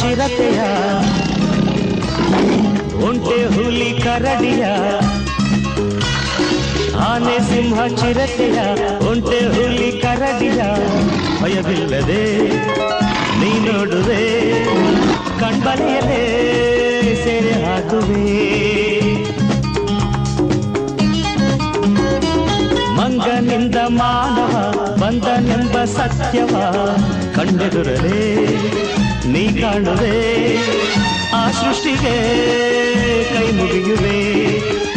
ಚಿರತೆಯ ಒಂಟೆ ಹುಲಿ ಕರಡಿಯ, ಆನೆ ಸಿಂಹ ಚಿರತೆಯ ಒಂಟೆ ಹುಲಿ ಕರಡಿಯ, ಭಯವಿಲ್ಲದೆ ನೀ ನೋಡುವೆ, ಕಣ್ಬಲೆಯಲೇ ಸೇರೆ ಹಾಕುವೆ. ಮಂಗನಿಂದ ಮಾನವ ಬಂದನೆಂಬ ಸತ್ಯವ ಕಂಡೆದುರಲೇ ನೀ ಕಾಣುವೆ, ಆ ಸೃಷ್ಟಿಗೆ ಕೈ ಮುಗಿಯುವೆ.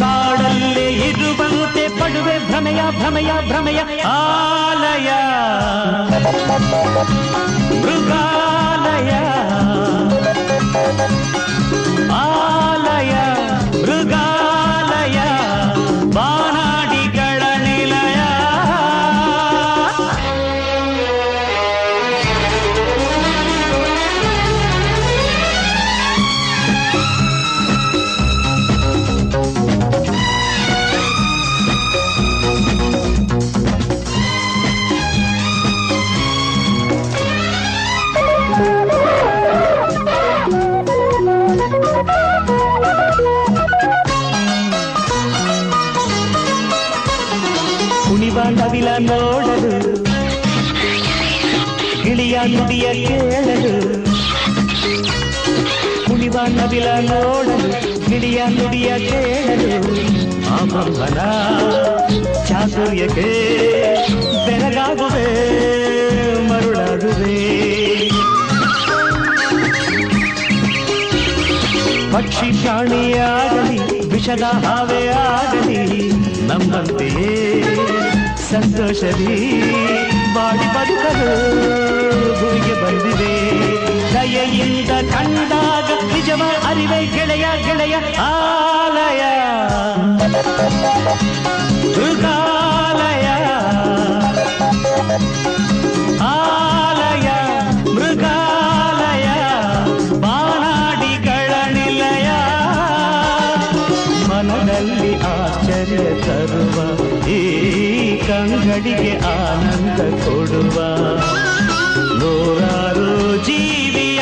ಕಾಡಲ್ಲೇ ಇರುವಂತೆ ಪಡುವೆ ಭ್ರಮೆಯ ಭ್ರಮೆಯ ಭ್ರಮೆಯ ಆಲಯ ಮೃಗಾಲಯ, ಆಲಯ ಮೃಗಾಲಯ, ಬಾನಾಡಿಗಳ ನಿಲಯ. ನವಿಲ ನೋಡಲು, ಗಿಳಿಯ ನುಡಿಯ ಕೇಳಲು, ಕುಣಿವ ನವಿಲ ನೋಡಲು, ಗಿಳಿಯ ನುಡಿಯ ಕೇಳಲು, ಆ ಬ್ರಹ್ಮನ ಚಾತುರ್ಯಕ್ಕೆ ಬೆರಗಾಗುವೆ ಮರುಳಾಗುವೆ. ಪಕ್ಷಿ ಪ್ರಾಣಿಯಾಗಲಿ ವಿಷದ ಹಾವೇ ಆಗಲಿ ನಮ್ಮಂತೆಯೇ ಸಂತೋಷದಿ ಬಾಡಿ ಬದುಕಲು ಭೂಮಿಗೆ ಬಂದಿದೆ. ದಯೆಯಿಂದ ಕಂಡಾಗ ನಿಜವ ಅರಿವೆ ಗೆಳೆಯ ಗೆಳೆಯ, ಆಲಯ ಮೃಗಾಲಯ, ಆಲಯ ಮೃಗಾಲಯ, ಬಾನಾಡಿಗಳ ನಿಲಯ. ಮನದಲ್ಲಿ ಆಶ್ಚರ್ಯ ತರುವ ಈ ಕಂಗಡಿಗೆ ಆನಂದ ಕೊಡುವ ನೂರಾರು ಜೀವಿಯ.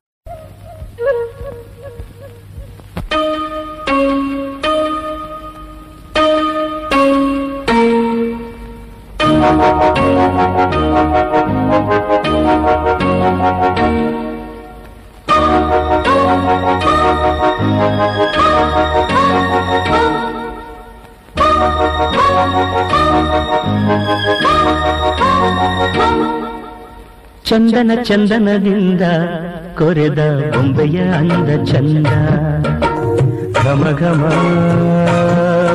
ಚಂದನ ಚಂದನದಿಂದ ಕೊರೆದ ಬೊಂಬೆಯ ಅಂದ ಚಂದ, ಘಮ ಘಮ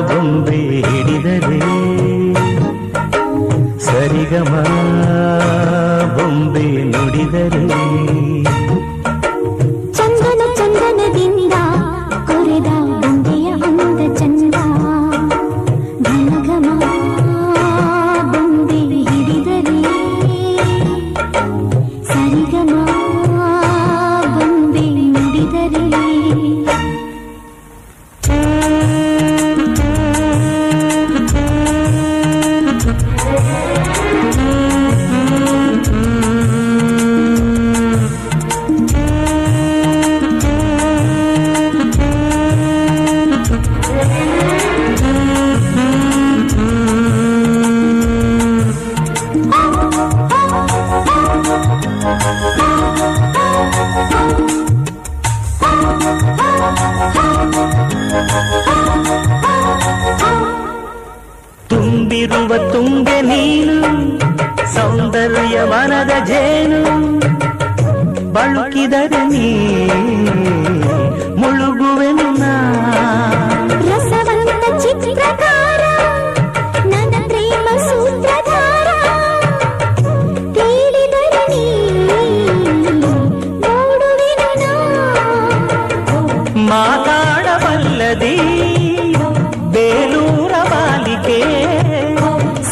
ಬೊಂಬೆ ಹಿಡಿದರೆ ಸರಿಗಮ ಬೊಂಬೆ ನುಡಿದರೆ. ಚಂದನ ಚಂದನದಿಂದ ಕೊರೆದ ಬೊಂಬೆಯ ಅಂದ ಚಂದ, ಘಮ ಘಮ ಬೊಂಬೆ ಹಿಡಿದರೆ ಸರಿಗಮ ಬೊಂಬೆ ನುಡಿದರೆ. ಬಳುಕಿದರನೇ ಮುಳುಗುವೆನು ನಾ. ರಸವಂತ ಚಿತ್ರಕಾರ ನನ್ನ ಪ್ರೇಮ ಸೂತ್ರಧಾರ ತಿಳಿದರನೇ ನೋಡುವೆನು ನಾ. ಮಾತಾಡಬಲ್ಲದೆ ಬೇಲೂರ ಬಾಲಿಕೆ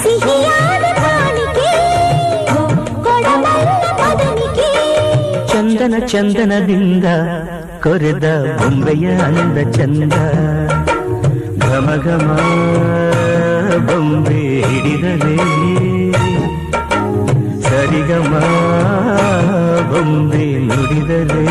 ಸಿಹಿಯಾದ ಬಾಲಿಕೆ ಕೊಡಬಲ್ಲ ಪದನಿಕೆ. ಚಂದನ ಚಂದನದಿಂದ ಕೊರೆದ ಬೊಂಬೆಯ ಅಂದ ಚಂದ ಘಮ ಘಮ ಬೊಂಬೆ ಹಿಡಿದರೆ ಸರಿಗಮ ಬೊಂಬೆ ನುಡಿದರೆ.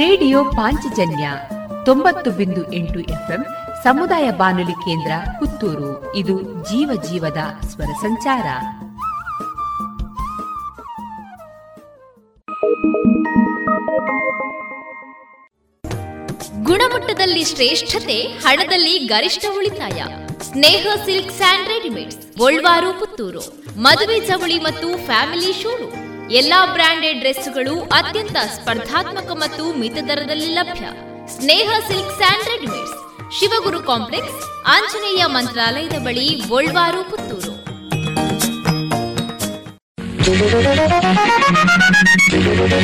ರೇಡಿಯೋ ಪಾಂಚಜನ್ಯ ತೊಂಬತ್ತು ಬಿಂದು ಎಂಟು ಎಫ್ಎಂ ಸಮುದಾಯ ಬಾನುಲಿ ಕೇಂದ್ರ ಪುತ್ತೂರು. ಇದು ಜೀವ ಜೀವದ ಸ್ವರ ಸಂಚಾರ. ಗುಣಮಟ್ಟದಲ್ಲಿ ಶ್ರೇಷ್ಠತೆ, ಹಣದಲ್ಲಿ ಗರಿಷ್ಠ ಉಳಿತಾಯ. ಸ್ನೇಹ ಸಿಲ್ಕ್ ಸ್ಯಾಂಡ್ ರೆಡಿಮೇಡ್ಸ್, ಗೋಲ್ವಾರು, ಪುತ್ತೂರು. ಮದುವೆ ಚವಳಿ ಮತ್ತು ಫ್ಯಾಮಿಲಿ ಶೋರೂಮ್. ಎಲ್ಲಾ ಬ್ರಾಂಡೆಡ್ ಡ್ರೆಸ್ಗಳು ಅತ್ಯಂತ ಸ್ಪರ್ಧಾತ್ಮಕ ಮತ್ತು ಮಿತ ದರದಲ್ಲಿ ಲಭ್ಯ. Sneha silk and readymades, Shivaguru complex, Anjaneya ಮಂತ್ರಾಲಯದ ಬಳಿ, ಗೋಲ್ವಾರು, ಪುತ್ತೂರು.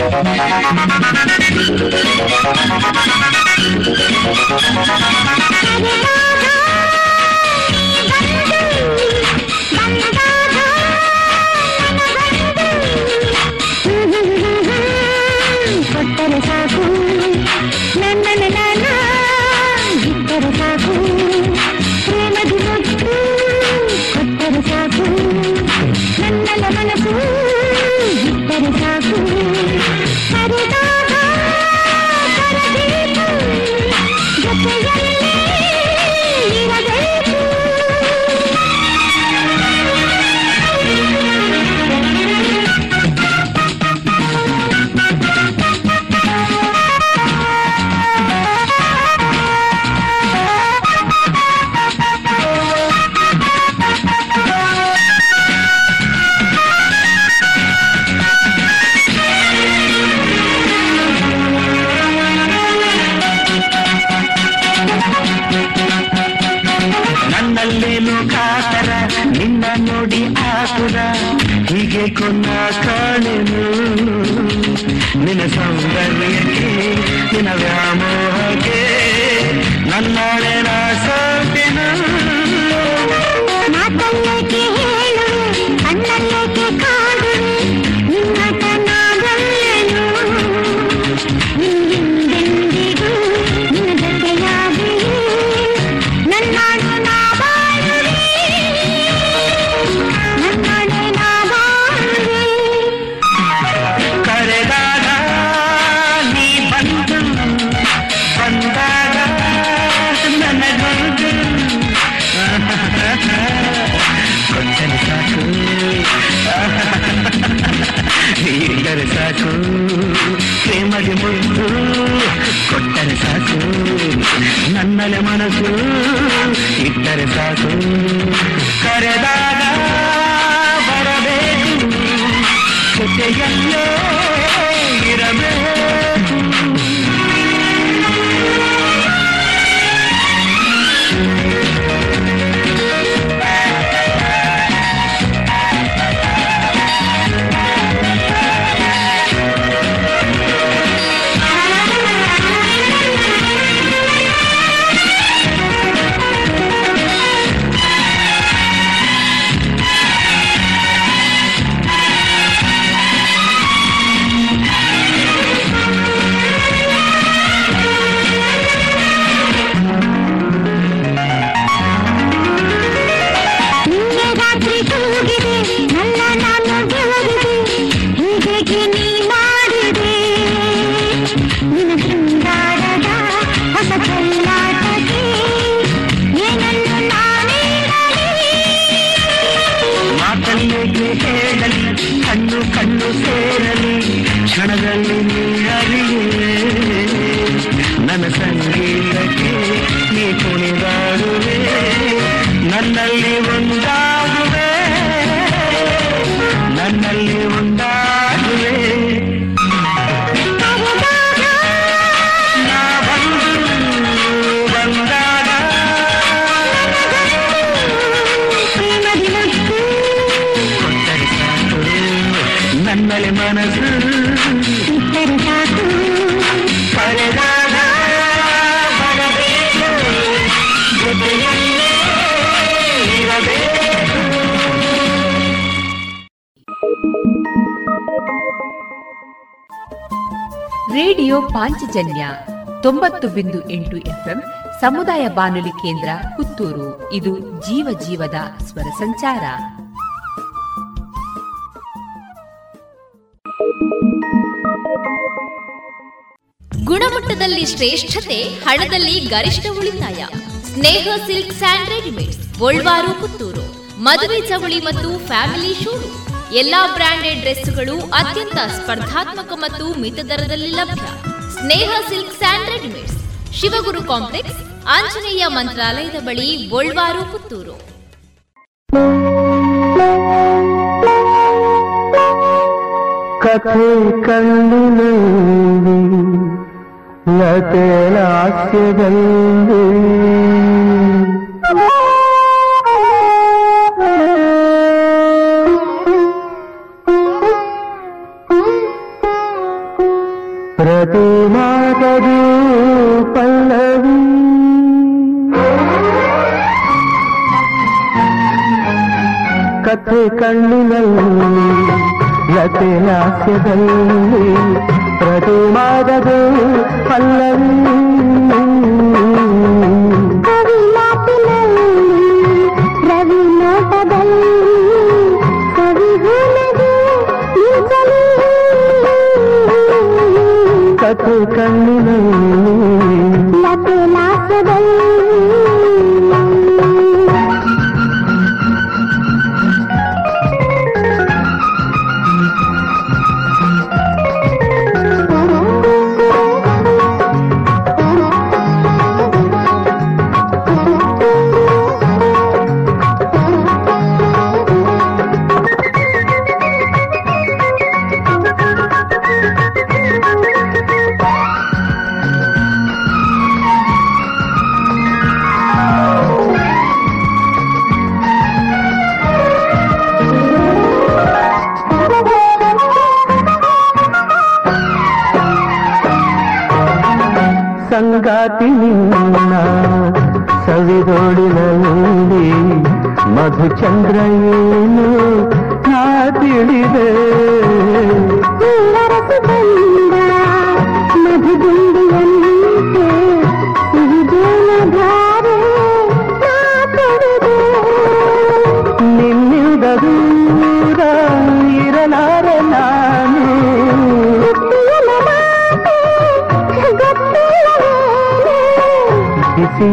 ಸಾಕು ನನ್ನ ನಾನ ಇಬ್ಬರು ಸಾಕು ಪ್ರೇಮದಿ ಮುದ್ದು ಕೊಟ್ಟರು ಸಾಕು ನನ್ನೆಲ್ಲ ಮನಸ್ಸು ಇಬ್ಬರು ಸಾಕು ಕೊನ್ನ ಕಾಣೆನು ನಿನ್ನ ಸೌಂದರ್ಯಕ್ಕೆ ನಿನ್ನ ವ್ಯಾಮೋಹಕ್ಕೆ ನನ್ನಾಳೆ ನಾ ಸಾಕೆನು ಸಾಕು, ಇಟ್ಟರೆ ಸಾಕು, ಕರೆದಾಗ ಬರಬೇಕು, ಜೊತೆಯಲ್ಲೇ ಇರಬೇಕು. ರೇಡಿಯೋ ಪಾಂಚಜನ್ಯ ತೊಂಬತ್ತು ಬಿಂದು ಎಂಟು ಎಫ್ಎಂ ಸಮುದಾಯ ಬಾನುಲಿ ಕೇಂದ್ರ ಪುತ್ತೂರು. ಇದು ಜೀವ ಜೀವದ ಸ್ವರ ಸಂಚಾರ. ಗುಣಮಟ್ಟದಲ್ಲಿ ಶ್ರೇಷ್ಠತೆ, ಹಣದಲ್ಲಿ ಗರಿಷ್ಠ ಉಳಿತಾಯ. ಸ್ನೇಹ ಸಿಲ್ಕ್ ಸ್ಯಾಂಡ್ ರೆಡಿಮೇಡ್ಸ್, ಗೋಲ್ವಾರು ಪುತ್ತೂರು. ಮದುವೆ ಚವಳಿ ಮತ್ತು ಫ್ಯಾಮಿಲಿ ಶೂರೂಮ್. ಎಲ್ಲಾ ಬ್ರಾಂಡೆಡ್ ಡ್ರೆಸ್ಗಳು ಅತ್ಯಂತ ಸ್ಪರ್ಧಾತ್ಮಕ ಮತ್ತು ಮಿತ ದರದಲ್ಲಿ ಲಭ್ಯ. Sneha silk and readymades, Shivaguru complex, Anjaneya ಮಂತ್ರಾಲಯದ ಬಳಿ, ಗೋಲ್ವಾರು ಪುತ್ತೂರು. ಕಥೆ ಕಣ್ಣಿನಲ್ಲಿ ಲತೆ ಲಾಸ್ಯದಲ್ಲಿ ಪ್ರತಿಮಾದೂ ಪಲ್ಲವಿ ಕಥೆ ಕಣ್ಣಿನಲ್ಲಿ ಲತೆ ಲಾಸ್ಯದಲ್ಲಿ ಪ್ರತಿಮಾದೂ ಪಲ್ಲವಿ ಕವಿ ಮಾತಿನಲ್ಲಿ ರವಿ ನೋಟದಲ್ಲಿ ಕಥೆ ಕಣ್ಣಿನಲ್ಲಿ ಲತೆ ಲಾಸ್ಯದಲ್ಲಿ ಸಂಗಾತಿ ನಿನ್ನ ಸವಿದೋಡಿನಲ್ಲಿ ಮಧುಚಂದ್ರ ಏನು ನಾ ತಿಳಿದೆ ನಿನ್ನಿಂದ ದೂರ ಇರಲಾರೆ ನಾನು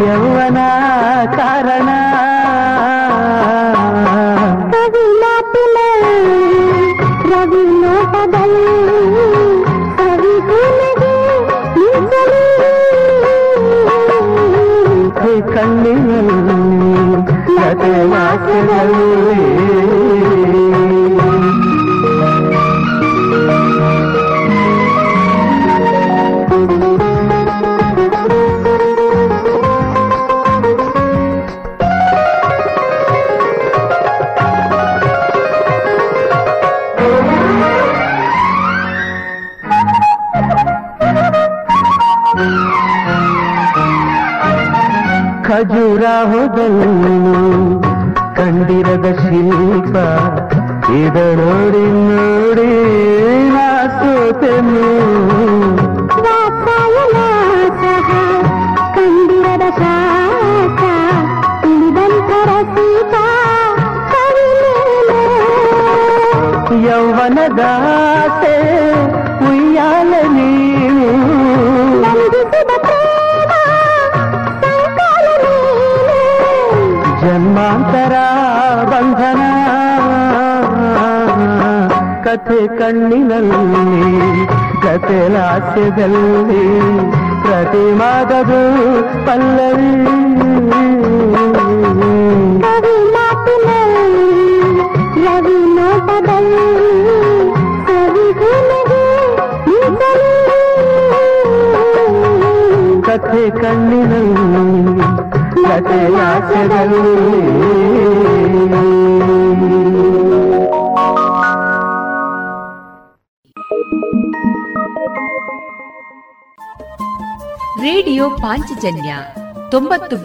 ಯೌವನ ಕಾರಣ ಕವಿ ಮಾತಿನಲ್ಲಿ ರವಿ ನೋಟದಲ್ಲಿ ಕವಿ ಗುಣಗೆ ಕಥೆ ನಟನೆ ಮಾತಿನಲ್ಲಿ ಖಜುರಾಹೋದನ್ನು ಕಂಡಿರದ ಶಿಲ್ಪ ಇದ ನೋಡಿ ನೋಡಿ ನಾಸೋತೆನು ಕಂಡಿರದ ಶಾಖ ತಿಳಿದಂತರ ಸೀತ ಯೌವನದಾಸೆ ಉಯ್ಯಾಲ ನೀನು ಜನ್ಮಾಂತರ ಬಂಧನ ಕಥೆ ಕಣ್ಣಿನಲ್ಲಿ ಕಥೆ ಲಾಸ್ಯದಲ್ಲಿ ಪ್ರತಿಮಾದದು ಪಲ್ಲವಿ ಕವಿ ಮಾತಿನಲ್ಲಿ ರವಿ ನೋಟದಲ್ಲಿ ಕಥೆ ಕಣ್ಣಿನಲ್ಲಿ ಕಥೆ ಲಾಸ್ಯದಲ್ಲಿ. ರೇಡಿಯೋ ಪಾಂಚಜನ್ಯ ತೊಂಬತ್ತು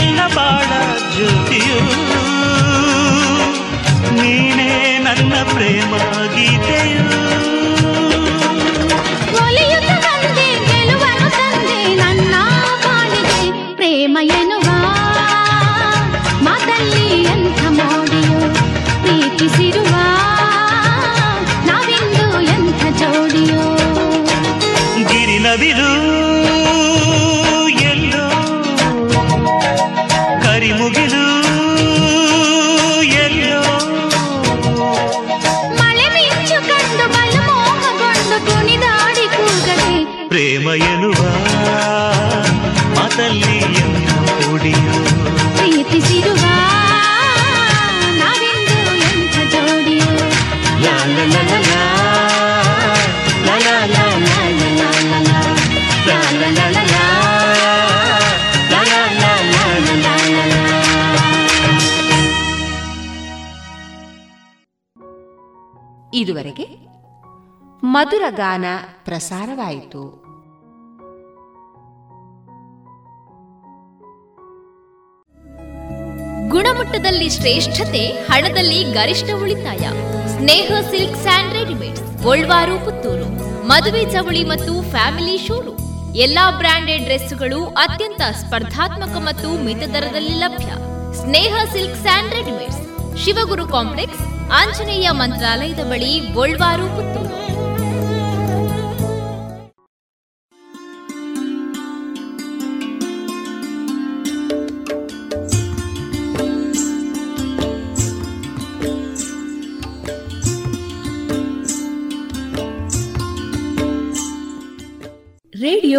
ನನ್ನ ಬಾಳ ಜ್ಯೋತಿಯು, ನೀನೇ ನನ್ನ ಪ್ರೇಮ ಗೀತೆಯು. ಒಲಿಯುತ್ತ ತಂದೆ ಗೆಲುವನ್ನು ತಂದೆ ನನ್ನ ಬಾಳಿಗೆ ಪ್ರೇಮ ಎನ್ನುವ ಮಾತಲ್ಲಿ ಎಂಥ ಮೋಡಿಯು, ಪ್ರೀತಿಸಿರುವ ನಾವಿಂದು ಎಂಥ ಜೋಡಿಯೋ. ಗಿರಿನವಿರು ಎನ್ನುವ ಮಾತಲ್ಲಿ ಎಂಥ ಕೂಡಿಯೋ, ಪ್ರೀತಿಸಿರುವ ನಾವಿಂದು ಎಂಥ ಜೋಡಿಯೋ. ಲಾ ಲಾ ಲಾ ಲಾ ಲಾ ಲಾ ಲಾ ಲಾ ಲಾ ಲಾ ಲಾ ಲಾ. ಇದುವರೆಗೆ ಮಧುರ ಗಾನ ಪ್ರಸಾರವಾಯಿತು. ಗುಣಮಟ್ಟದಲ್ಲಿ ಶ್ರೇಷ್ಠತೆ, ಹಣದಲ್ಲಿ ಗರಿಷ್ಠ ಉಳಿತಾಯ. ಸ್ನೇಹ ಸಿಲ್ಕ್ ಸ್ಯಾಂಡ್ ರೆಡಿಮೇಡ್ಸ್, ಗೋಲ್ವಾರು, ಪುತ್ತೂರು. ಮದುವೆ ಚವಳಿ ಮತ್ತು ಫ್ಯಾಮಿಲಿ ಶೋರೂಮ್. ಎಲ್ಲಾ ಬ್ರಾಂಡೆಡ್ ಡ್ರೆಸ್ಗಳು ಅತ್ಯಂತ ಸ್ಪರ್ಧಾತ್ಮಕ ಮತ್ತು ಮಿತ ದರದಲ್ಲಿ ಲಭ್ಯ. Sneha silk and readymades, Shivaguru complex, Anjaneya ಮಂತ್ರಾಲಯದ ಬಳಿ, ಗೋಲ್ವಾರು, ಪುತ್ತೂರು. ರೇಡಿಯೋ